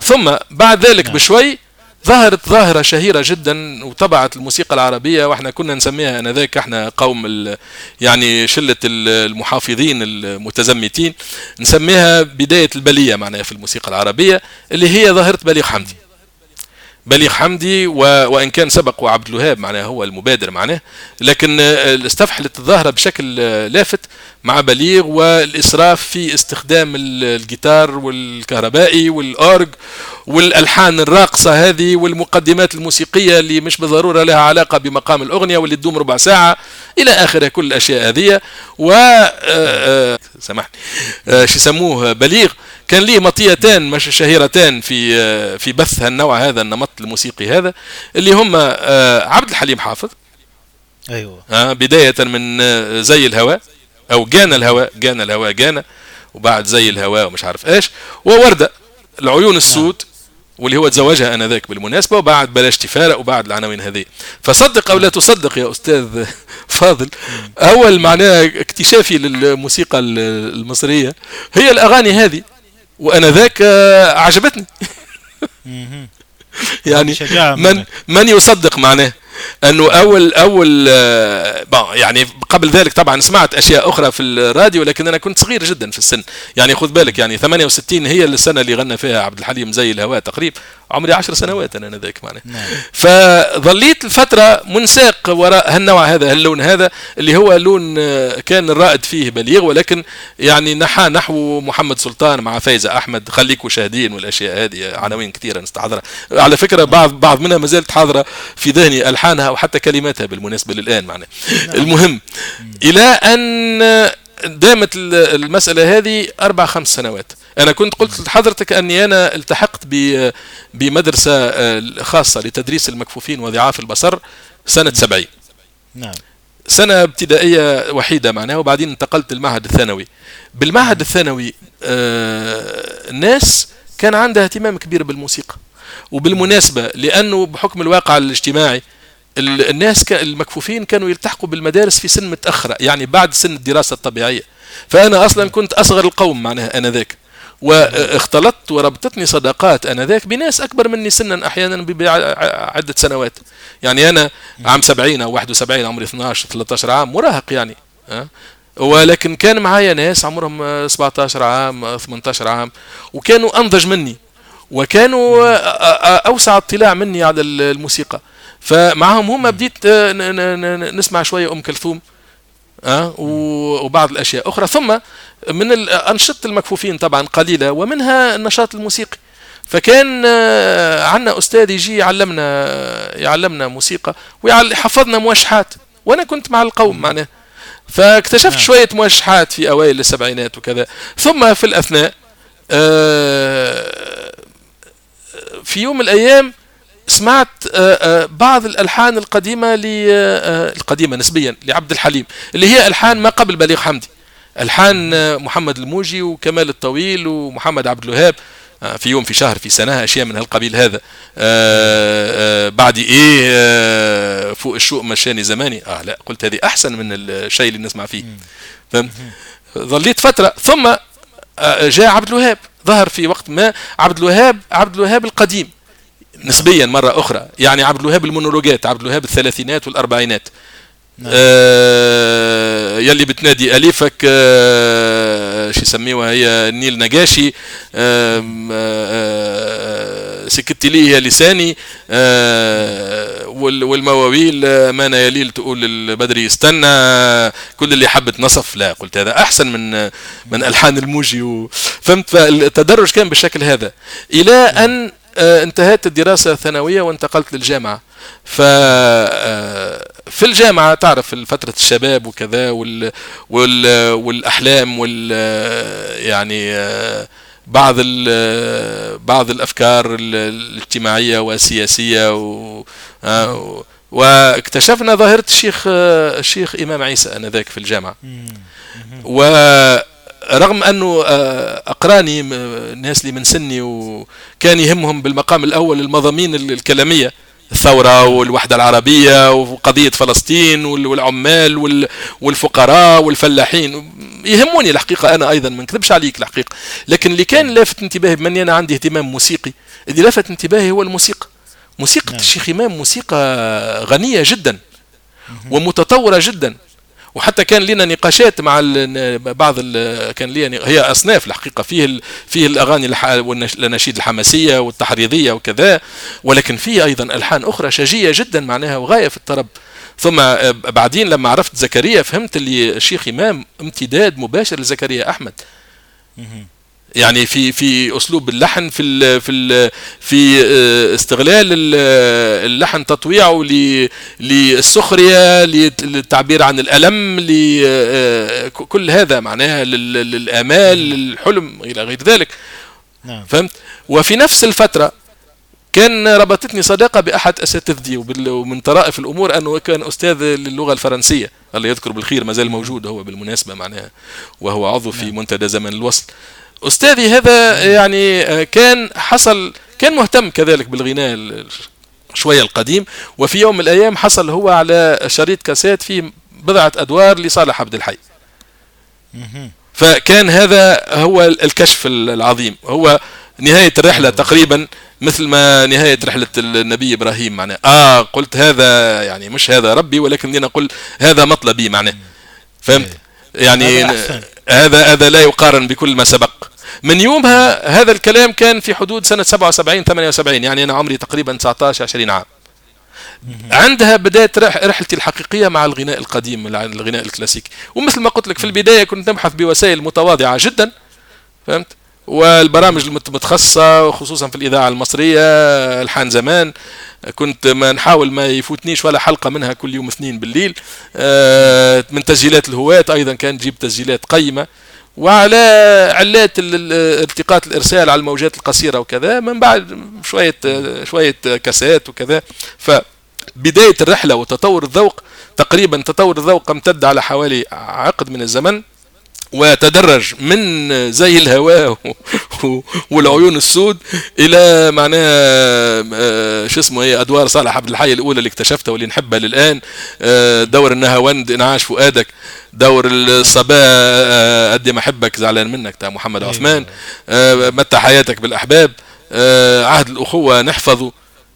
ثم بعد ذلك بشوي ظهرت ظاهرة شهيرة جدا وطبعت الموسيقى العربية، واحنا كنا نسميها انذاك احنا قوم يعني شلة المحافظين المتزمتين نسميها بداية البلية معناها في الموسيقى العربية، اللي هي ظاهرة بليغ حمدي. بليغ حمدي و... وان كان سبق وعبد الوهاب معناه هو المبادر معناه، لكن استفحلت الظاهرة بشكل لافت مع بليغ، والإسراف في استخدام الجيتار والكهربائي والأورج والألحان الراقصة هذه والمقدمات الموسيقية اللي مش بالضرورة لها علاقة بمقام الأغنية واللي تدوم ربع ساعة إلى آخرها، كل الأشياء هذه. و سامحني شو يسموه بليغ كان ليه مطيتان مش شهيرتان في في بث هالنوع هذا النمط الموسيقي هذا، اللي هم عبد الحليم حافظ، ايوه آه بداية من زي الهواء او جانا الهواء، جانا الهواء جانا، وبعد زي الهواء ومش عارف ايش، ووردة العيون السود واللي هو تزوجها انا ذاك بالمناسبة، وبعد بلاش تفارق، وبعد العناوين هذه. فصدق او لا تصدق يا استاذ فاضل، اول معناه اكتشافي للموسيقى المصرية هي الاغاني هذه، وانا ذاك عجبتني يعني من من يصدق معناه انه اول اول يعني قبل ذلك طبعا سمعت اشياء اخرى في الراديو، لكن انا كنت صغير جدا في السن، يعني خذ بالك يعني ثمانية وستين هي السنه اللي غنى فيها عبد الحليم زي الهواء، تقريبا عمري عشر سنوات انا ذاك معناه. فظليت الفتره منساق وراء هالنوع هذا، هاللون هذا اللي هو لون كان الرائد فيه بليغ، ولكن يعني نحى نحو محمد سلطان مع فايزه احمد، خليكوا شاهدين والاشياء هذه، عناوين كثيره نستحضرها على فكره، بعض بعض منها ما زالت حاضره في ذهني، الحانها وحتى كلماتها بالمناسبه للان معناه. المهم الى ان دامت المساله هذه اربع خمس سنوات. انا كنت قلت لحضرتك اني انا التحقت بمدرسه خاصه لتدريس المكفوفين وضعاف البصر سنه سبعين، نعم سنه ابتدائيه وحيده معناها، وبعدين انتقلت للمعهد الثانوي. بالمعهد الثانوي آه ناس كان عندها اهتمام كبير بالموسيقى، وبالمناسبه لانه بحكم الواقع الاجتماعي الناس المكفوفين كانوا يلتحقوا بالمدارس في سن متأخرة، يعني بعد سن الدراسة الطبيعية. فأنا أصلا كنت أصغر القوم معناها أنذاك، واختلطت وربطتني صداقات أنذاك بناس أكبر مني سنا أحيانا بعدة سنوات، يعني أنا عام سبعين أو واحد وسبعين عمري اثني عشر ثلاثة عشر عام، مراهق يعني، ولكن كان معايا ناس عمرهم سبعة عشر عام ثمانية عشر عام، وكانوا أنضج مني وكانوا أوسع اطلاع مني على الموسيقى. فمعهم هم بديت نسمع شويه ام كلثوم اه وبعض الاشياء اخرى، ثم من انشطه المكفوفين طبعا قليله ومنها النشاط الموسيقي. فكان عندنا استاذ يجي يعلمنا يعلمنا موسيقى ويحفظنا موشحات، وانا كنت مع القوم معناه، فاكتشفت شويه موشحات في اوائل السبعينات وكذا. ثم في الاثناء في يوم من الايام سمعت بعض الالحان القديمه القديمه نسبيا لعبد الحليم، اللي هي الحان ما قبل بليغ حمدي، الحان محمد الموجي وكمال الطويل ومحمد عبد الوهاب، في يوم في شهر في سنه، اشياء من هالقبيل هذا. بعد ايه فوق الشوق مشاني زماني، اه لا قلت هذه احسن من الشيء اللي نسمع فيه. فهمت؟ ظليت فتره، ثم جاء عبد الوهاب، ظهر في وقت ما عبد الوهاب عبد الوهاب القديم نسبيا مرة أخرى، يعني عبد الوهاب المونولوجات، عبد الوهاب الثلاثينات والأربعينات، نعم. آه يلي بتنادي أليفك، آه شو يسميوها هي، نيل نجاشي، آه آه سكتي لي هي لساني، آه والمواويل، آه ما أنا يليل تقول البدري استنى، كل اللي حبت نصف، لا قلت هذا أحسن من من ألحان الموجي و... فهمت؟ فالتدرج كان بالشكل هذا إلى أن انتهت الدراسة الثانوية وانتقلت للجامعة. ففي الجامعة تعرف فترة الشباب وكذا وال وال والأحلام وال يعني بعض بعض الأفكار الاجتماعية والسياسية، و واكتشفنا ظاهرة الشيخ الشيخ إمام عيسى آنذاك في الجامعة. و رغم أنه أقراني الناس اللي من سني وكان يهمهم بالمقام الأول المضامين الكلامية، الثورة والوحدة العربية وقضية فلسطين والعمال والفقراء والفلاحين، يهموني الحقيقة أنا أيضا، ما نكذبش عليك الحقيقة، لكن اللي كان لافت انتباهي بمن أنا عندي اهتمام موسيقي، اللي لافت انتباهي هو الموسيقى. موسيقى الشيخ إمام موسيقى غنية جدا ومتطورة جدا، وحتى كان لنا نقاشات مع بعض ال... كان لي هي اصناف الحقيقه، فيه ال... فيه الاغاني الح... والنشيد الحماسيه والتحريضيه وكذا، ولكن فيه ايضا الحان اخرى شجيه جدا معناها وغايه في الطرب. ثم بعدين لما عرفت زكريا فهمت اللي الشيخ إمام امتداد مباشر لزكريا أحمد. يعني في في اسلوب اللحن، في ال في ال في استغلال اللحن، تطويعه للسخريه، للتعبير عن الالم، لكل هذا معناها للامال، للحلم، الى غير ذلك. نعم. فهمت. وفي نفس الفتره كان ربطتني صداقه باحد اساتذتي، ومن طرائف الامور انه كان استاذ للغه الفرنسيه، الله يذكره بالخير، ما زال موجود هو بالمناسبه معناها، وهو عضو في منتدى زمن الوصل. أستاذي هذا يعني كان حصل كان مهتم كذلك بالغناء شوية القديم، وفي يوم من الأيام حصل هو على شريط كاسات فيه بضعة أدوار لصالح عبد الحي. فكان هذا هو الكشف العظيم، هو نهاية الرحلة تقريبا، مثل ما نهاية رحلة النبي إبراهيم معناه. آه قلت هذا يعني مش هذا ربي، ولكن أنا أقول هذا مطلبي معناه. فهمت؟ يعني هذا هذا لا يقارن بكل ما سبق. من يومها هذا الكلام كان في حدود سنة سبعة وسبعين ثمانية وسبعين، يعني أنا عمري تقريبا تسعة عشر عشرين عام. عندها بدأت رحلتي الحقيقية مع الغناء القديم، الغناء الكلاسيكي. ومثل ما قلت لك في البداية كنت نبحث بوسائل متواضعة جدا، فهمت، والبرامج المتخصصة، وخصوصا في الإذاعة المصرية الحان زمان. كنت ما نحاول ما يفوتنيش ولا حلقة منها، كل يوم اثنين بالليل. من تسجيلات الهواة أيضا كان جيب تسجيلات قيمة، وعلى علات التقاط الإرسال على الموجات القصيرة وكذا، من بعد شوية شوية كاسات وكذا. فبداية الرحلة وتطور الذوق، تقريبا تطور الذوق امتد على حوالي عقد من الزمن، وتدرج من زي الهواء والعيون السود الى معناها شو اسمه هي ادوار صالح عبد الحي الاولى اللي اكتشفتها واللي نحبها للان. دور النهاوند، انعاش فؤادك، دور الصباح، قد ما احبك زعلان منك، تاع محمد عثمان، متى حياتك بالاحباب، عهد الاخوه نحفظه،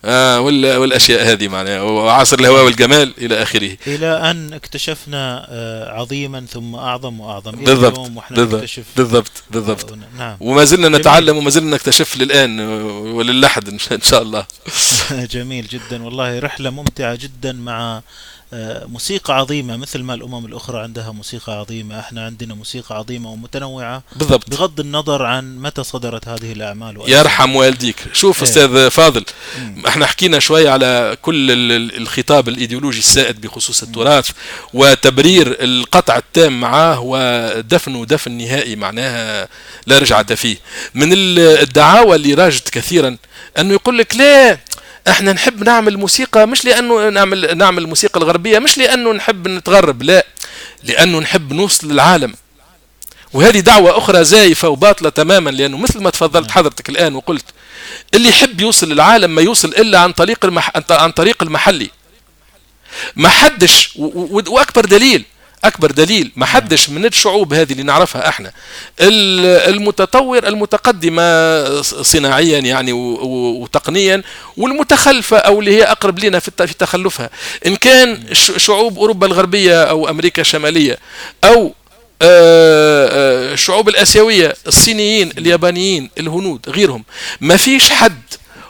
آه والأشياء هذه معناها، وعصر الهواء والجمال إلى آخره، إلى أن اكتشفنا عظيما ثم أعظم وأعظم. بالضبط بالضبط بالضبط بالضبط. نعم. وما زلنا نتعلم وما زلنا نكتشف للآن وللحد إن شاء الله. جميل جدا والله، رحلة ممتعة جدا مع موسيقى عظيمة، مثل ما الأمم الأخرى عندها موسيقى عظيمة، احنا عندنا موسيقى عظيمة ومتنوعة. بالضبط. بغض النظر عن متى صدرت هذه الأعمال. يرحم والديك. شوف ايه. أستاذ فاضل، مم. احنا حكينا شوية على كل الخطاب الإيديولوجي السائد بخصوص التراث، وتبرير القطع التام معاه ودفنه دفن نهائي معناها لا رجعة فيه. من الدعاوى اللي راجت كثيرا أنه يقول لك لا، احنا نحب نعمل موسيقى، مش لانه نعمل نعمل الموسيقى الغربيه، مش لانه نحب نتغرب، لا، لانه نحب نوصل للعالم. وهذه دعوه اخرى زائفه وباطله تماما، لانه مثل ما تفضلت حضرتك الان وقلت، اللي يحب يوصل للعالم ما يوصل الا عن طريق المح... عن طريق المحلي. ما حدش و... و... واكبر دليل اكبر دليل ما حدش من الشعوب هذه اللي نعرفها احنا المتطور المتقدمه صناعيا يعني وتقنيا، والمتخلفه او اللي هي اقرب لنا في تخلفها، ان كان شعوب اوروبا الغربيه او امريكا الشماليه، او الشعوب الاسيويه، الصينيين، اليابانيين، الهنود، غيرهم، ما فيش حد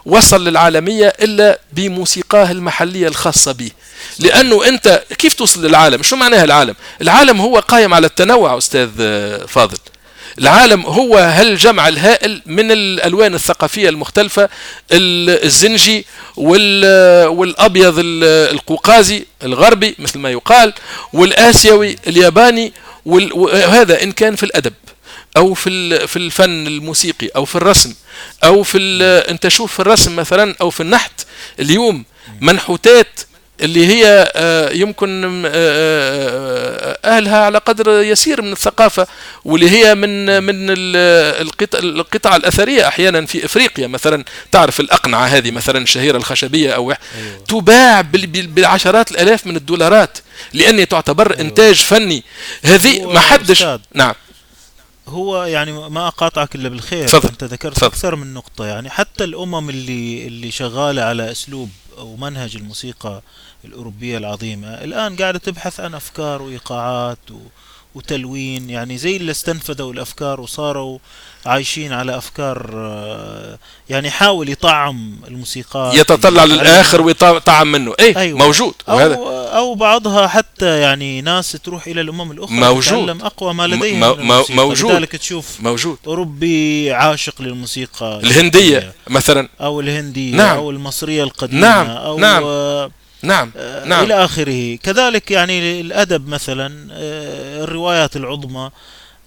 وصل للعالمية إلا بموسيقاه المحلية الخاصة به. لأنه أنت كيف توصل للعالم؟ شو معناها العالم؟ العالم هو قائم على التنوع أستاذ فاضل. العالم هو هالجمع الهائل من الألوان الثقافية المختلفة، الزنجي والأبيض القوقازي الغربي مثل ما يقال، والآسيوي الياباني، وهذا إن كان في الأدب أو في في الفن الموسيقي أو في الرسم أو في أنت شوف في الرسم مثلا أو في النحت اليوم منحوتات اللي هي يمكن أهلها على قدر يسير من الثقافة، واللي هي من من القطع القطع الأثرية أحيانا في إفريقيا مثلا، تعرف الأقنعة هذه مثلا الشهيرة الخشبية أو أيوة. تباع بالعشرات الآلاف من الدولارات، لأن تعتبر أيوة. إنتاج فني. هذه ما حدش. نعم. هو يعني ما أقاطعك إلا بالخير. فضل. أنت ذكرت فضل. أكثر من نقطة، يعني حتى الأمم اللي اللي شغالة على أسلوب ومنهج الموسيقى الأوروبية العظيمة الآن قاعدة تبحث عن أفكار وإيقاعات و وتلوين، يعني زي اللي استنفذوا الأفكار وصاروا عايشين على أفكار، يعني حاول يطعم الموسيقى، يتطلع للآخر ويطعم منه. أي أيوة. موجود. أو, أو بعضها حتى يعني ناس تروح إلى الأمم الأخرى تتعلم أقوى ما لديهم. موجود. لذلك تشوف موجود. أوروبي عاشق للموسيقى الهندية يعني مثلا، أو الهندية، نعم. أو المصرية القديمة، نعم. أو نعم. نعم. نعم. إلى آخره. كذلك يعني الأدب مثلا، الروايات العظمى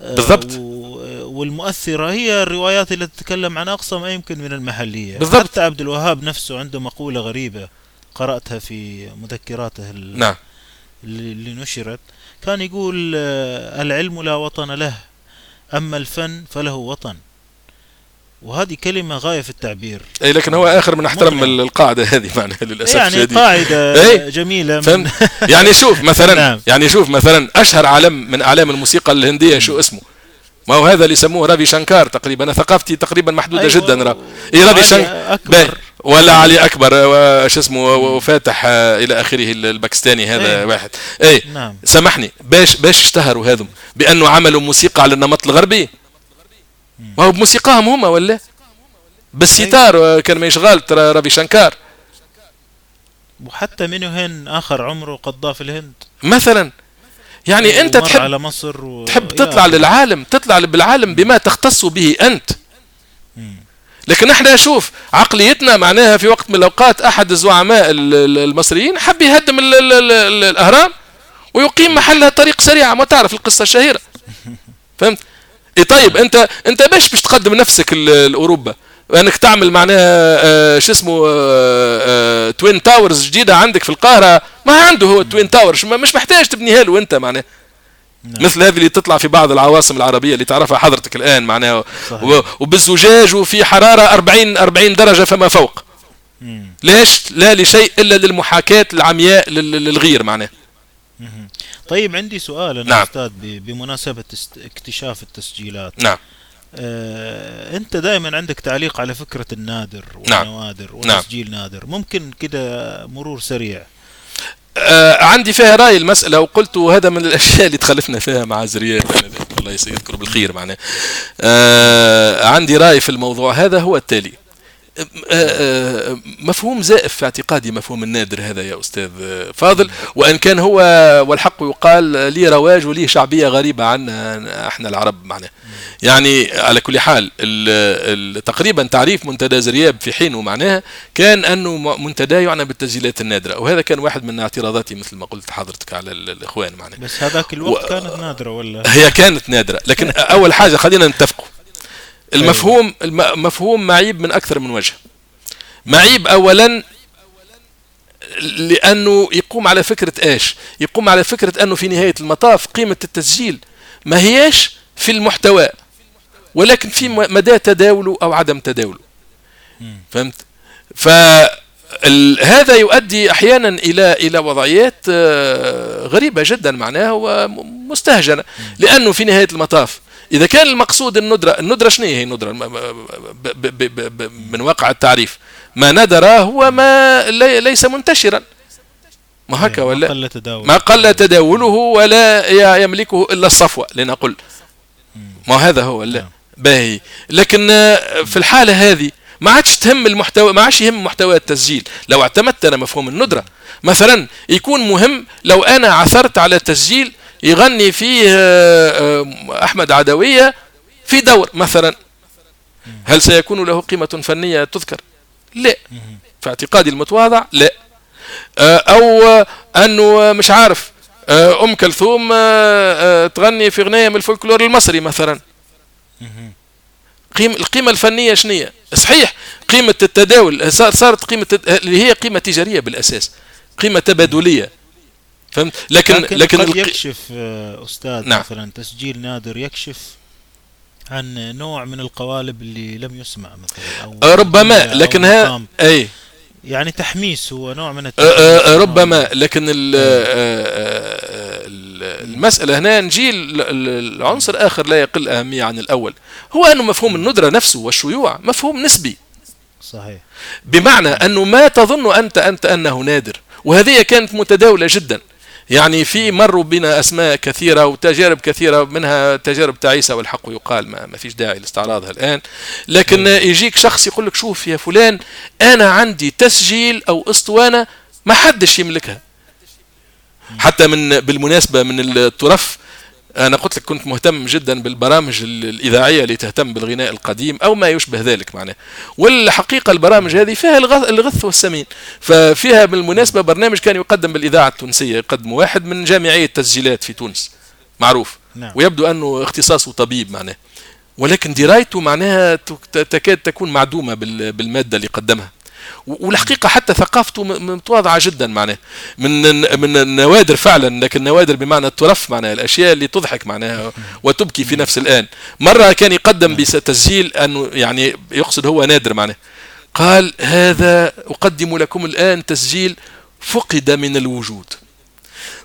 بالضبط والمؤثرة هي الروايات التي تتكلم عن أقصى ما يمكن من المحلية. بالضبط. حتى عبد الوهاب نفسه عنده مقولة غريبة قرأتها في مذكراته نعم. اللي نشرت، كان يقول: العلم لا وطن له، أما الفن فله وطن. وهذه كلمة غاية في التعبير. أي لكن هو آخر من احترم مغنى. القاعدة هذه معناها للأسف يعني شديد. قاعدة أي. جميلة. من يعني شوف مثلا نعم. يعني شوف مثلا أشهر علم من أعلام الموسيقى الهندية شو اسمه؟ ما هو هذا اللي يسموه رافي شانكار تقريبا. أنا ثقافتي تقريبا محدودة أيوة. جدا را. إيه رافي شانكار ولا علي أكبر وش اسمه وفاتح إلى آخره الباكستاني هذا أي. واحد. أي نعم. سمحني باش باش اشتهروا هذم بأنه عملوا موسيقى على النمط الغربي. ما هو بموسيقاهم هما ولا بالستار كان ما يشغال ترى رافي شانكار. وحتى منو هن آخر عمره قضاه في الهند مثلا. يعني أنت تحب على مصر و... تحب تطلع يعني. للعالم، تطلع بالعالم بما تختص به أنت. مم. لكن احنا شوف عقليتنا معناها في وقت من الأوقات أحد الزعماء المصريين حب يهدم ال ال ال ال الأهرام ويقيم محلها طريق سريع، ما تعرف القصة الشهيرة. فهمت؟ إيه طيب أنت أنت باش باش تقدم نفسك لأوروبا أنك تعمل معناها آه شو اسمه آه آه توين تاورز جديدة عندك في القاهرة. ما عنده هو توين تاورز، مش محتاج تبنيها له أنت معناها. مثل هذه اللي تطلع في بعض العواصم العربية اللي تعرفها حضرتك الآن معناها، وبالزجاج وفي حرارة أربعين درجة فما فوق. مم. ليش؟ لا لشيء إلا للمحاكاة العمياء للغير معناها. طيب عندي سؤال أنا نعم. أستاذ بمناسبة اكتشاف التسجيلات. نعم. آه، أنت دائما عندك تعليق على فكرة النادر والنوادر نعم. وتسجيل نعم. نادر. ممكن كده مرور سريع؟ آه، عندي فيها رأي المسألة، وقلت هذا من الأشياء اللي تخلفنا فيها مع زرياب الله يذكر بالخير معناه. آه، عندي رأي في الموضوع هذا هو التالي. مفهوم زائف في اعتقادي مفهوم النادر هذا يا أستاذ فاضل، وأن كان هو والحق يقال ليه رواج وليه شعبية غريبة عنا احنا العرب معنا. يعني على كل حال تقريبا تعريف منتدى زرياب في حينه معناها كان أنه منتدى يعنى بالتسجيلات النادرة، وهذا كان واحد من اعتراضاتي مثل ما قلت حضرتك على الإخوان معناها. بس هذاك الوقت و... كانت نادرة ولا؟ هي كانت نادرة، لكن أول حاجة خلينا نتفقوا المفهوم. المفهوم معيب من أكثر من وجه. معيب أولا لأنه يقوم على فكرة إيش؟ يقوم على فكرة أنه في نهاية المطاف قيمة التسجيل ما هيش في المحتوى، ولكن في مدى تداوله أو عدم تداوله. فهمت؟ فهذا يؤدي أحيانا إلى إلى وضعيات غريبة جدا معناها ومستهجنة، لأنه في نهاية المطاف إذا كان المقصود الندرة، الندرة شنو هي الندرة؟ من واقع التعريف ما ندره هو ما ليس منتشرا، ما هكا ولا؟ ما قل تداوله ولا يملكه إلا الصفوة لنقول، ما هذا هو لا باهي. لكن في الحالة هذه ما عادش تهم المحتوى، ما عادش يهم محتوى التسجيل. لو اعتمدت أنا مفهوم الندرة مثلا يكون مهم لو أنا عثرت على تسجيل يغني فيه أحمد عدوية في دور مثلا، هل سيكون له قيمة فنية تذكر؟ لا في اعتقادي المتواضع لا. أو أنه مش عارف أم كلثوم تغني في أغنية من الفولكلور المصري مثلا، القيمة الفنية شنية؟ صحيح قيمة التداول صارت قيمة اللي هي قيمة تجارية بالأساس، قيمة تبادلية. فهمت؟ لكن لكن, لكن قد الق... يكشف أستاذ نعم. مثلا تسجيل نادر يكشف عن نوع من القوالب اللي لم يسمع مثلا، ربما لكن ها أي يعني تحميس، هو نوع من التحميس ربما. لكن المسألة هنا نجي العنصر آخر لا يقل أهمية عن الأول، هو أنه مفهوم الندرة نفسه والشيوع مفهوم نسبي. صحيح. بمعنى أنه ما تظن أنت أنت أنه نادر، وهذه كانت متداولة جدا يعني في مروا بنا أسماء كثيرة وتجارب كثيرة، منها تجارب تعيسة والحق يقال، ما, ما فيش داعي لاستعراضها الآن. لكن يجيك شخص يقول لك شوف يا فلان أنا عندي تسجيل أو أسطوانة ما حدش يملكها. حتى من بالمناسبة من الترف، أنا قلت لك كنت مهتم جدا بالبرامج الإذاعية اللي تهتم بالغناء القديم أو ما يشبه ذلك معناه، والحقيقة البرامج هذه فيها الغث والسمين. ففيها بالمناسبة برنامج كان يقدم بالإذاعة التونسية، يقدم واحد من جامعية تسجيلات في تونس معروف، ويبدو أنه اختصاصه طبيب معناه، ولكن درايته معناها تكاد تكون معدومة بالمادة اللي قدمها. والحقيقة حتى ثقافته متواضعة جدا معناه، من من النوادر فعلا، لكن النوادر بمعنى الترف معناها، الأشياء اللي تضحك معناها وتبكي في نفس الآن. مرة كان يقدم بتسجيل أنه يعني يقصد هو نادر معناه، قال هذا أقدم لكم الآن تسجيل فقد من الوجود.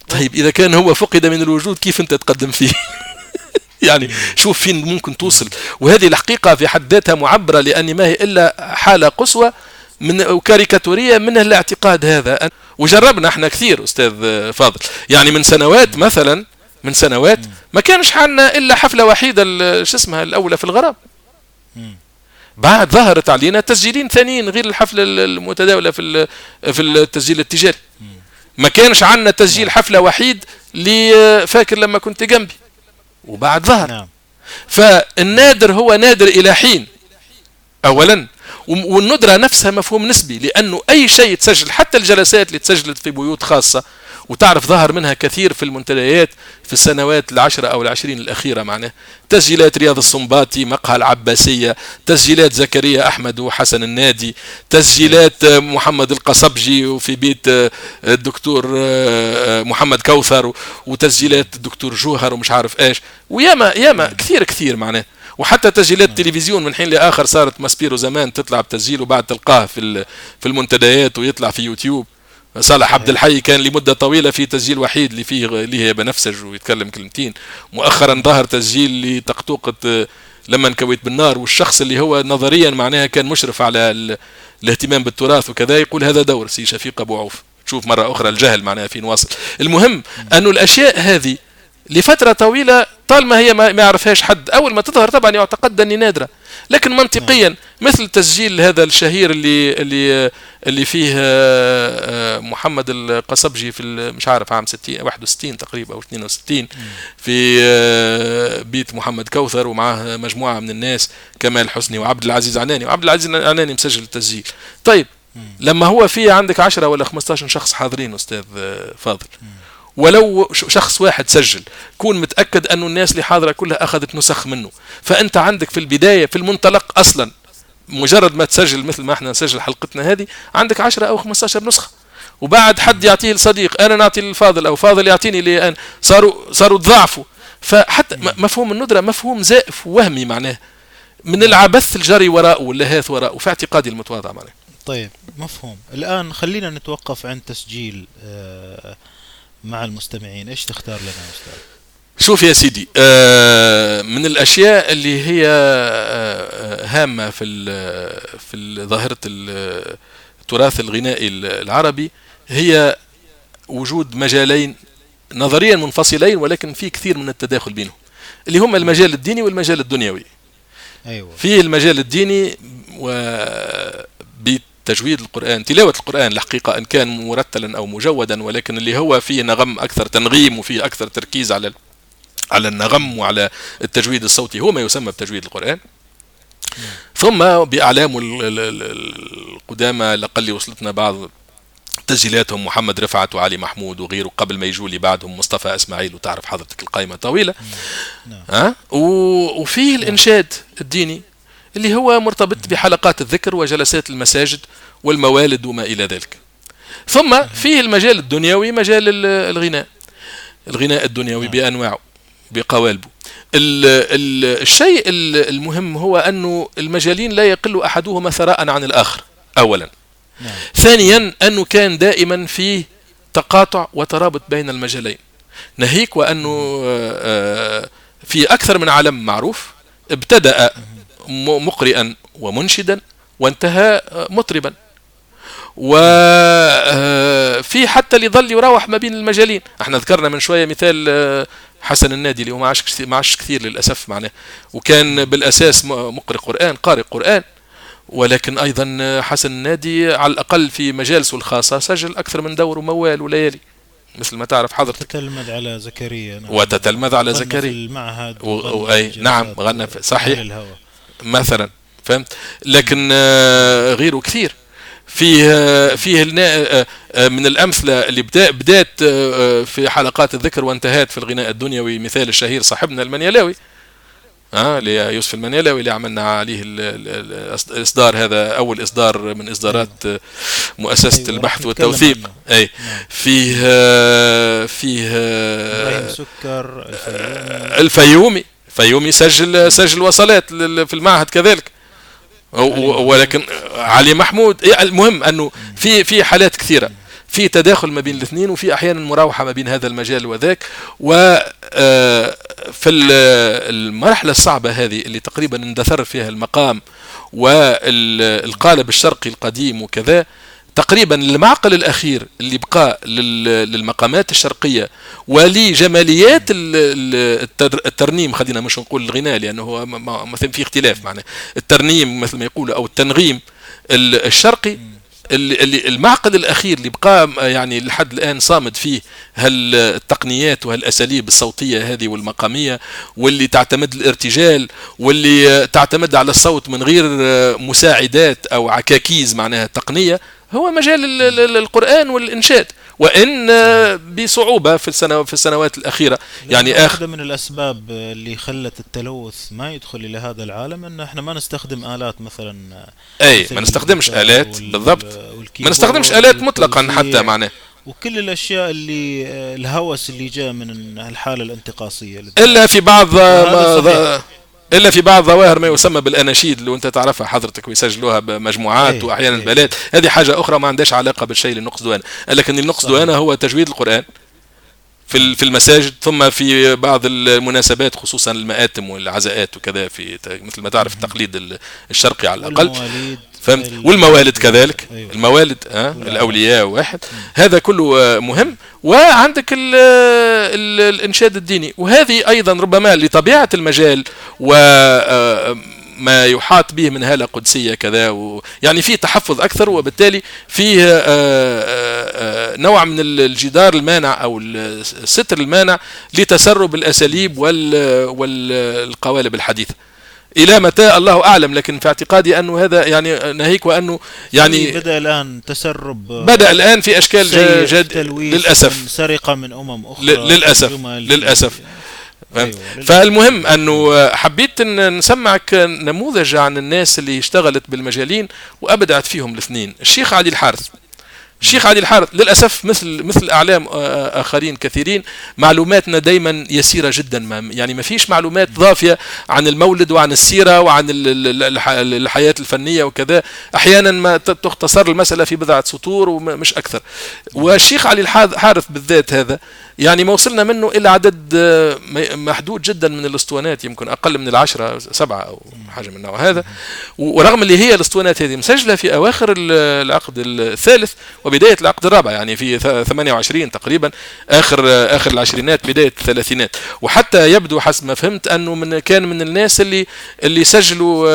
طيب إذا كان هو فقد من الوجود كيف أنت تقدم فيه؟ يعني شوف فين ممكن توصل. وهذه الحقيقة في حد ذاتها معبرة، لأن ما هي إلا حالة قصوى من كاريكاتورية من الاعتقاد هذا. وجربنا احنا كثير أستاذ فاضل، يعني من سنوات مثلا، من سنوات ما كانش حالنا إلا حفلة وحيدة شو اسمها الأولى في الغرام، بعد ظهرت علينا تسجيلين ثانيين غير الحفلة المتداولة في في التسجيل التجاري. ما كانش عندنا تسجيل حفلة وحيد لفاكر لما كنت جنبي وبعد ظهر. فالنادر هو نادر إلى حين أولا، والندرة نفسها مفهوم نسبي، لأنه أي شيء تسجل، حتى الجلسات اللي تسجلت في بيوت خاصة وتعرف ظهر منها كثير في المنتديات في السنوات العشرة أو العشرين الأخيرة معناه، تسجيلات رياض الصنباطي، مقهى العباسية، تسجيلات زكريا أحمد وحسن النادي، تسجيلات محمد القصبجي وفي بيت الدكتور محمد كوثر، وتسجيلات الدكتور جوهر ومش عارف إيش، وياما ياما كثير كثير معناه. وحتى تسجيلات التلفزيون من حين لآخر صارت ماسبيرو زمان تطلع بتسجيل وبعد تلقاه في في المنتديات ويطلع في يوتيوب. صالح عبد الحي كان لمدة طويلة في تسجيل وحيد اللي فيه اللي هي بنفسج ويتكلم كلمتين. مؤخرا ظهر تسجيل لتقطوقة لما انكويت بالنار، والشخص اللي هو نظريا معناها كان مشرف على الاهتمام بالتراث وكذا يقول هذا دور سي شفيق أبو عوف. شوف مرة أخرى الجهل معناها فين واصل. المهم أنه الأشياء هذه لفترة طويلة طالما هي ما يعرفهاش حد، أول ما تظهر طبعا يعتقد أني نادرة، لكن منطقيا مثل تسجيل هذا الشهير اللي اللي اللي فيه محمد القصبجي في مش عارف عام ستين واحد وستين تقريبا أو اثنين وستين في بيت محمد كوثر، ومعه مجموعة من الناس كمال حسني وعبد العزيز عناني، وعبد العزيز عناني مسجل التسجيل. طيب لما هو فيه عندك عشرة ولا خمسة عشر شخص حاضرين أستاذ فاضل، ولو شخص واحد سجل كون متأكد أنه الناس اللي حاضرة كلها أخذت نسخ منه. فأنت عندك في البداية في المنطلق أصلا مجرد ما تسجل مثل ما احنا نسجل حلقتنا هذه عندك عشرة أو خمسة عشر نسخة، وبعد حد يعطيه الصديق أنا نعطي الفاضل أو فاضل يعطيني لي أنا، صاروا صاروا تضاعفوا. فحتى مفهوم الندرة مفهوم زائف ووهمي معناه، من العبث الجري وراءه واللهاث وراءه في اعتقادي المتواضع معناه. طيب مفهوم. الآن خلينا نتوقف عن تسجيل آه مع المستمعين. ايش تختار لنا يا استاذ؟ شوف يا سيدي، آه من الاشياء اللي هي آه هامه في في ظاهره التراث الغنائي العربي هي وجود مجالين نظريا منفصلين، ولكن في كثير من التداخل بينهم، اللي هم المجال الديني والمجال الدنيوي. ايوه، في المجال الديني وبيت تجويد القرآن، تلاوة القرآن الحقيقة إن كان مرتلا أو مجودا، ولكن اللي هو فيه نغم أكثر، تنغيم، وفيه أكثر تركيز على على النغم وعلى التجويد الصوتي، هو ما يسمى بتجويد القرآن. ثم بأعلام القدامى لقل وصلتنا بعض تسجيلاتهم، محمد رفعت وعلي محمود وغيره، قبل ما يجوا لي بعدهم مصطفى اسماعيل، وتعرف حضرتك القائمة طويلة. ها أه؟ وفيه الإنشاد الديني اللي هو مرتبط بحلقات الذكر وجلسات المساجد والموالد وما إلى ذلك. ثم فيه المجال الدنيوي، مجال الغناء، الغناء الدنيوي بأنواعه بقوالبه. الشيء المهم هو أنه المجالين لا يقل أحدهما ثراء عن الآخر أولا. ثانيا أنه كان دائما فيه تقاطع وترابط بين المجالين، ناهيك وأنه في أكثر من عالم معروف ابتدأ مقرئا ومنشدا وانتهى مطربا. وفي فيه حتى اللي يضل يراوح ما بين المجالين. احنا ذكرنا من شويه مثال حسن النادي اللي هو ما عاش ما عاش كثير للاسف معناه، وكان بالاساس مقرئ قران قارئ قران، ولكن ايضا حسن النادي على الاقل في مجالسه الخاصه سجل اكثر من دور وموال وليالي مثل ما تعرف حضرتك. تتلمذ على زكريا وتتلمذ على زكريا المعهد و... و... أي... نعم غنى صحيح مثلا فهمت، لكن غيره كثير. فيه فيه من الامثله اللي بدات في حلقات الذكر وانتهت في الغناء الدنيوي مثال الشهير صاحبنا المنيلاوي اه ليوسف المنيلاوي اللي عملنا عليه الاصدار، هذا اول اصدار من اصدارات مؤسسه البحث والتوثيق. اي فيه فيه سكر الفيومي الفيومي سجل سجل وصلات في المعهد كذلك، ولكن علي محمود. المهم انه في في حالات كثيره في تداخل ما بين الاثنين، وفي احيانا مراوحه ما بين هذا المجال وذاك. وفي المرحله الصعبه هذه اللي تقريبا اندثر فيها المقام والقالب الشرقي القديم وكذا، تقريبا المعقل الاخير اللي بقى للمقامات الشرقيه ولجماليات الترنيم، خلينا مش نقول الغناء لانه هو مثلا في اختلاف معناه، الترنيم مثل ما يقولوا او التنغيم الشرقي، اللي المعقل الاخير اللي بقى يعني لحد الان صامد فيه هالتقنيات وهالاساليب الصوتيه هذه والمقاميه، واللي تعتمد الارتجال واللي تعتمد على الصوت من غير مساعدات او عكاكيز معناها تقنيه، هو مجال القرآن والإنشاد، وإن بصعوبة في السنوات في السنوات الأخيرة يعني آخر. واحدة من الأسباب اللي خلت التلوث ما يدخل إلى هذا العالم إن إحنا ما نستخدم آلات مثلا. أي ما نستخدمش آلات بالضبط، ما نستخدمش آلات مطلقا حتى معناه. وكل الاشياء اللي الهوس اللي جاء من الحالة الانتقاصية. إلا في بعض ما إلا في بعض ظواهر ما يسمى بالأناشيد اللي أنت تعرفها حضرتك ويسجلوها بمجموعات أيه وأحيانا أيه البلاد، هذه حاجة أخرى ما عندهاش علاقة بالشيء اللي نقصدوه أنا، لكن اللي نقصدوه أنا هو تجويد القرآن في في المساجد، ثم في بعض المناسبات خصوصا المآتم والعزاءات وكذا، في مثل ما تعرف التقليد الشرقي على الأقل والمواليد فهمت، والموالد كذلك أيوة. الموالد أه؟ الأولياء واحد م. هذا كله مهم. وعندك ال ال الإنشاد الديني، وهذه أيضا ربما لطبيعة المجال وما يحاط به من هالة قدسية كذا و... يعني فيه تحفظ أكثر، وبالتالي فيه آآ آآ نوع من الجدار المانع أو الستر المانع لتسرب الأساليب وال... والقوالب الحديثة. إلى متى الله أعلم، لكن في اعتقادي أنه هذا يعني ناهيك، وأنه يعني بدأ الآن تسرب، بدأ الآن في أشكال جد للأسف، سرقة من أمم أخرى للأسف للأسف أيوة. فالمهم أنه حبيت أن نسمعك نموذج عن الناس اللي اشتغلت بالمجالين وأبدعت فيهم الاثنين. الشيخ علي الحارث الشيخ علي الحارث للأسف مثل مثل أعلام آخرين كثيرين معلوماتنا دايما يسيرة جدا، ما يعني ما فيش معلومات ضافية عن المولد وعن السيرة وعن الحياة الفنية وكذا، أحيانا ما تختصر المسألة في بضعة سطور ومش أكثر. والشيخ علي الحارث بالذات هذا يعني ما وصلنا منه إلى عدد محدود جدا من الأسطوانات، يمكن أقل من العشرة سبعة أو حاجة من النوع هذا، ورغم اللي هي الأسطوانات هذه مسجلة في أواخر العقد الثالث بداية العقد الرابع، يعني في ثمانية وعشرين تقريبا، آخر آخر العشرينات بداية الثلاثينات. وحتى يبدو حسب ما فهمت أنه من كان من الناس اللي اللي سجلوا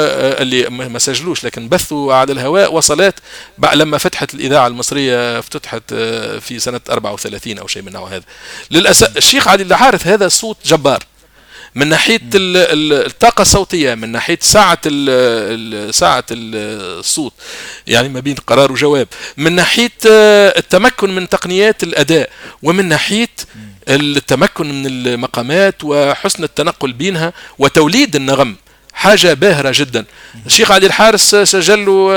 اللي ما سجلوش لكن بثوا على الهواء وصلات لما فتحت الإذاعة المصرية، افتتحت في سنة أربعة وثلاثين أو شيء من نوع هذا. للأسف الشيخ علي الحارث هذا صوت جبار من ناحية الطاقة الصوتية، من ناحية ساعة ساعة الصوت يعني ما بين قرار وجواب، من ناحية التمكن من تقنيات الأداء، ومن ناحية التمكن من المقامات وحسن التنقل بينها وتوليد النغم، حاجة باهرة جدا. الشيخ علي الحارث سجلوا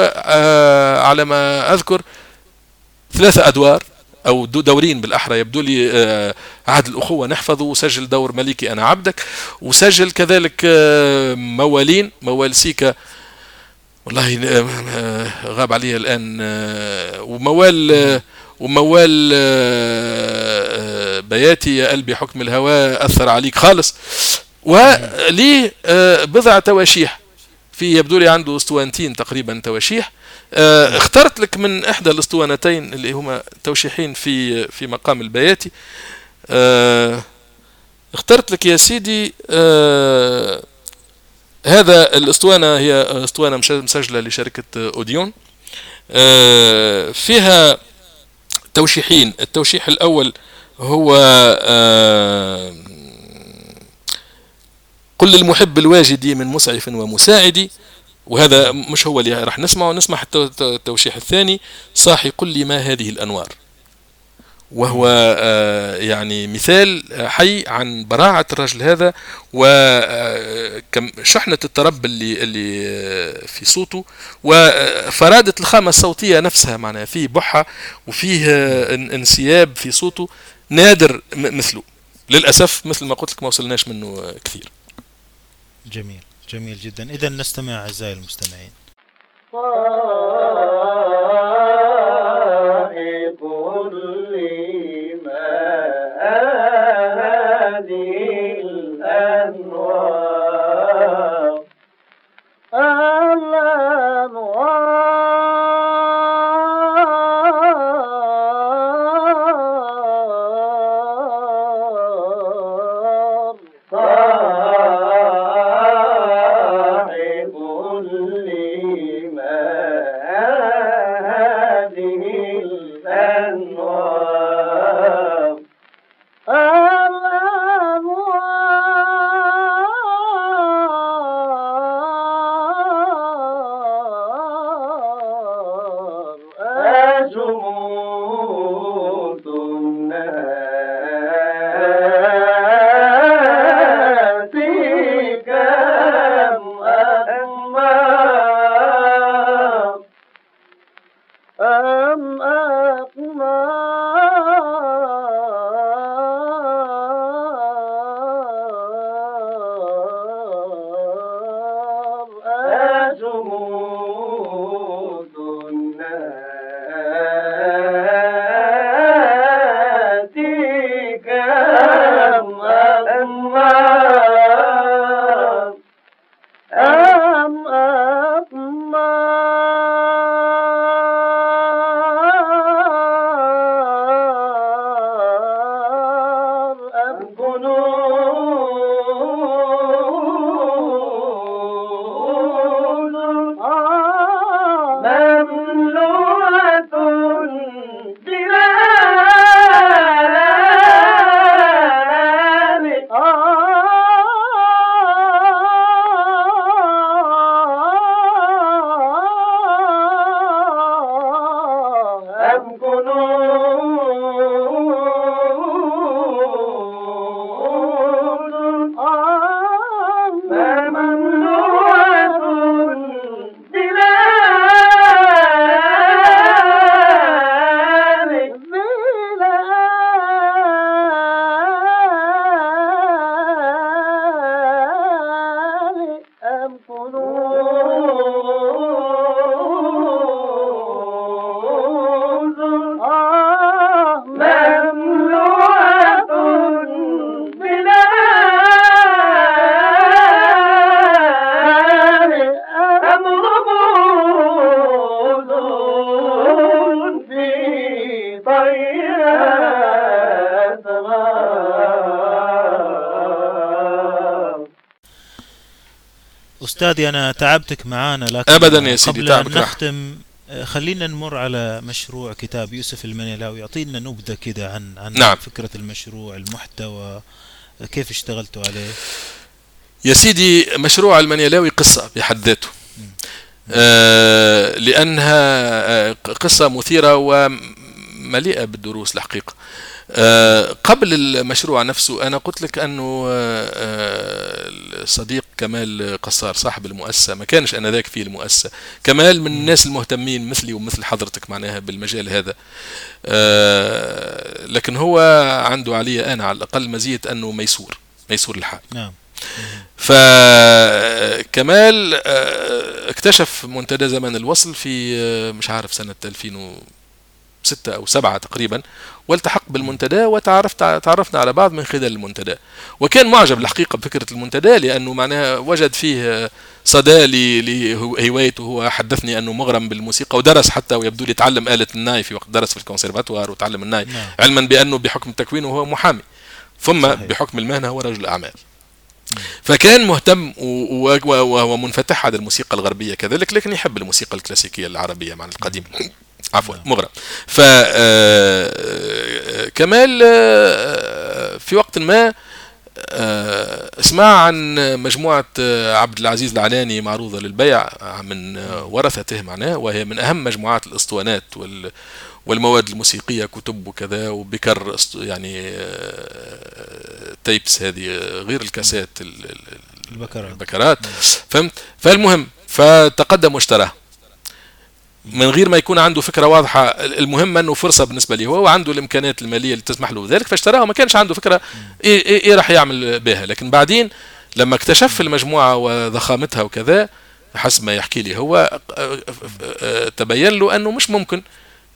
على ما أذكر ثلاثة أدوار أو دورين بالأحرى، يبدو لي عهد الأخوة نحفظه وسجل دور مليكي أنا عبدك، وسجل كذلك موالين موال سيكا والله غاب عليها الآن، وموال وموال بياتي يا قلبي حكم الهواء أثر عليك خالص، وليه بضع تواشيح في يبدو لي عنده أسطوانتين تقريبا تواشيح اخترت لك من احدى الاسطوانتين اللي هما توشيحين في في مقام البياتي. اه اخترت لك يا سيدي اه هذا الاسطوانه، هي اسطوانه مسجله لشركه اوديون، اه فيها توشيحين. التوشيح الاول هو اه قل للمحب الواجدي من مسعف ومساعدي، وهذا مش هو اللي راح نسمعه. نسمع التوشيح الثاني، صاحي قل لي ما هذه الأنوار، وهو يعني مثال حي عن براعة الرجل هذا وشحنة الطرب اللي اللي في صوته وفرادة الخامة الصوتية نفسها، معناها فيه بحة وفيه انسياب في صوته نادر مثله. للأسف مثل ما قلت لك ما وصلناش منه كثير. جميل، جميل جدا. إذا نستمع أعزائي المستمعين. أستاذي أنا تعبتك معانا، لكن أبداً يا سيدي تعبك. نختم خلينا نمر على مشروع كتاب يوسف المنيلاوي، يعطينا نبذة كده عن عن نعم. فكرة المشروع، المحتوى، كيف اشتغلتوا عليه يا سيدي؟ مشروع المنيلاوي قصة بحد ذاته، آه لأنها قصة مثيرة ومليئة بالدروس الحقيقة. آه قبل المشروع نفسه أنا قلت لك أنه آه صديق كمال قصار صاحب المؤسسة، ما كانش أنا ذاك في المؤسسة، كمال من الناس المهتمين مثلي ومثل حضرتك معناها بالمجال هذا، آه لكن هو عنده علي أنا على الأقل مزية أنه ميسور ميسور الحال. نعم. فكمال آه اكتشف منتدى زمان الوصل في آه مش عارف سنة ألفين ستة أو سبعة تقريبا، والتحق بالمنتدى وتعرفت تعرفنا على بعض من خلال المنتدى. وكان معجب الحقيقة بفكرة المنتدى، لأنه معناها وجد فيه صدى لهوايته. هو حدثني أنه مغرم بالموسيقى ودرس حتى، ويبدو لي تعلم آلة الناي في وقت درس في الكونسيرفاتوار وتعلم الناي، علما بأنه بحكم تكوينه هو محامي، ثم صحيح. بحكم المهنة هو رجل أعمال. فكان مهتم وهو منفتح على الموسيقى الغربية كذلك، لكن يحب الموسيقى الكلاسيكية العربية مع القديم عفوا مغرم. ف كمال في وقت ما اسمع عن مجموعة عبد العزيز العلاني معروضة للبيع من ورثته معناه، وهي من أهم مجموعات الأسطوانات وال والمواد الموسيقية، كتب وكذا، وبكر يعني تيبس هذه غير الكاسات البكرات, البكرات. فهمت. فالمهم فتقدم واشتراه من غير ما يكون عنده فكرة واضحة، المهم أنه فرصة بالنسبة لي هو، وعنده الإمكانيات المالية اللي تسمح له ذلك، فاشتراه وما كانش عنده فكرة إيه, إيه, إيه راح يعمل بها. لكن بعدين لما اكتشف المجموعة وضخامتها وكذا، حسب ما يحكي لي هو، تبين له أنه مش ممكن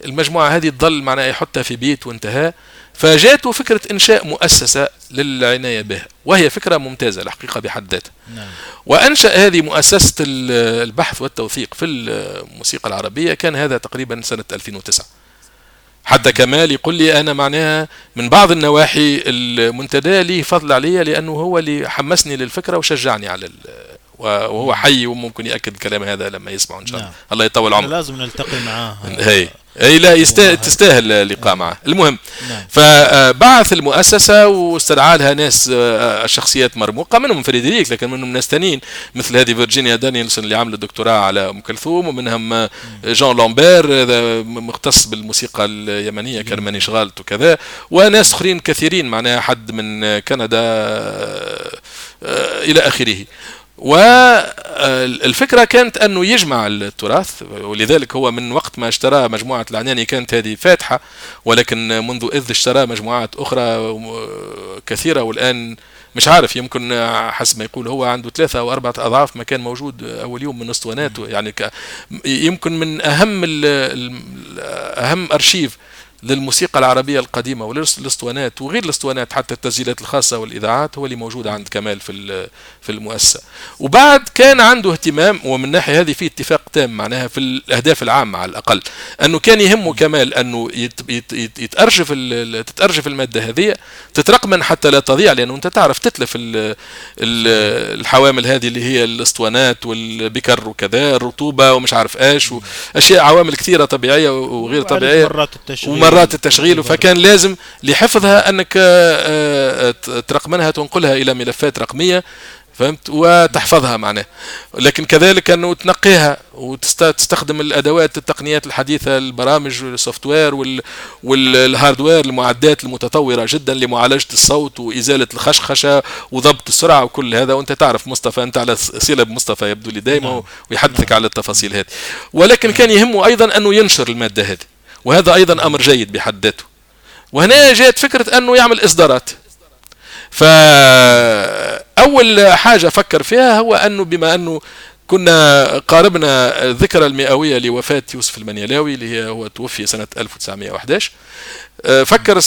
المجموعة هذه تظل معناها يحطها في بيت وانتهى. فجاءته فكرة إنشاء مؤسسة للعناية بها، وهي فكرة ممتازة الحقيقة بحد ذاتها. نعم. وأنشأ هذه مؤسسة البحث والتوثيق في الموسيقى العربية، كان هذا تقريبا سنة ألفين وتسعة. حتى كمال يقول لي أنا معناها من بعض النواحي المنتدى لي فضل علي، لأنه هو اللي حمسني للفكرة وشجعني على، وهو حي وممكن يأكد الكلام هذا لما يسمعه إن شاء الله. نعم. الله يطول عمره، لازم نلتقي معاه. هي اي لا يستاهل، تستاهل اللقاء معه. المهم فبعث المؤسسه واستدعى لها ناس، شخصيات مرموقه، منهم فريدريك، لكن منهم ناس ثانيين مثل هذه فيرجينيا دانيلسون اللي عملت دكتوراه على ام كلثوم، ومنهم جان لامبير مختص بالموسيقى اليمنيه كرماني شغالت وكذا، وناس اخرين كثيرين معناها، حد من كندا الى اخره. والفكرة كانت أنه يجمع التراث، ولذلك هو من وقت ما اشترى مجموعة العناني كانت هذه فاتحة، ولكن منذ إذ اشترى مجموعات أخرى كثيرة، والآن مش عارف، يمكن حسب ما يقول هو عنده ثلاثة أو أربعة أضعاف ما كان موجود أول يوم من أسطواناته. يعني يمكن من أهم أهم أرشيف للموسيقى العربية القديمة والاسطوانات وغير الاسطوانات، حتى التسجيلات الخاصة والإذاعات، هو اللي موجود عند كمال في في المؤسسة. وبعد كان عنده اهتمام، ومن ناحية هذه في اتفاق تام معناها في الأهداف العامة على الأقل، أنه كان يهمه كمال أنه يتأرشف تتأرشف المادة هذه، تترقمن حتى لا تضيع، لأنه أنت تعرف تتلف الحوامل هذه اللي هي الاسطوانات والبكر وكذا، الرطوبة ومش عارف إيش، وأشياء عوامل كثيرة طبيعية وغير طبيعية، مرات التشغيل. فكان لازم لحفظها انك ترقمنها، تنقلها الى ملفات رقميه، فهمت، وتحفظها معناه. لكن كذلك انه تنقيها وتستخدم الادوات التقنيات الحديثه، البرامج والسوفت وير والهاردوير، المعدات المتطوره جدا لمعالجه الصوت وازاله الخشخشه وضبط السرعه وكل هذا. وانت تعرف مصطفى، انت على صله بمصطفى يبدو لي دائما، ويحدثك على التفاصيل هذه. ولكن كان يهمه ايضا انه ينشر الماده هذه، وهذا أيضا أمر جيد بحد ذاته. وهنا جاءت فكرة أنه يعمل إصدارات. فأول حاجة فكر فيها هو أنه بما أنه كنا قاربنا الذكرى المئوية لوفاة يوسف المنيلاوي اللي هي هو توفي سنة ألف وتسعمائة وأحد عشر، فكر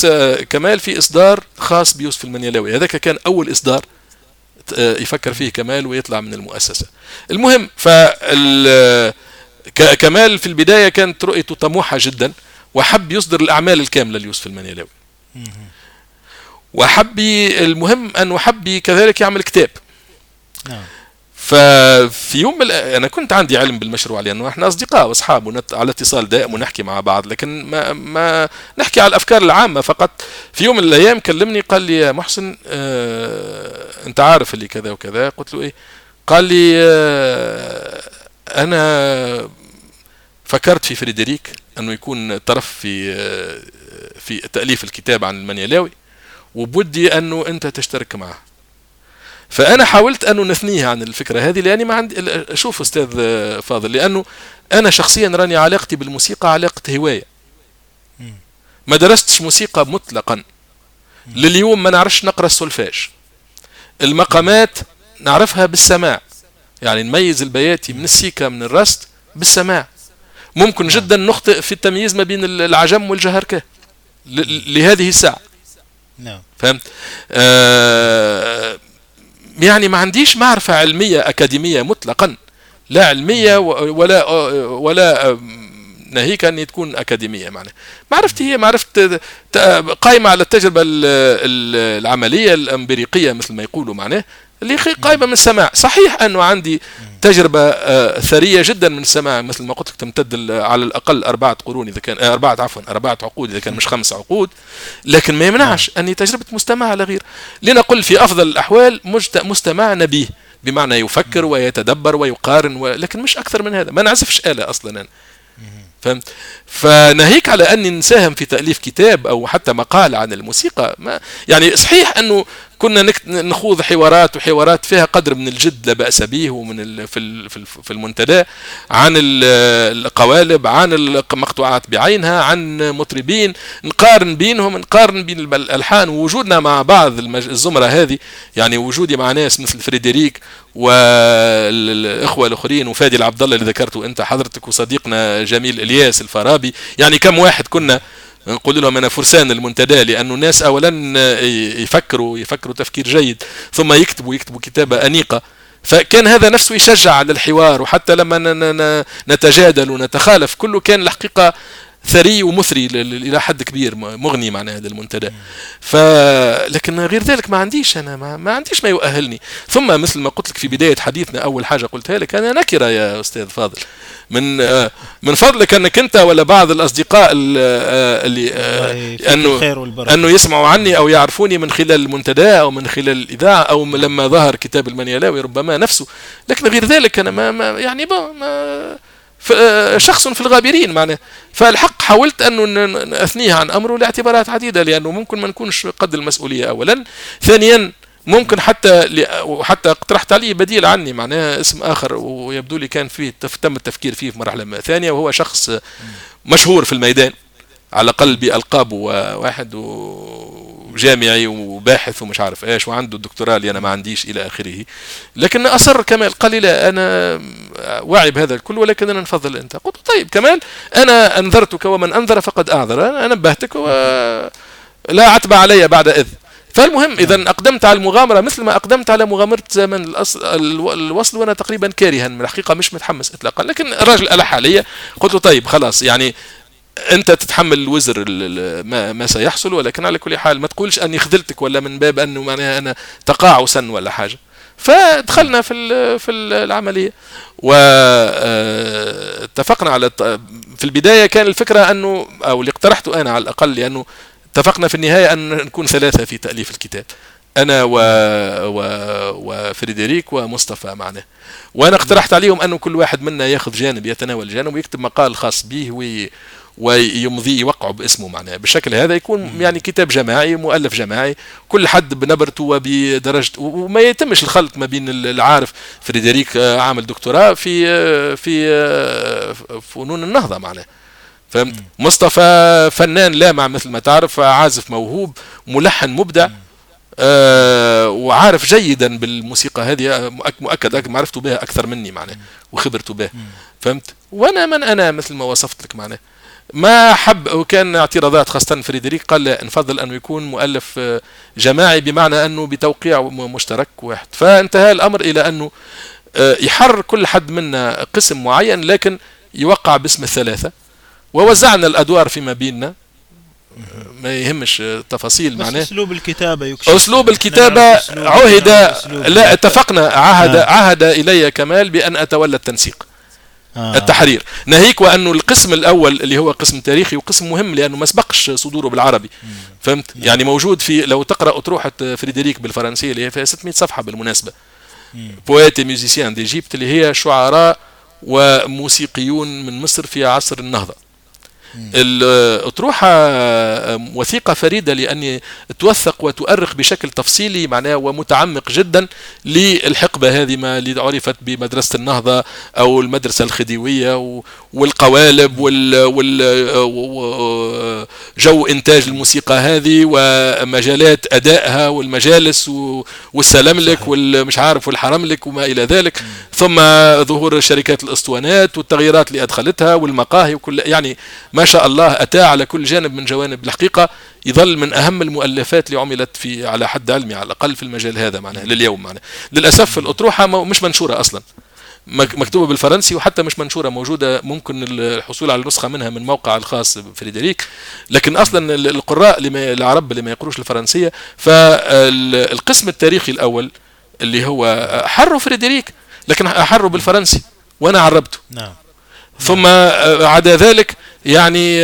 كمال في إصدار خاص بيوسف المنيلاوي. هذا كان أول إصدار يفكر فيه كمال ويطلع من المؤسسة. المهم فال كمال في البداية كانت رؤيته طموحة جدا، وحب يصدر الأعمال الكاملة ليوسف المنيلاوي، وحب المهم أنه حب كذلك يعمل كتاب. ففي يوم أنا كنت عندي علم بالمشروع، لأنه إحنا أصدقاء وأصحاب على اتصال دائم ونحكي مع بعض، لكن ما, ما نحكي على الأفكار العامة فقط. في يوم من الأيام كلمني قال لي يا محسن آه أنت عارف اللي كذا وكذا، قلت له إيه؟ قال لي آه أنا فكرت في فريدريك أنه يكون طرف في في تأليف الكتاب عن المنيلاوي، وبودي أنه أنت تشترك معه. فأنا حاولت أنه نثنيها عن الفكرة هذه، لأني ما عندي، شوف أستاذ فاضل، لأنه أنا شخصيا راني علاقتي بالموسيقى علاقة هواية، ما درستش موسيقى مطلقا، لليوم ما نعرفش نقرأ السولفاج، المقامات نعرفها بالسماع، يعني نميز البياتي من السيكا من الرست بالسماع، ممكن جدا نخطئ في التمييز ما بين العجم والجهركه لهذه الساعه. نعم فهمت. آه يعني ما عنديش معرفه علميه اكاديميه مطلقا، لا علميه ولا ولا ناهيك ان تكون اكاديميه. معناها معرفتي هي معرفه قائمه على التجربه العمليه الامبريقيه مثل ما يقولوا، معناه اللي قائمه من السماع. صحيح انه عندي تجربه ثريه جدا من السماع مثل ما قلت لك، تمتد على الاقل اربعه قرون اذا كان اربعه عفوا اربعه عقود اذا كان مش خمس عقود، لكن ما يمنعش اني تجربه مستمع على غير، لنقل في افضل الاحوال مستمع نبيه، بمعنى يفكر ويتدبر ويقارن و... لكن مش اكثر من هذا، ما نعزفش آلة اصلا انا. فهمت. فناهيك على اني نساهم في تاليف كتاب او حتى مقال عن الموسيقى. ما يعني صحيح انه كنا نخوض حوارات وحوارات فيها قدر من الجد لا باس به، ومن ال... في ال... في المنتدى عن القوالب، عن المقطوعات بعينها، عن مطربين نقارن بينهم، نقارن بين الالحان. ووجودنا مع بعض المج... الزمره هذه، يعني وجودي مع ناس مثل فريدريك والاخوه الاخرين وفادي العبد الله اللي ذكرته انت حضرتك، وصديقنا جميل الياس الفارابي، يعني كم واحد كنا نقول لهم انا فرسان المنتدى، لانه الناس اولا يفكروا يفكروا تفكير جيد، ثم يكتبوا يكتبوا كتابه انيقه، فكان هذا نفسه يشجع على الحوار. وحتى لما نتجادل ونتخالف كله كان الحقيقه ثري ومثري الى حد كبير، مغني معناه هذا المنتدى. ف لكن غير ذلك ما عنديش انا ما, ما عنديش ما يؤهلني. ثم مثل ما قلت لك في بدايه حديثنا، اول حاجه قلتها لك انا نكره يا استاذ فاضل، من من فضلك انك انت ولا بعض الاصدقاء اللي انه انه يسمعوا عني او يعرفوني من خلال المنتدى او من خلال الاذاعه او لما ظهر كتاب المنيلاوي ربما نفسه، لكن غير ذلك انا ما, ما يعني با ما شخص في الغابرين معناه. فالحق حاولت أن أثنيه عن أمره لاعتبارات عديدة، لأنه ممكن ما نكونش قد المسؤولية أولا، ثانيا ممكن حتى وحتى اقترحت عليه بديل عني معناه اسم آخر، ويبدو لي كان فيه تم التفكير فيه في مرحلة ثانية، وهو شخص مشهور في الميدان على الأقل بألقابه، واحد وجامعي وباحث ومش عارف ايش، وعنده الدكتوراه اللي انا ما عنديش الى اخره. لكن اصر كمال قال لي لا انا واعي بهذا الكل، ولكن انا نفضل انت. قلت طيب كمال، انا انذرتك ومن انذر فقد اعذر، انا نبهتك ولا عتب علي بعد اذ. فالمهم اذا اقدمت على المغامره مثل ما اقدمت على مغامره زمن الوصل، وانا تقريبا كارها من الحقيقه، مش متحمس اطلاقا، لكن الراجل ألح علي. قلت له طيب خلاص، يعني انت تتحمل الوزر ما, ما سيحصل، ولكن على كل حال ما تقولش اني خذلتك، ولا من باب انه معناها انا تقاعسا ولا حاجه. فدخلنا في في العمليه، واتفقنا على في البدايه كان الفكره انه، او اللي اقترحته انا على الاقل، لانه اتفقنا في النهايه ان نكون ثلاثه في تاليف الكتاب، انا و... و... وفريدريك ومصطفى معنا. وانا اقترحت عليهم انه كل واحد منا ياخذ جانب، يتناول جانب ويكتب مقال خاص به وي... ويمضي يوقعه باسمه معناه. بالشكل هذا يكون يعني كتاب جماعي، مؤلف جماعي، كل حد بنبرته وبدرجته، وما يتمش الخلط ما بين العارف. فريدريك عامل دكتوراه في في فنون النهضه معناه، فهمت. مصطفى فنان لامع مثل ما تعرف، عازف موهوب، ملحن مبدع، آه وعارف جيدا بالموسيقى هذه، مؤكد معرفته بها اكثر مني معناه وخبرته بها، فهمت. وانا من انا مثل ما وصفت لك معناه. ما حب، وكان اعتراضات خاصة فريدريك، قال لا نفضل أنه يكون مؤلف جماعي، بمعنى أنه بتوقيع مشترك واحد. فانتهى الأمر إلى أنه يحرر كل حد منا قسم معين، لكن يوقع باسم الثلاثة، ووزعنا الأدوار فيما بيننا، ما يهمش تفاصيل معناه. أسلوب الكتابة يكشف. أسلوب الكتابة عهد، لا اتفقنا، عهد عهد إلي كمال بأن أتولى التنسيق، التحرير، ناهيك وأنه القسم الأول اللي هو قسم تاريخي، وقسم مهم لأنه ما سبقش صدوره بالعربي، فهمت. يعني موجود في، لو تقرأ أطروحة فريدريك بالفرنسية اللي هي فيها ستمائة صفحة بالمناسبة، بويت ميوزيسيان ديجيبت، اللي هي شعراء وموسيقيون من مصر في عصر النهضة. الأطروحة وثيقة فريدة، لأني توثق وتؤرخ بشكل تفصيلي معناه ومتعمق جدا للحقبة هذه، ما اللي عرفت بمدرسة النهضة أو المدرسة الخديوية، والقوالب والجو إنتاج الموسيقى هذه، ومجالات أدائها، والمجالس والسلاملك والمش عارف والحرملك وما إلى ذلك. ثم ظهور شركات الاسطوانات والتغييرات اللي ادخلتها والمقاهي وكل، يعني ما شاء الله اتى على كل جانب من جوانب. الحقيقه يظل من اهم المؤلفات اللي عملت في على حد علمي على الاقل في المجال هذا معناها لليوم. معناها للاسف الاطروحه مش منشوره اصلا، مكتوبه بالفرنسي وحتى مش منشوره، موجوده ممكن الحصول على نسخه منها من موقع الخاص بفريدريك، لكن اصلا القراء العرب اللي ما يقروش الفرنسيه، فالقسم التاريخي الاول اللي هو حر فريدريك لكن أحروا بالفرنسي وأنا عربته. نعم. ثم عدا ذلك يعني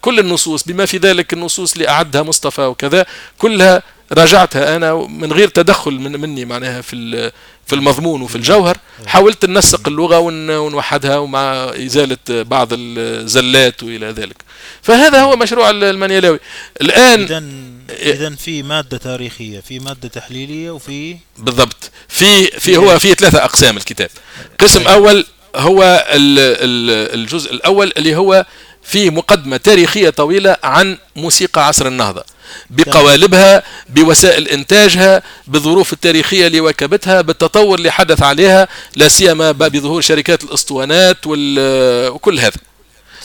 كل النصوص بما في ذلك النصوص اللي أعدها مصطفى وكذا كلها راجعتها أنا من غير تدخل مني معناها في في المضمون وفي الجوهر. حاولت ننسق اللغة ونوحدها ومع إزالة بعض الزلات وإلى ذلك. فهذا هو مشروع المنيلاوي الآن. إذن إذن في مادة تاريخية، في مادة تحليلية، وفي بالضبط في في هو في ثلاثة أقسام الكتاب. قسم أول هو الجزء الأول اللي هو في مقدمة تاريخية طويلة عن موسيقى عصر النهضة بقوالبها، بوسائل إنتاجها، بالظروف التاريخية اللي واكبتها، بالتطور اللي حدث عليها، لا سيما بظهور شركات الأسطوانات وكل هذا.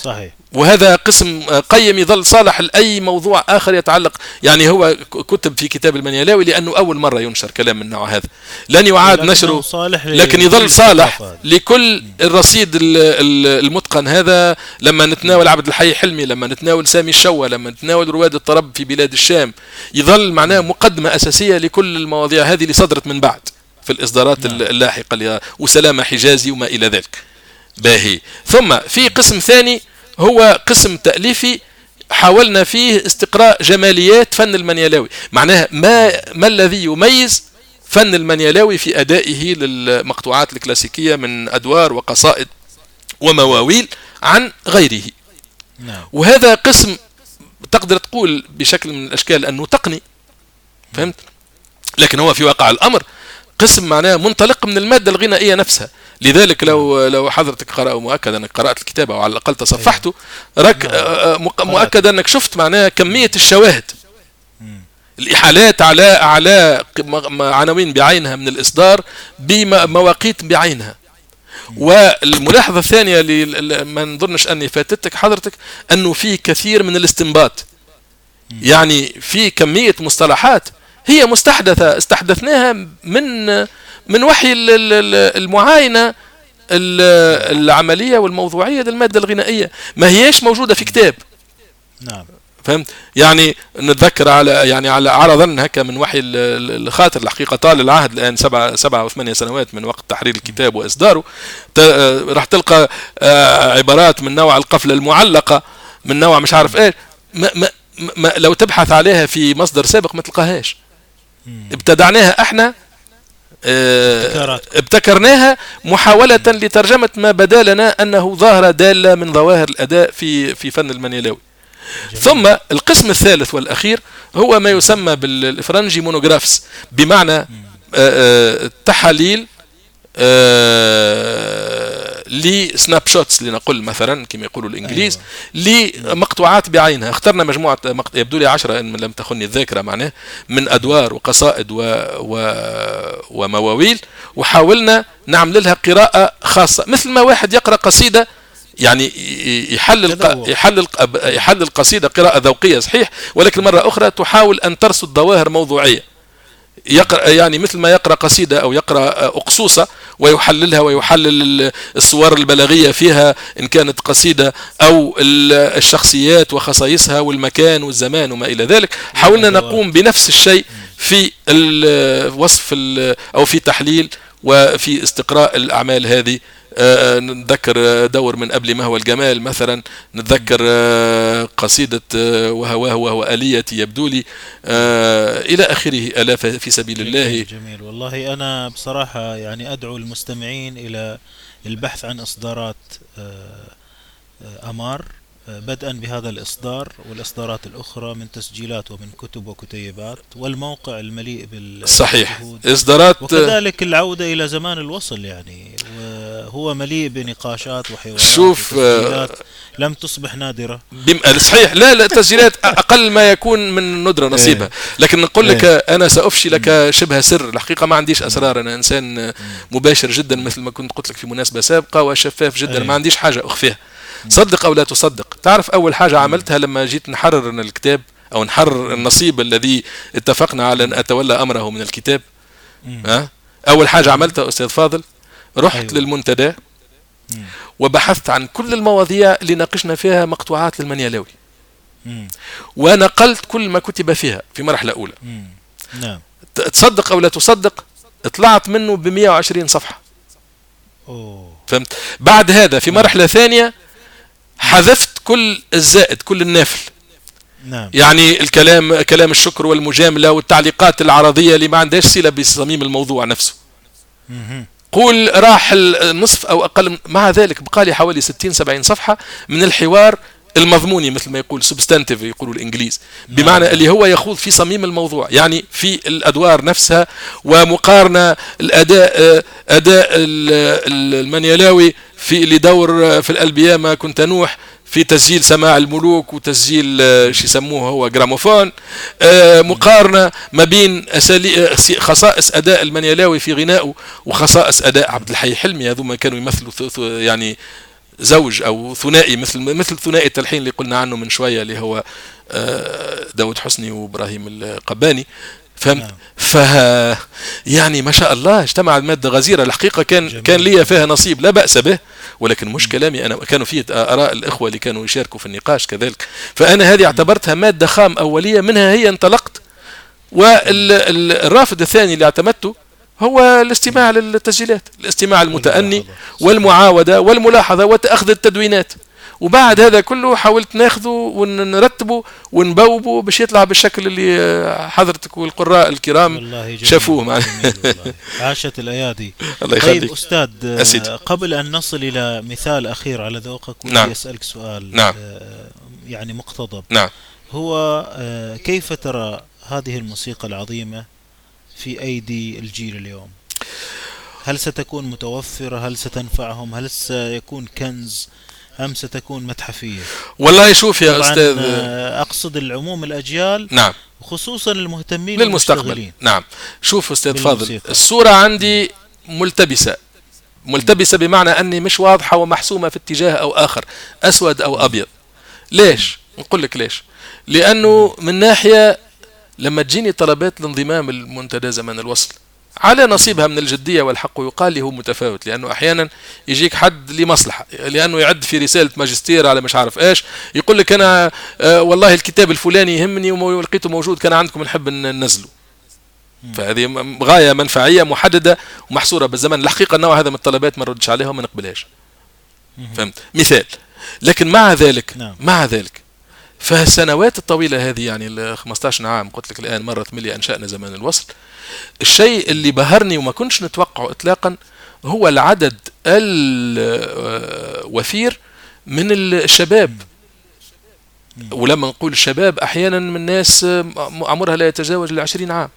صحيح. وهذا قسم قيم يظل صالح لأي موضوع آخر يتعلق، يعني هو كتب في كتاب المنيلاوي لأنه أول مرة ينشر كلام من نوع هذا، لن يعاد نشره، لكن يظل صالح لكل الرصيد المتقن هذا. لما نتناول عبد الحي حلمي، لما نتناول سامي الشوى، لما نتناول رواد الطرب في بلاد الشام، يظل معناه مقدمة أساسية لكل المواضيع هذه اللي صدرت من بعد في الإصدارات اللاحقة، وسلامة حجازي وما إلى ذلك. باهي. ثم في قسم ثاني هو قسم تأليفي حاولنا فيه استقراء جماليات فن المنيلاوي، معناها ما ما الذي يميز فن المنيلاوي في أدائه للمقطوعات الكلاسيكية من أدوار وقصائد ومواويل عن غيره. وهذا قسم تقدر تقول بشكل من الأشكال أنه تقني، فهمت؟ لكن هو في واقع الأمر قسم معناه منطلق من المادة الغنائية نفسها. لذلك لو لو حضرتك قرأ، ومؤكد أنك قرأت الكتاب أو على الأقل تصفحته، رك مؤكد أنك شفت معناه كمية الشواهد، الإحالات على على عناوين بعينها من الإصدار بمواقيت بعينها. والملاحظة الثانية اللي ما نظنش أني فاتتك حضرتك، أنه في كثير من الاستنباط، يعني في كمية مصطلحات هي مستحدثة استحدثناها من من وحي المعاينة العملية والموضوعية للمادة الغنائية، ما هيش موجودة في كتاب. نعم. فهمت؟ يعني نتذكر على يعني على عرضا هكا من وحي الخاطر، الحقيقة طال العهد الآن سبعة سبعة أو ثمانية سنوات من وقت تحرير الكتاب وإصداره، راح تلقى عبارات من نوع القفلة المعلقة، من نوع مش عارف إيه، ما ما ما لو تبحث عليها في مصدر سابق ما تلقاهاش. ابتدعناها احنا، اه ابتكرناها محاولة لترجمة ما بدا لنا أنه ظاهرة دالة من ظواهر الأداء في في فن المنيلاوي. ثم القسم الثالث والأخير هو ما يسمى بالفرنجي مونوغرافس، بمعنى اه اه تحاليل اه لسناب شوتس لنقول مثلا كما يقولوا الإنجليز. أيوة. لمقطوعات بعينها. اخترنا مجموعة مقط... يبدو لي عشرة إن لم تخني الذاكرة معناه، من أدوار وقصائد و... و... ومواويل، وحاولنا نعمل لها قراءة خاصة، مثل ما واحد يقرأ قصيدة، يعني يحلل الق... يحلل يحلل القصيدة قراءة ذوقية صحيح، ولكن مرة أخرى تحاول أن ترصد ظواهر موضوعية، يقرأ يعني مثل ما يقرأ قصيدة أو يقرأ أقصوصة ويحللها، ويحلل الصور البلاغية فيها إن كانت قصيدة، أو الشخصيات وخصائصها والمكان والزمان وما إلى ذلك. حاولنا نقوم بنفس الشيء في الوصف أو في تحليل وفي استقراء الأعمال هذه. أه نتذكر دور من قبل ما هو الجمال مثلا، نتذكر قصيدة وهواه وهو آليتي يبدو لي، أه إلى آخره، آلاف في سبيل الله. جميل. والله أنا بصراحة يعني أدعو المستمعين إلى البحث عن إصدارات أمار، بدءا بهذا الإصدار والإصدارات الأخرى من تسجيلات ومن كتب وكتيبات، والموقع المليء بالجهود. صحيح. إصدارات، وكذلك العودة إلى زمان الوصل، يعني هو مليء بنقاشات وحوارات. شوف لم تصبح نادرة. صحيح. لا لا تسجيلات أقل ما يكون من ندرة نصيبها. لكن نقول لك أنا سأفشي لك شبه سر، الحقيقة ما عنديش أسرار، أنا إنسان مباشر جدا مثل ما كنت قلت لك في مناسبة سابقة، وشفاف جدا، ما عنديش حاجة أخفيها، صدق أو لا تصدق. تعرف أول حاجة عملتها لما جيت نحرر الكتاب أو نحرر النصيب الذي اتفقنا على أن أتولى أمره من الكتاب، أه؟ أول حاجة عملتها أستاذ فاضل رحت أيوة. للمنتدى مم. وبحثت عن كل المواضيع اللي ناقشنا فيها مقطوعات للمنيلاوي، ونقلت كل ما كتب فيها في مرحلة أولى. نعم. تصدق أو لا تصدق طلعت منه ب مئة وعشرين صفحة. أوه. فهمت. بعد هذا في مرحلة مم. ثانية حذفت كل الزائد كل النافل. نعم. يعني الكلام كلام الشكر والمجاملة والتعليقات العرضية اللي ما عندهاش صلة بصميم الموضوع نفسه. مم. قول راح النصف أو أقل. مع ذلك بقالي حوالي ستين سبعين صفحة من الحوار المضموني، مثل ما يقول سبستانتيف يقولوا الإنجليز، بمعنى اللي هو يخوض في صميم الموضوع، يعني في الأدوار نفسها ومقارنة الأداء أداء المنيلاوي في اللي دور في الألبية ما كنت نوح، في تسجيل سماع الملوك وتسجيل شو يسموه هو جراموفون، مقارنة ما بين خصائص أداء المنيلاوي في غنائه وخصائص أداء عبد الحي حلمي، هذوما كانوا يمثلوا يعني زوج أو ثنائي، مثل مثل ثنائي التلحين اللي قلنا عنه من شوية اللي هو داود حسني وإبراهيم القباني. فهمت. ف يعني ما شاء الله اجتمع المادة غزيرة الحقيقة، كان جميل. كان لي فيها نصيب لا بأس به، ولكن مش كلامي أنا، كانوا فيه آراء الإخوة اللي كانوا يشاركوا في النقاش كذلك. فأنا هذه اعتبرتها مادة خام أولية، منها هي انطلقت، والرافد الثاني اللي اعتمدته هو الاستماع للتسجيلات، الاستماع المتأني والمعاودة والملاحظة وتأخذ التدوينات، وبعد هذا كله حاولت ناخذه ونرتبه ونبوبه باش يطلع بالشكل اللي حضرتك والقراء الكرام شافوه معنا. عاشت الايادي. الله يخليك. طيب استاذ أسيد. قبل ان نصل الى مثال اخير على ذوقك كنت نعم. اسالك سؤال نعم. يعني مقتضب نعم. هو كيف ترى هذه الموسيقى العظيمة في ايدي الجيل اليوم؟ هل ستكون متوفرة؟ هل ستنفعهم؟ هل سيكون كنز أم ستكون متحفية؟ والله شوف يا أستاذ، أقصد العموم الأجيال نعم، خصوصا المهتمين للمستقبل. نعم. شوف أستاذ فاضل، الصورة عندي ملتبسة ملتبسة بمعنى أني مش واضحة ومحسومة في اتجاه أو آخر، أسود أو أبيض. ليش؟ نقول لك ليش. لأنه من ناحية لما تجيني طلبات الانضمام المنتدى زمان الوصل على نصيبها من الجدية، والحق يقال لي هو متفاوت، لأنه أحيانا يجيك حد لمصلحة، لأنه يعد في رسالة ماجستير على مش عارف إيش، يقول لك أنا آه والله الكتاب الفلاني يهمني ولقيته موجود كان عندكم نحب ننزله. فهذه غاية منفعية محددة ومحصورة بالزمن. الحقيقة النوع هذا من الطلبات ما نردش عليها وما نقبلهاش. فهمت. مثال. لكن مع ذلك نعم. مع ذلك فالسنوات الطويلة هذه، يعني ال خمسة عشر عام قلت لك الآن مرت ملي أنشأنا زمان الوصل، الشيء اللي بهرني وما كنتش نتوقعه إطلاقا هو العدد الوفير من الشباب. ولما نقول الشباب أحيانا من ناس عمرها لا يتجاوز العشرين عام،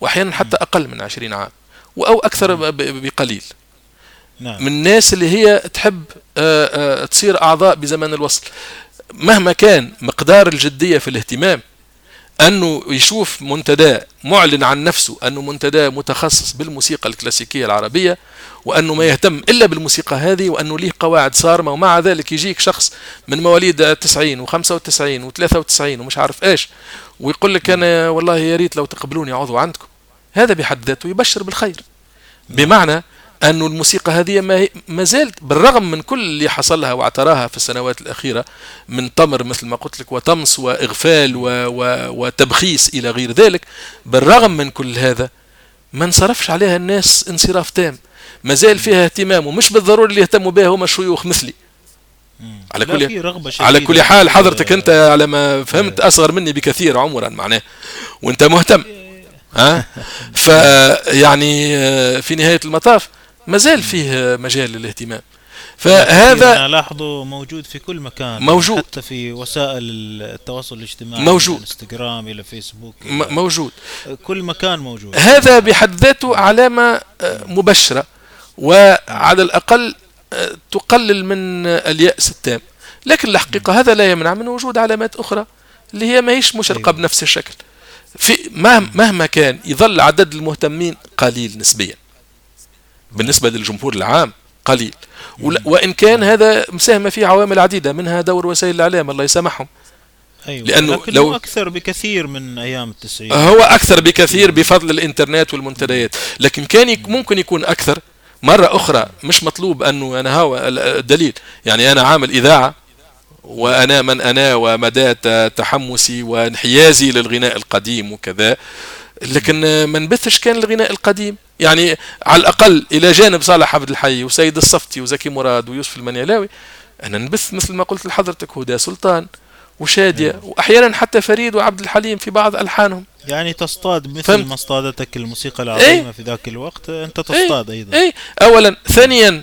وأحيانا حتى أقل من عشرين عام أو أكثر بقليل، من الناس اللي هي تحب تصير أعضاء بزمان الوصل. مهما كان مقدار الجدية في الاهتمام، أنه يشوف منتدى معلن عن نفسه أنه منتدى متخصص بالموسيقى الكلاسيكية العربية، وأنه ما يهتم إلا بالموسيقى هذه، وأنه له قواعد صارمة، ومع ذلك يجيك شخص من مواليد تسعين وخمسة وتسعين وثلاثة وتسعين ومش عارف إيش، ويقول لك أنا والله يا ريت لو تقبلوني عضو عندكم، هذا بحد ذاته يبشر بالخير. بمعنى أنه الموسيقى هذه ما زالت بالرغم من كل اللي حصلها واعتراها في السنوات الأخيرة من طمر مثل ما قلت لك، وطمس وإغفال و و وتبخيس إلى غير ذلك، بالرغم من كل هذا ما انصرفش عليها الناس انصراف تام، ما زال فيها اهتمام، ومش بالضروري اللي يهتموا بها هم الشيوخ مثلي. على كل على كل حال حضرتك أنت على ما فهمت أصغر مني بكثير عمرا معناه، وأنت مهتم ها. فيعني في نهاية المطاف ما زال فيه مجال للاهتمام. فهذا نلاحظه موجود في كل مكان، موجود حتى في وسائل التواصل الاجتماعي، موجود انستغرام الى فيسبوك، موجود كل مكان موجود. هذا بحد ذاته علامة مبشرة، وعلى الأقل تقلل من اليأس التام. لكن الحقيقة هذا لا يمنع من وجود علامات أخرى اللي هي ما هيش مشرقة بنفس الشكل. في مهما كان يظل عدد المهتمين قليل نسبيا بالنسبة للجمهور العام قليل، وإن كان هذا مساهمة فيه عوامل عديدة منها دور وسائل الإعلام الله يسامحهم. أيوة. لأنه لو أكثر بكثير من أيام التسعين، هو أكثر بكثير بفضل الإنترنت والمنتديات، لكن كان ممكن يكون أكثر. مرة أخرى مش مطلوب أنه أنا هو الدليل، يعني أنا عامل إذاعة وأنا من أنا ومدى تحمسي وانحيازي للغناء القديم وكذا، لكن ما نبثش كان الغناء القديم، يعني على الأقل إلى جانب صالح عبد الحي وسيد الصفتي وزكي مراد ويوسف المنيلاوي أنا نبث مثل ما قلت لحضرتك هدى سلطان وشادية وأحيانا حتى فريد وعبد الحليم في بعض ألحانهم، يعني تصطاد مثل فهمت. ما اصطادتك الموسيقى العظيمة في ذاك الوقت أنت تصطاد أي. أيضا أي. أولا ثانيا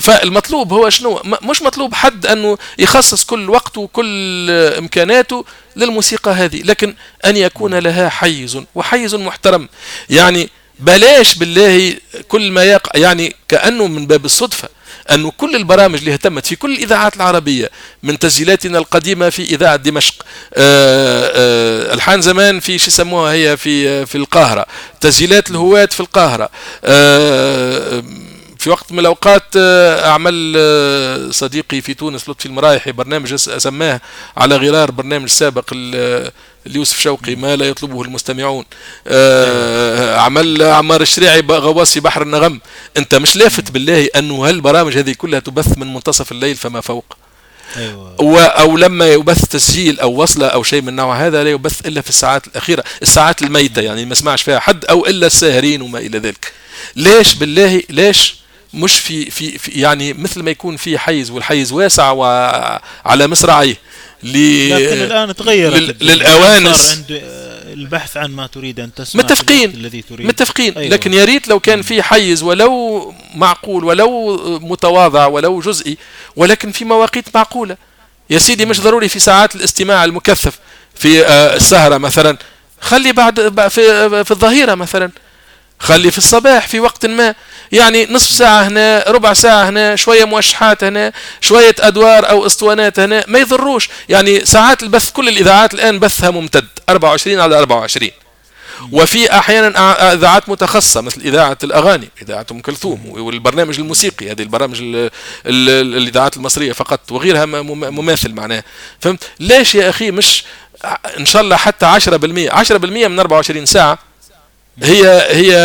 فالمطلوب هو شنو؟ مش مطلوب حد أنه يخصص كل وقته وكل إمكاناته للموسيقى هذه، لكن أن يكون لها حيز وحيز محترم. يعني بلاش بالله كل ما يقع، يعني كأنه من باب الصدفة أنه كل البرامج اللي اهتمت في كل الإذاعات العربية من تسجيلاتنا القديمة في إذاعة دمشق، آآ آآ الحان زمان في شو يسموها هي في في القاهرة، تسجيلات الهواة في القاهرة، في وقت من الأوقات أعمل صديقي في تونس لطفي المرايحي برنامج أسماه على غرار برنامج سابق ليوسف شوقي ما لا يطلبه المستمعون، عمل عمار الشريعي غواصي بحر النغم. أنت مش لافت بالله أنه هالبرامج هذه كلها تبث من منتصف الليل فما فوق، أيوة. أو لما يبث تسجيل أو وصلة أو شيء من نوع هذا لا يبث إلا في الساعات الأخيرة، الساعات الميتة يعني ما سمعش فيها حد، أو إلا الساهرين وما إلى ذلك. ليش بالله ليش مش في, في, في يعني مثل ما يكون في حيز، والحيز واسع وعلى مصراعيه، لكن الآن تغيرت للأوانس البحث عن ما تريد أن تسمع. متفقين الذي تريد. متفقين أيوة. لكن يا ريت لو كان في حيز ولو معقول ولو متواضع ولو جزئي، ولكن في مواقيت معقولة يا سيدي. مش ضروري في ساعات الاستماع المكثف في السهرة مثلا، خلي بعد في, في الظهيرة مثلا، خلي في الصباح في وقت ما، يعني نصف ساعة هنا، ربع ساعة هنا، شوية موشحات هنا، شوية أدوار أو أسطوانات هنا، ما يضروش. يعني ساعات البث كل الإذاعات الآن بثها ممتد أربعة وعشرين على أربعة وعشرين، وفي أحيانا إذاعات متخصصة مثل إذاعة الأغاني، إذاعة أم كلثوم والبرنامج الموسيقي، هذه البرامج الإذاعات المصرية فقط وغيرها مماثل معناه. فهمت؟ ليش يا أخي مش إن شاء الله حتى عشرة بالمئة عشرة بالمئة من أربعة وعشرين ساعة هي هي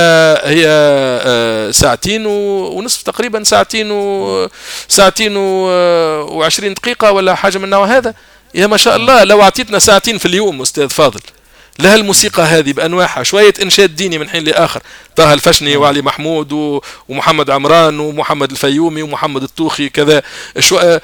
هي ساعتين ونصف تقريبا، ساعتين و ساعتين وعشرين دقيقة ولا حاجة من نوع هذا. يا ما شاء الله لو أعطيتنا ساعتين في اليوم أستاذ فاضل لها الموسيقى هذه بأنواعها، شوية إنشاد ديني من حين لآخر، طه الفشني وعلي محمود ومحمد عمران ومحمد الفيومي ومحمد الطوخي كذا، شوية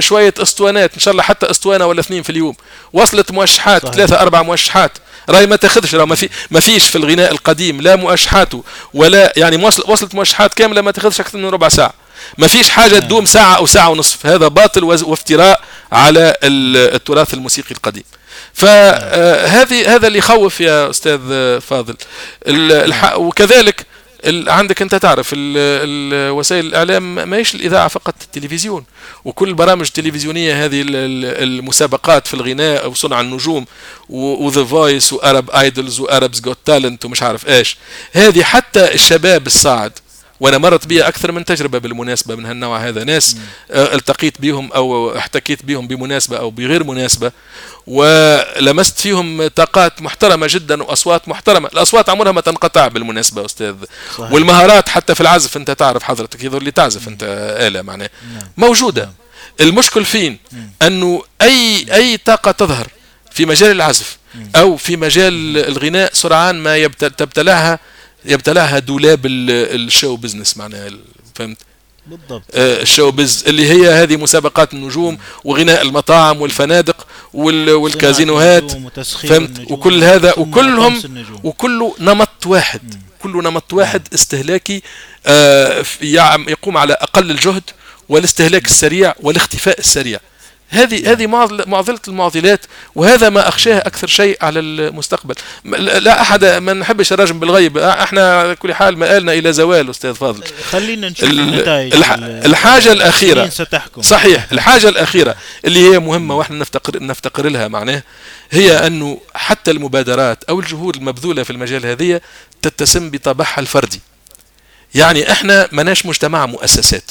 شوية أسطوانات إن شاء الله حتى أسطوانة ولا اثنين في اليوم، وصلت موشحات ثلاثة أربعة موشحات. راي ما تاخذش، راه ما في ما فيش في الغناء القديم لا مؤشحاته ولا يعني وصلت مؤشحات كامله ما تاخذش اكثر من ربع ساعه، ما فيش حاجه تدوم ساعه او ساعه ونصف. هذا باطل وافتراء على التراث الموسيقي القديم. فهذه هذا اللي يخوف يا استاذ فاضل. وكذلك عندك انت تعرف وسائل الاعلام، ماهيش الاذاعه فقط، التلفزيون وكل البرامج التلفزيونيه هذه، المسابقات في الغناء وصنع النجوم وذا فويس وارب ايدلز واربز جوت تالنت ومش عارف ايش. هذه حتى الشباب الصاعد، وانا مرت بي اكثر من تجربه بالمناسبه من هالنوع هذا، ناس التقيت بهم او احتكيت بهم بمناسبه او بغير مناسبه، ولمست فيهم طاقات محترمه جدا واصوات محترمه. الاصوات عمرها ما تنقطع بالمناسبه استاذ، صحيح. والمهارات حتى في العزف، انت تعرف حضرتك يظهر لي تعزف انت آلة معناه موجوده. المشكل فين؟ انه اي اي طاقه تظهر في مجال العزف او في مجال الغناء سرعان ما يبتل تبتلعها يبتلعها دولاب الشو بزنس معناها، فهمت بالضبط؟ الشو بز اللي هي هذه مسابقات النجوم وغناء المطاعم والفنادق والكازينوهات، فهمت؟ وكل هذا وكلهم وكله نمط واحد، كله نمط واحد استهلاكي يقوم على أقل الجهد والاستهلاك السريع والاختفاء السريع. هذه هذه معضله المعضلات، وهذا ما اخشاه اكثر شيء على المستقبل. لا احد، ما نحبش الرجم بالغيب، احنا كل حال مآلنا الى زوال. استاذ فاضل خلينا نشوف النتائج. الحاجه الاخيره ستحكم. صحيح، الحاجه الاخيره اللي هي مهمه واحنا نفتقر نفتقر لها معناه، هي انه حتى المبادرات او الجهود المبذوله في المجال هذه تتسم بطبعها الفردي. يعني احنا مناش مجتمع مؤسسات،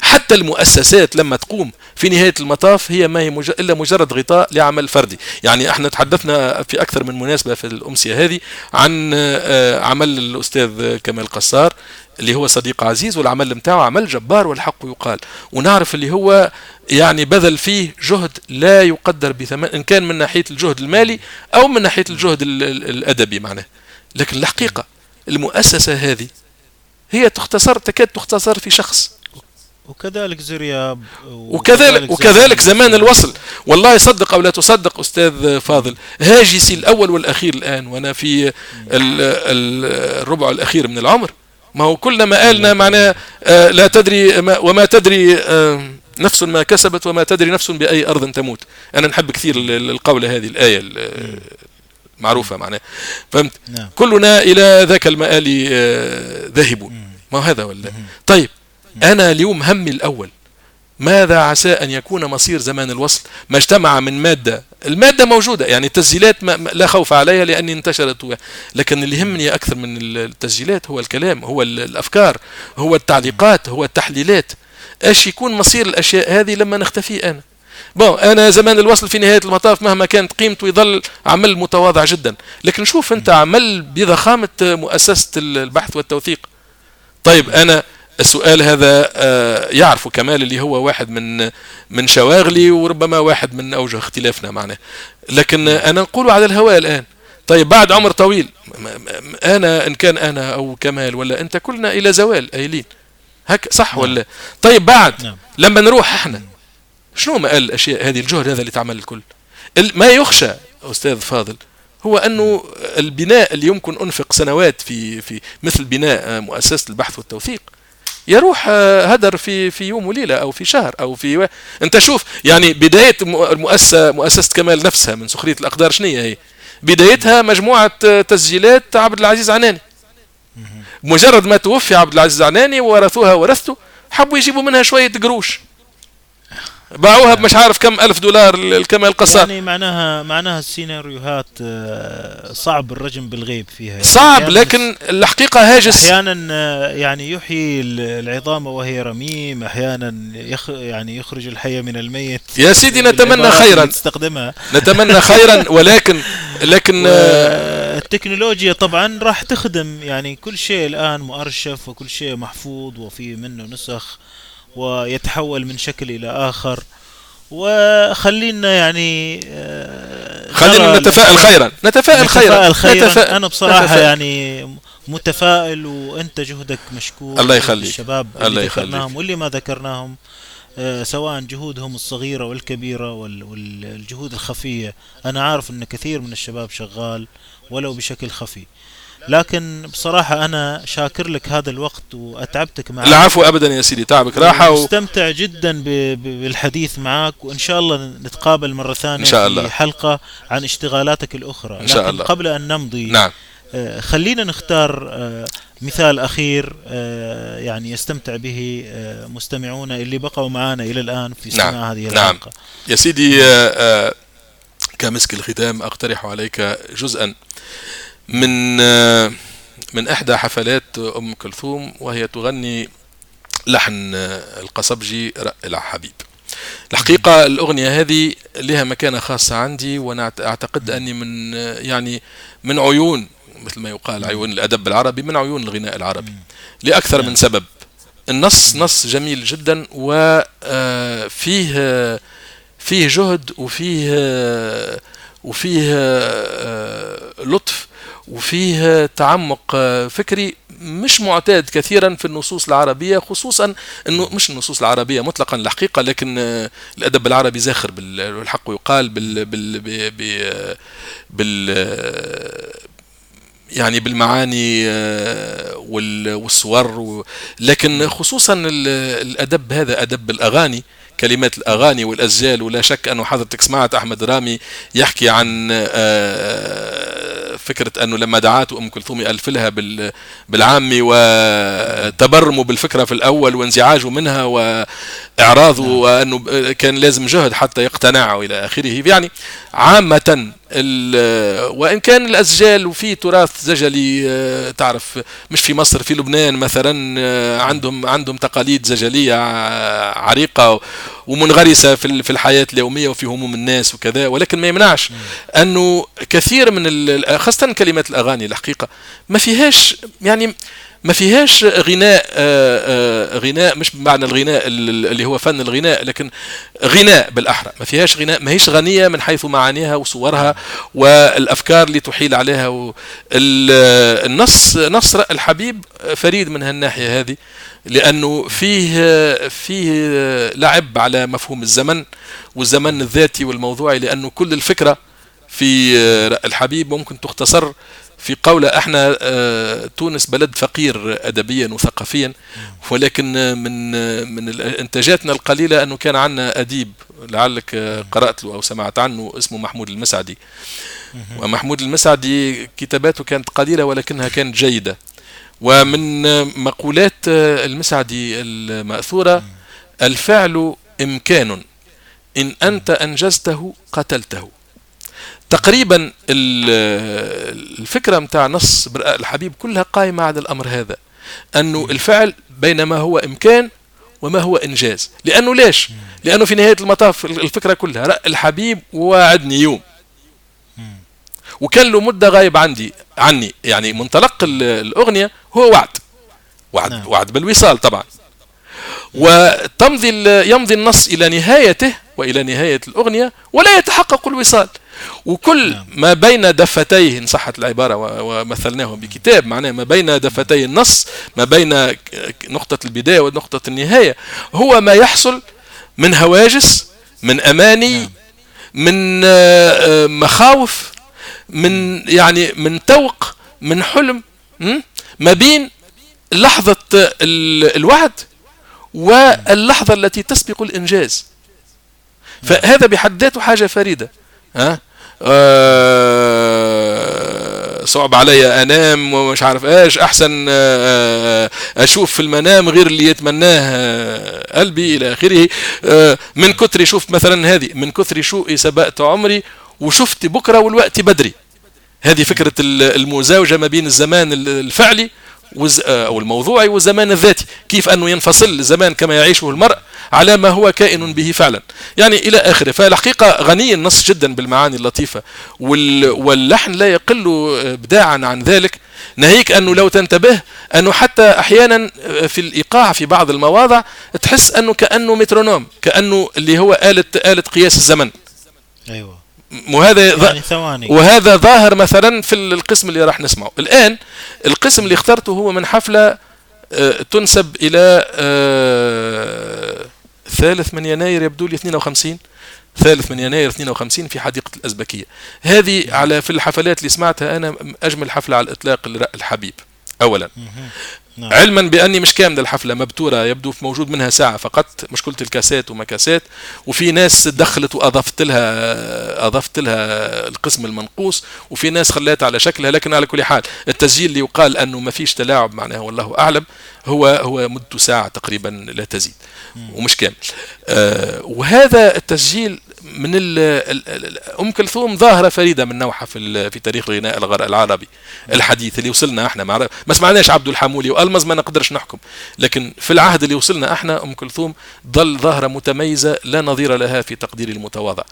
حتى المؤسسات لما تقوم في نهاية المطاف هي ما هي مج... إلا مجرد غطاء لعمل فردي. يعني احنا تحدثنا في أكثر من مناسبة في الأمسية هذه عن عمل الأستاذ كمال قصار اللي هو صديق عزيز، والعمل متاعه عمل جبار والحق يقال، ونعرف اللي هو يعني بذل فيه جهد لا يقدر بثمن، إن كان من ناحية الجهد المالي أو من ناحية الجهد الأدبي معناه. لكن الحقيقة المؤسسة هذه هي تختصر، تكاد تختصر في شخص، وكذلك زرياب، وكذلك وكذلك زمان الوصل. والله صدق او لا تصدق استاذ فاضل، هاجسي الاول والاخير الان وانا في الربع الاخير من العمر، ما هو كلنا مآلنا معناه لا تدري وما تدري نفس ما كسبت وما تدري نفس باي ارض تموت. انا نحب كثير القول هذه، الايه المعروفه معناه، فهمت؟ كلنا الى ذاك المآل ذاهبون، ما هذا ولا؟ طيب أنا اليوم همي الأول ماذا عسى أن يكون مصير زمان الوصل؟ ما اجتمع من مادة، المادة موجودة، يعني التسجيلات ما لا خوف عليها لأني انتشرت، لكن اللي يهمني أكثر من التسجيلات هو الكلام، هو الأفكار، هو التعليقات، هو التحليلات. إيش يكون مصير الأشياء هذه لما نختفي؟ أنا بون أنا زمان الوصل في نهاية المطاف مهما كانت قيمته يظل عمل متواضع جدا، لكن شوف أنت عمل بضخامة مؤسسة البحث والتوثيق. طيب أنا السؤال هذا يعرف كمال اللي هو واحد من من شواغلي وربما واحد من أوجه اختلافنا معناه، لكن أنا نقوله على الهواء الآن. طيب بعد عمر طويل أنا إن كان أنا أو كمال ولا أنت كلنا إلى زوال آيلين، هك صح نعم. ولا طيب بعد نعم. لما نروح إحنا شنو ما قال الأشياء هذه، الجهد هذا اللي تعمل الكل. ما يخشى أستاذ فاضل هو أنه البناء اللي يمكن أنفق سنوات في في مثل بناء مؤسسة البحث والتوثيق يروح هدر في في يوم وليله او في شهر او في و... انت شوف يعني بدايه مؤسسه مؤسسه كمال نفسها من سخريه الاقدار شنية هي؟ بدايتها مجموعه تسجيلات عبد العزيز عناني، مجرد ما توفي عبد العزيز عناني ورثوها ورثته حبوا يجيبوا منها شويه قروش، باعوها بمش عارف كم ألف دولار لكمال قصار. يعني معناها معناها السيناريوهات صعب الرجم بالغيب فيها، يعني صعب، لكن الحقيقة هاجس. أحيانا يعني يحيي العظام وهي رميم، أحيانا يخ يعني يخرج الحي من الميت. يا سيدي نتمنى خيرا، تستخدمها نتمنى خيرا، ولكن لكن التكنولوجيا طبعا راح تخدم، يعني كل شيء الآن مؤرشف وكل شيء محفوظ وفي منه نسخ ويتحول من شكل إلى آخر، وخلينا يعني خلينا نتفائل خيرا نتفائل خيرا نتفائل. أنا بصراحة نتفائل. يعني متفائل، وأنت جهدك مشكور، الله يخليك، الشباب اللي ذكرناهم واللي ما ذكرناهم سواء جهودهم الصغيرة والكبيرة والجهود الخفية. أنا عارف أن كثير من الشباب شغال ولو بشكل خفي، لكن بصراحة أنا شاكر لك هذا الوقت وأتعبتك معك. العفو أبدا يا سيدي، تعبك راحة، ومستمتع جدا بالحديث معك، وإن شاء الله نتقابل مرة ثانية في حلقة عن اشتغالاتك الأخرى. إن شاء الله. قبل أن نمضي نعم. خلينا نختار مثال أخير يعني يستمتع به مستمعونا اللي بقوا معنا إلى الآن في سماع نعم. هذه الحلقة. نعم يا سيدي، كمسك الختام أقترح عليك جزءا من من احدى حفلات ام كلثوم وهي تغني لحن القصبجي رأي حبيب. الحقيقه الاغنيه هذه لها مكانه خاصه عندي، وانا اعتقد اني من يعني من عيون مثل ما يقال عيون الادب العربي، من عيون الغناء العربي لاكثر من سبب. النص نص جميل جدا، وفيه فيه جهد وفيه وفيه لطف وفيه تعمق فكري مش معتاد كثيرا في النصوص العربية، خصوصا انه مش النصوص العربية مطلقا الحقيقة، لكن الادب العربي زاخر بالحق يقال بال بال بال, بال يعني بالمعاني والصور، لكن خصوصا الادب هذا ادب الاغاني كلمات الأغاني والأسجال. ولا شك أنه حضرتك سمعت أحمد رامي يحكي عن فكرة أنه لما دعاته أم كلثوم ألفلها بالعامي وتبرمه بالفكرة في الأول وانزعاجه منها وإعراضه وأنه كان لازم جهد حتى يقتنعه إلى آخره. يعني عامة وإن كان الأسجال وفي تراث زجلي، تعرف مش في مصر، في لبنان مثلا عندهم عندهم تقاليد زجلية عريقة ومنغرسة في الحياة اليومية وفي هموم الناس وكذا، ولكن ما يمنعش أنه كثير من خاصة كلمات الأغاني الحقيقة ما فيهاش، يعني ما فيهاش غناء، غناء مش بمعنى الغناء اللي هو فن الغناء، لكن غناء بالأحرى. ما فيهاش غناء، ما هيش غنية من حيث معانيها وصورها والأفكار اللي تحيل عليها. النص نصر الحبيب فريد من هالناحية هذه، لأنه فيه فيه لعب على مفهوم الزمن والزمن الذاتي والموضوعي، لأنه كل الفكرة في الحبيب ممكن تختصر في قولة. احنا تونس بلد فقير أدبيا وثقافيا، ولكن من من إنتاجاتنا القليلة أنه كان عندنا أديب لعلك قرأت له أو سمعت عنه اسمه محمود المسعدي. ومحمود المسعدي كتاباته كانت قليلة ولكنها كانت جيدة. ومن مقولات المسعدي المأثورة: الفعل إمكان، إن أنت أنجزته قتلته. تقريبا الفكرة متاع نص برقاء الحبيب كلها قائمة على الأمر هذا، أنه الفعل بين ما هو إمكان وما هو إنجاز. لأنه ليش؟ لأنه في نهاية المطاف الفكرة كلها رق الحبيب وعدني يوم وكان له مدة غايب عندي عني، يعني منطلق الأغنية هو وعد وعد وعد بالوصال طبعا. وتمضي يمضي النص إلى نهايته وإلى نهاية الأغنية ولا يتحقق الوصال، وكل ما بين دفتيه إن صحت العبارة ومثلناه بكتاب، معناه ما بين دفتي النص، ما بين نقطة البداية ونقطة النهاية، هو ما يحصل من هواجس، من أماني، من مخاوف، من يعني من توق، من حلم، ما بين لحظة الوعد واللحظة التي تسبق الإنجاز. فهذا بحد ذاته حاجة فريدة. ها أه صعب علي انام ومش عارف ايش، احسن اشوف في المنام غير اللي يتمناه قلبي الى اخره. أه من كثر شوف مثلا هذه، من كثر شوقي سبقت عمري وشفت بكره والوقت بدري. هذه فكره المزاوجه ما بين الزمان الفعلي أو الموضوعي والزمان الذاتي، كيف أنه ينفصل الزمان كما يعيشه المرء على ما هو كائن به فعلا، يعني إلى آخره. فالحقيقة غني النص جدا بالمعاني اللطيفة، واللحن لا يقل إبداعا عن ذلك، ناهيك أنه لو تنتبه أنه حتى أحيانا في الإيقاع في بعض المواضع تحس أنه كأنه مترونوم، كأنه اللي هو آلة آلة قياس الزمن. أيوة. وهذا يعني ظ... وهذا ظاهر مثلا في القسم اللي راح نسمعه الآن. القسم اللي اخترته هو من حفلة آه تنسب إلى آه ثالث من يناير، يبدو لي اثنين وخمسين، ثالث من يناير اثنين وخمسين في حديقة الأزبكية. هذه على في الحفلات اللي سمعتها أنا أجمل حفلة على الإطلاق الحبيب أولا. نعم. علما بأني مش كامل الحفلة مبتورة، يبدو موجود منها ساعة فقط، مشكلة الكاسات ومكاسات، وفي ناس دخلت وأضفت لها أضفت لها القسم المنقوص، وفي ناس خلاتها على شكلها. لكن على كل حال التسجيل اللي يقال أنه ما فيش تلاعب معناه والله أعلم، هو هو مدته ساعة تقريبا لا تزيد ومش كامل. آه وهذا التسجيل من أم كلثوم ظاهرة فريدة من نوعها في في تاريخ الغناء العربي الحديث اللي وصلنا احنا. ما سمعناش عبد الحمولي والمز، ما نقدرش نحكم، لكن في العهد اللي وصلنا احنا أم كلثوم ظل ظاهرة متميزة لا نظير لها في تقدير المتواضع،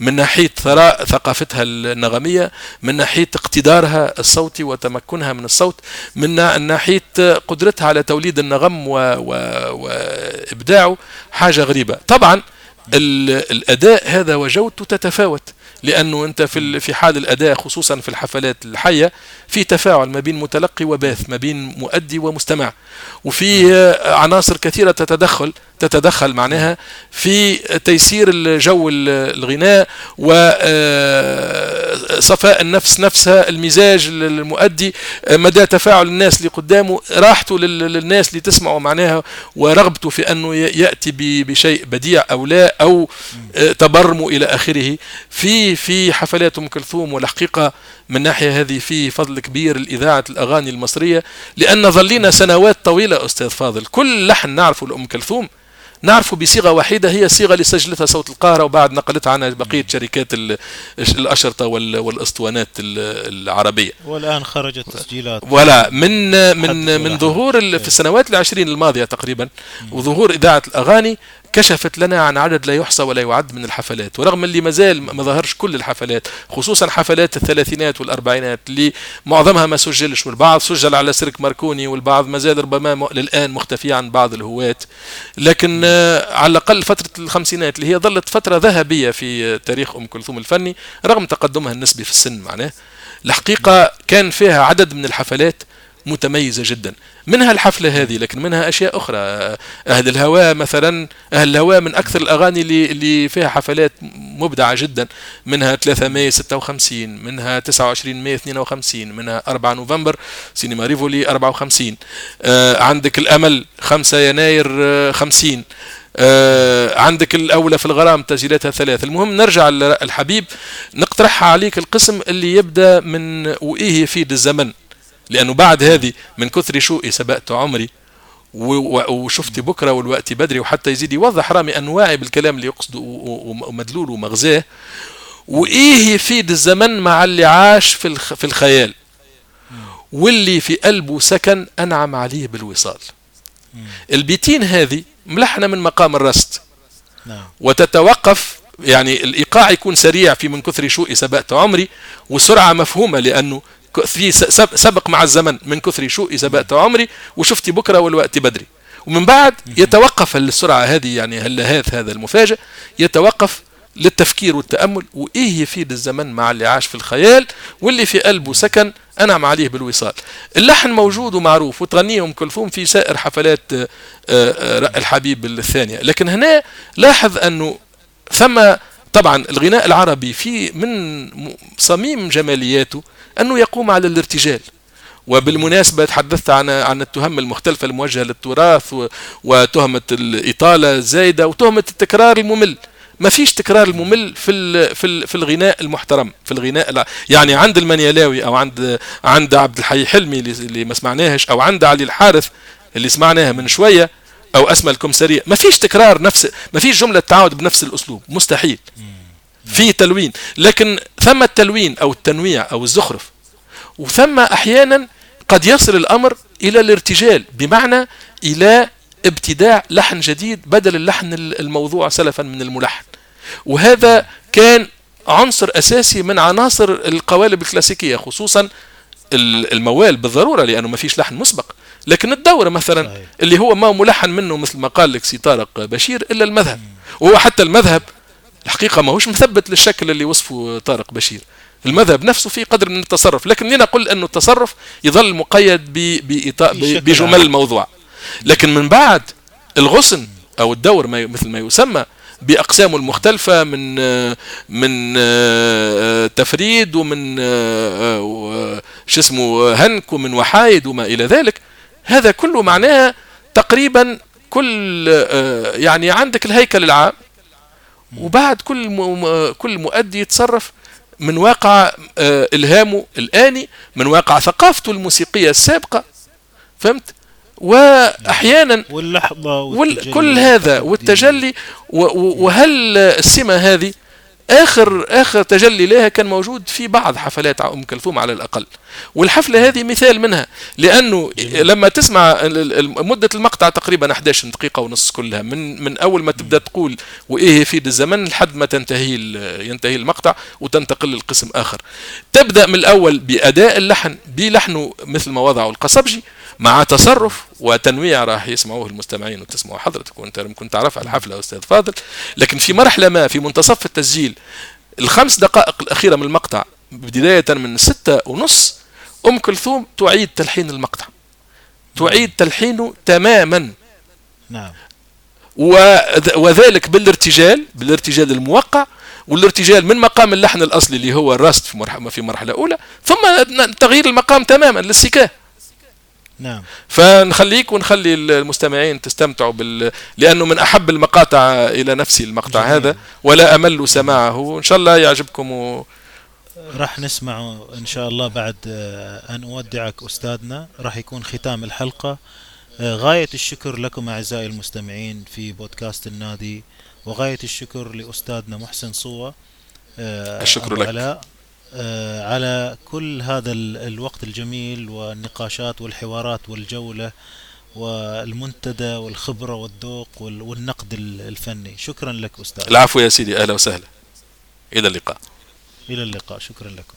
من ناحية ثراء ثقافتها النغمية، من ناحية اقتدارها الصوتي وتمكنها من الصوت، من ناحية قدرتها على توليد النغم وإبداعه، حاجة غريبة. طبعا الأداء هذا وجودته تتفاوت، لأنه أنت في في حال الأداء خصوصا في الحفلات الحية في تفاعل ما بين متلقي وباث، ما بين مؤدي ومستمع، وفي عناصر كثيرة تتدخل تتدخل معناها في تيسير الجو الغناء وصفاء النفس نفسها، المزاج المؤدي، مدى تفاعل الناس اللي قدامه، راحته للناس اللي تسمعه معناها، ورغبته في أنه يأتي بشيء بديع أو لا أو تبرمه إلى آخره. في في حفلات أم كلثوم، والحقيقة من ناحية هذه في فضل كبير لإذاعة الأغاني المصرية، لأن ظلينا سنوات طويلة أستاذ فاضل كل لحن نعرفه لأم كلثوم نعرفه بصيغة واحدة، هي الصيغة اللي سجلتها صوت القاهرة وبعد نقلتها عنها بقية شركات الأشرطة والأسطوانات العربية، والآن خرجت تسجيلات ولا من من من ظهور في السنوات العشرين الماضية تقريبا وظهور إذاعة الأغاني كشفت لنا عن عدد لا يحصى ولا يعد من الحفلات، ورغم اللي مازال ما ظهرش كل الحفلات خصوصا حفلات الثلاثينات والأربعينات اللي معظمها ما سجلش، والبعض سجل على سيرك ماركوني، والبعض مازال ربما للآن مختفية عن بعض الهواة، لكن على الأقل فترة الخمسينات اللي هي ظلت فترة ذهبية في تاريخ أم كلثوم الفني رغم تقدمها النسبي في السن معناه، الحقيقة كان فيها عدد من الحفلات متميزة جدا، منها الحفلة هذه لكن منها أشياء أخرى. أهل الهواء مثلا، أهل الهواء من أكثر الأغاني اللي, اللي فيها حفلات مبدعة جدا، منها ثلاثة مايو ستة وخمسين، منها تسعة وعشرين مايو اثنين وخمسين، منها أربعة نوفمبر سينما ريفولي أربعة وخمسين، آه عندك الأمل خمسة يناير خمسين، آه عندك الأولى في الغرام تسجيلاتها ثلاثة. المهم نرجع للحبيب نقترحها عليك القسم اللي يبدأ من وإيه يفيد الزمن، لأنه بعد هذه من كثر شوقي سبقت عمري وشفت بكرة والوقت بدري، وحتى يزيد يوضح رامي أنواعي بالكلام اللي يقصده ومدلوله ومغزاه، وإيه يفيد الزمن مع اللي عاش في الخيال واللي في قلبه سكن أنعم عليه بالوصال. البيتين هذه ملحنة من مقام الرست وتتوقف، يعني الإيقاع يكون سريع في من كثر شوقي سبقت عمري، والسرعة مفهومة لأنه في سبق مع الزمن من كثر شوقي سبقت عمري وشفتي بكرة والوقت بدري، ومن بعد يتوقف السرعة هذه، يعني هلهات هذا المفاجئ يتوقف للتفكير والتأمل، وإيه يفيد الزمن مع اللي عاش في الخيال واللي في قلبه سكن أنعم عليه بالوصال. اللحن موجود ومعروف وتغنيه أم كلثوم في سائر حفلات الحبيب الثانية، لكن هنا لاحظ أنه ثم طبعا الغناء العربي في من صميم جمالياته أنه يقوم على الارتجال، وبالمناسبة تحدثت عن عن التهم المختلفة الموجهة للتراث وتهمة الإطالة الزايدة وتهمة التكرار الممل. ما فيش تكرار الممل في في في الغناء المحترم، في الغناء يعني عند المنيلاوي أو عند عند عبد الحي حلمي اللي ما سمعناهش، أو عند علي الحارث اللي سمعناها من شوية، أو أسمى الكمسارية، ما فيش تكرار نفس، ما فيش جملة تعاود بنفس الأسلوب، مستحيل. في تلوين، لكن ثم التلوين أو التنويع أو الزخرف، وثم أحيانا قد يصل الأمر إلى الارتجال، بمعنى إلى ابتداع لحن جديد بدل اللحن الموضوع سلفا من الملحن، وهذا كان عنصر أساسي من عناصر القوالب الكلاسيكية خصوصا الموال بالضرورة لأنه ما فيش لحن مسبق، لكن الدورة مثلا اللي هو ما ملحن منه مثل ما قال لك سي طارق بشير إلا المذهب، وهو حتى المذهب الحقيقة ما هوش مثبت للشكل اللي وصفه طارق بشير، المذهب نفسه فيه قدر من التصرف، لكن لنا نقول أنه التصرف يظل مقيد بجمل الموضوع، لكن من بعد الغصن أو الدور ما مثل ما يسمى بأقسامه المختلفة من من تفريد ومن شو اسمه هنك ومن وحايد وما إلى ذلك، هذا كله معناها تقريبا كل يعني عندك الهيكل العام، وبعد كل كل مؤدي يتصرف من واقع إلهامه الآني، من واقع ثقافته الموسيقية السابقة، فهمت؟ وأحيانا واللحظة وكل هذا والتجلي، وهل السمة هذه آخر آخر تجلي لها كان موجود في بعض حفلات أم كلثوم على الأقل، والحفلة هذه مثال منها، لأنه لما تسمع مدة المقطع تقريبا إحدى عشرة دقيقة ونص كلها من من أول ما تبدأ تقول وإيه يفيد الزمن لحد ما تنتهي ينتهي المقطع وتنتقل للقسم آخر، تبدأ من الأول بأداء اللحن بلحنه مثل ما وضعه القصبجي مع تصرف وتنويع راح يسمعوه المستمعين وتسمعوا حضرتك وانت كنت تعرف على الحفلة أستاذ فاضل، لكن في مرحلة ما في منتصف التسجيل الخمس دقائق الأخيرة من المقطع بداية من ستة ونص أم كلثوم تعيد تلحين المقطع، تعيد تلحينه تماما. نعم. وذلك بالارتجال، بالارتجال الموقع، والارتجال من مقام اللحن الأصلي اللي هو الراست في مرحلة في مرحلة أولى، ثم تغيير المقام تماما للسكاه. نعم. فنخليك ونخلي المستمعين تستمتعوا بال... لأنه من أحب المقاطع إلى نفسي المقطع جميل. هذا ولا أمل سماعه، إن شاء الله يعجبكم. و... راح نسمعه إن شاء الله بعد أن أودعك أستاذنا، راح يكون ختام الحلقة. غاية الشكر لكم أعزائي المستمعين في بودكاست النادي، وغاية الشكر لأستاذنا محسن صوة. الشكر لك علاء على كل هذا الوقت الجميل والنقاشات والحوارات والجولة والمنتدى والخبرة والذوق والنقد الفني. شكرا لك أستاذ. العفو يا سيدي، أهلا وسهلا، إلى اللقاء. إلى اللقاء، شكرا لكم.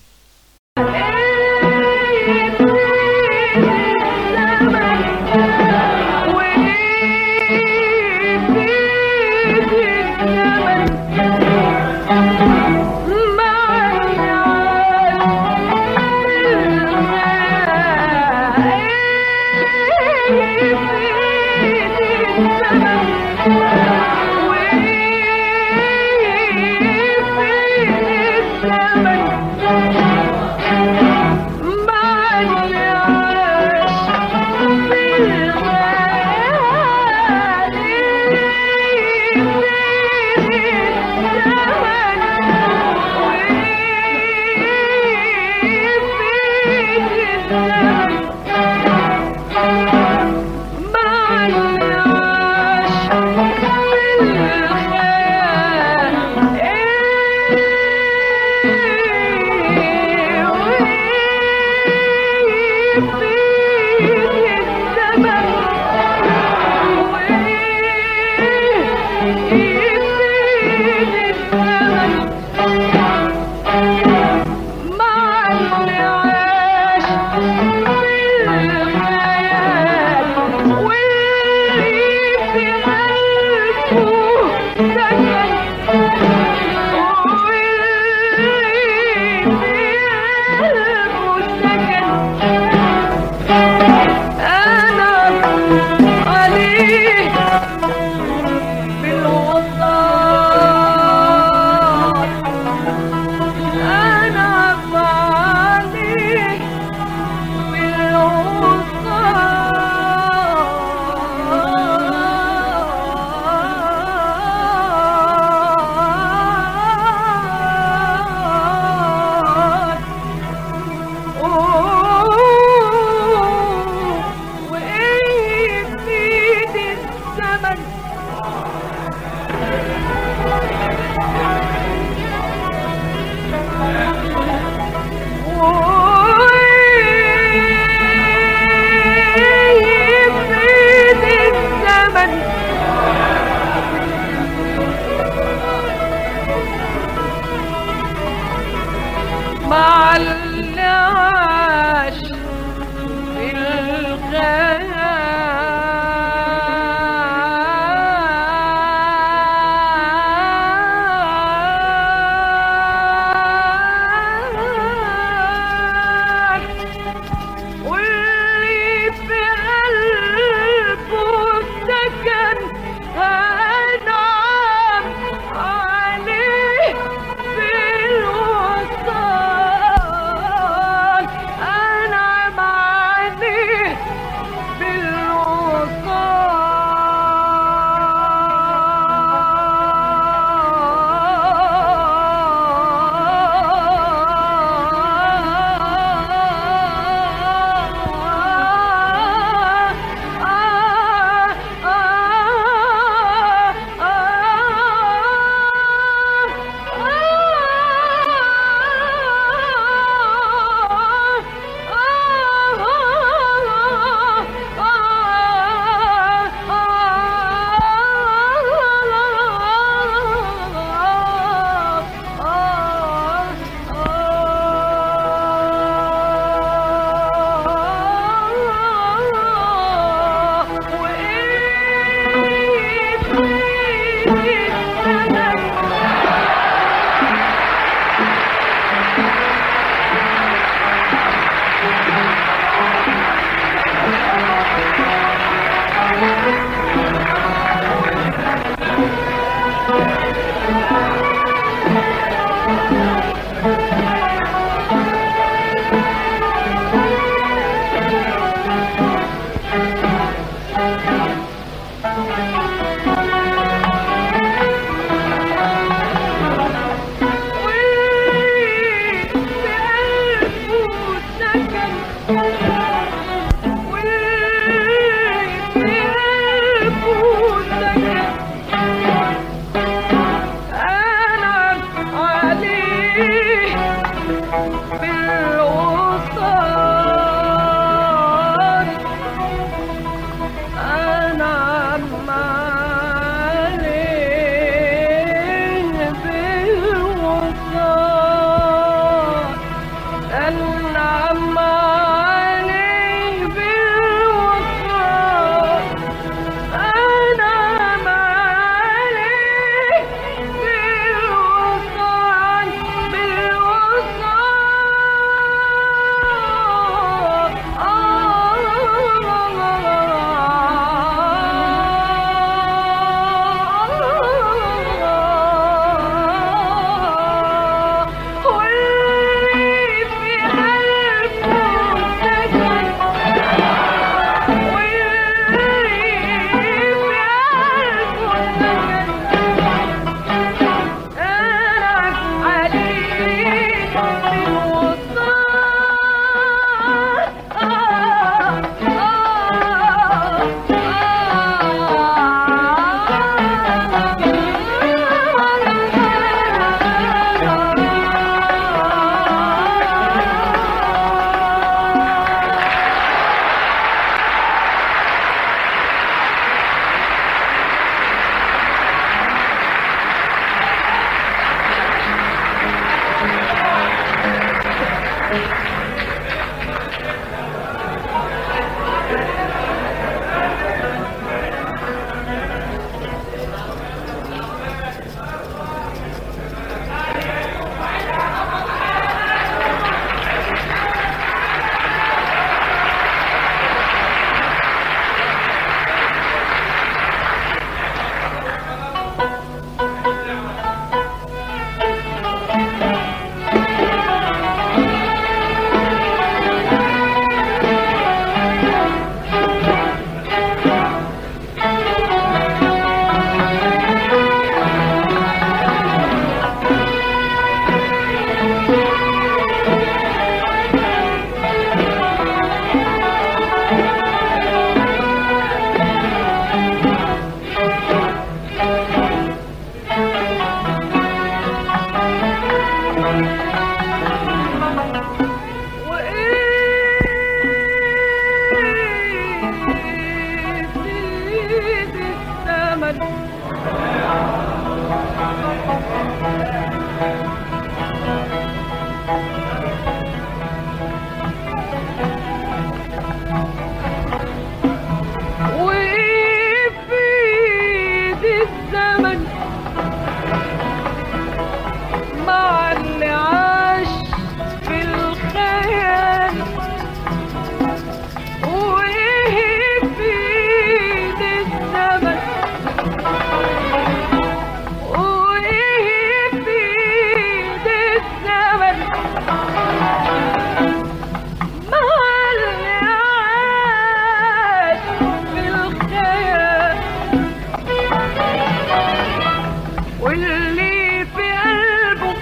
واللي في قلبه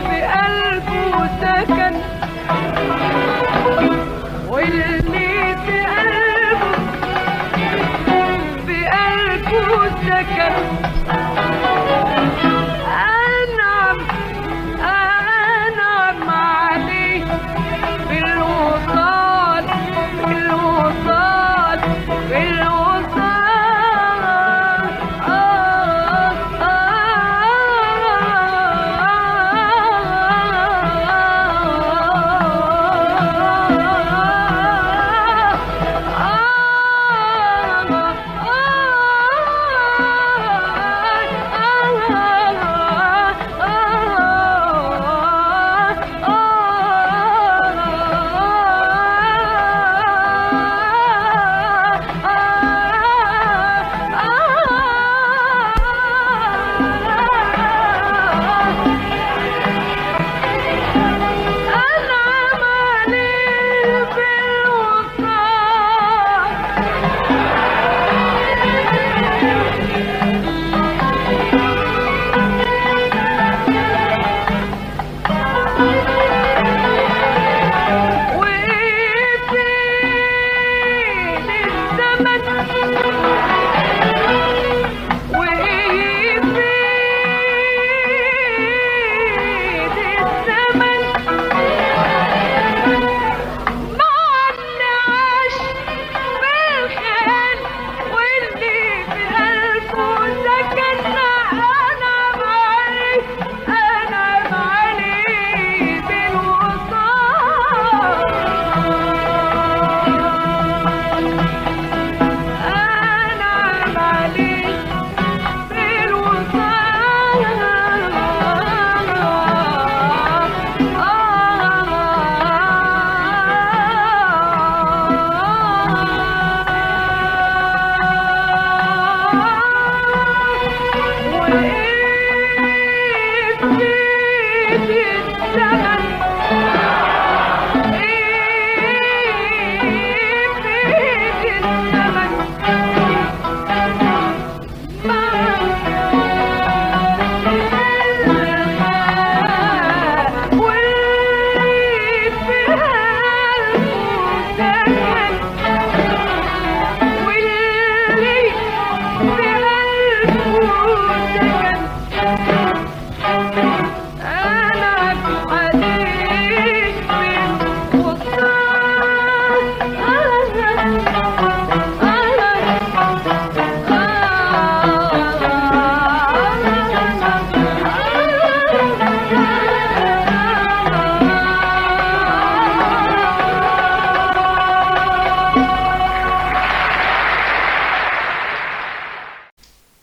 في قلبه سكن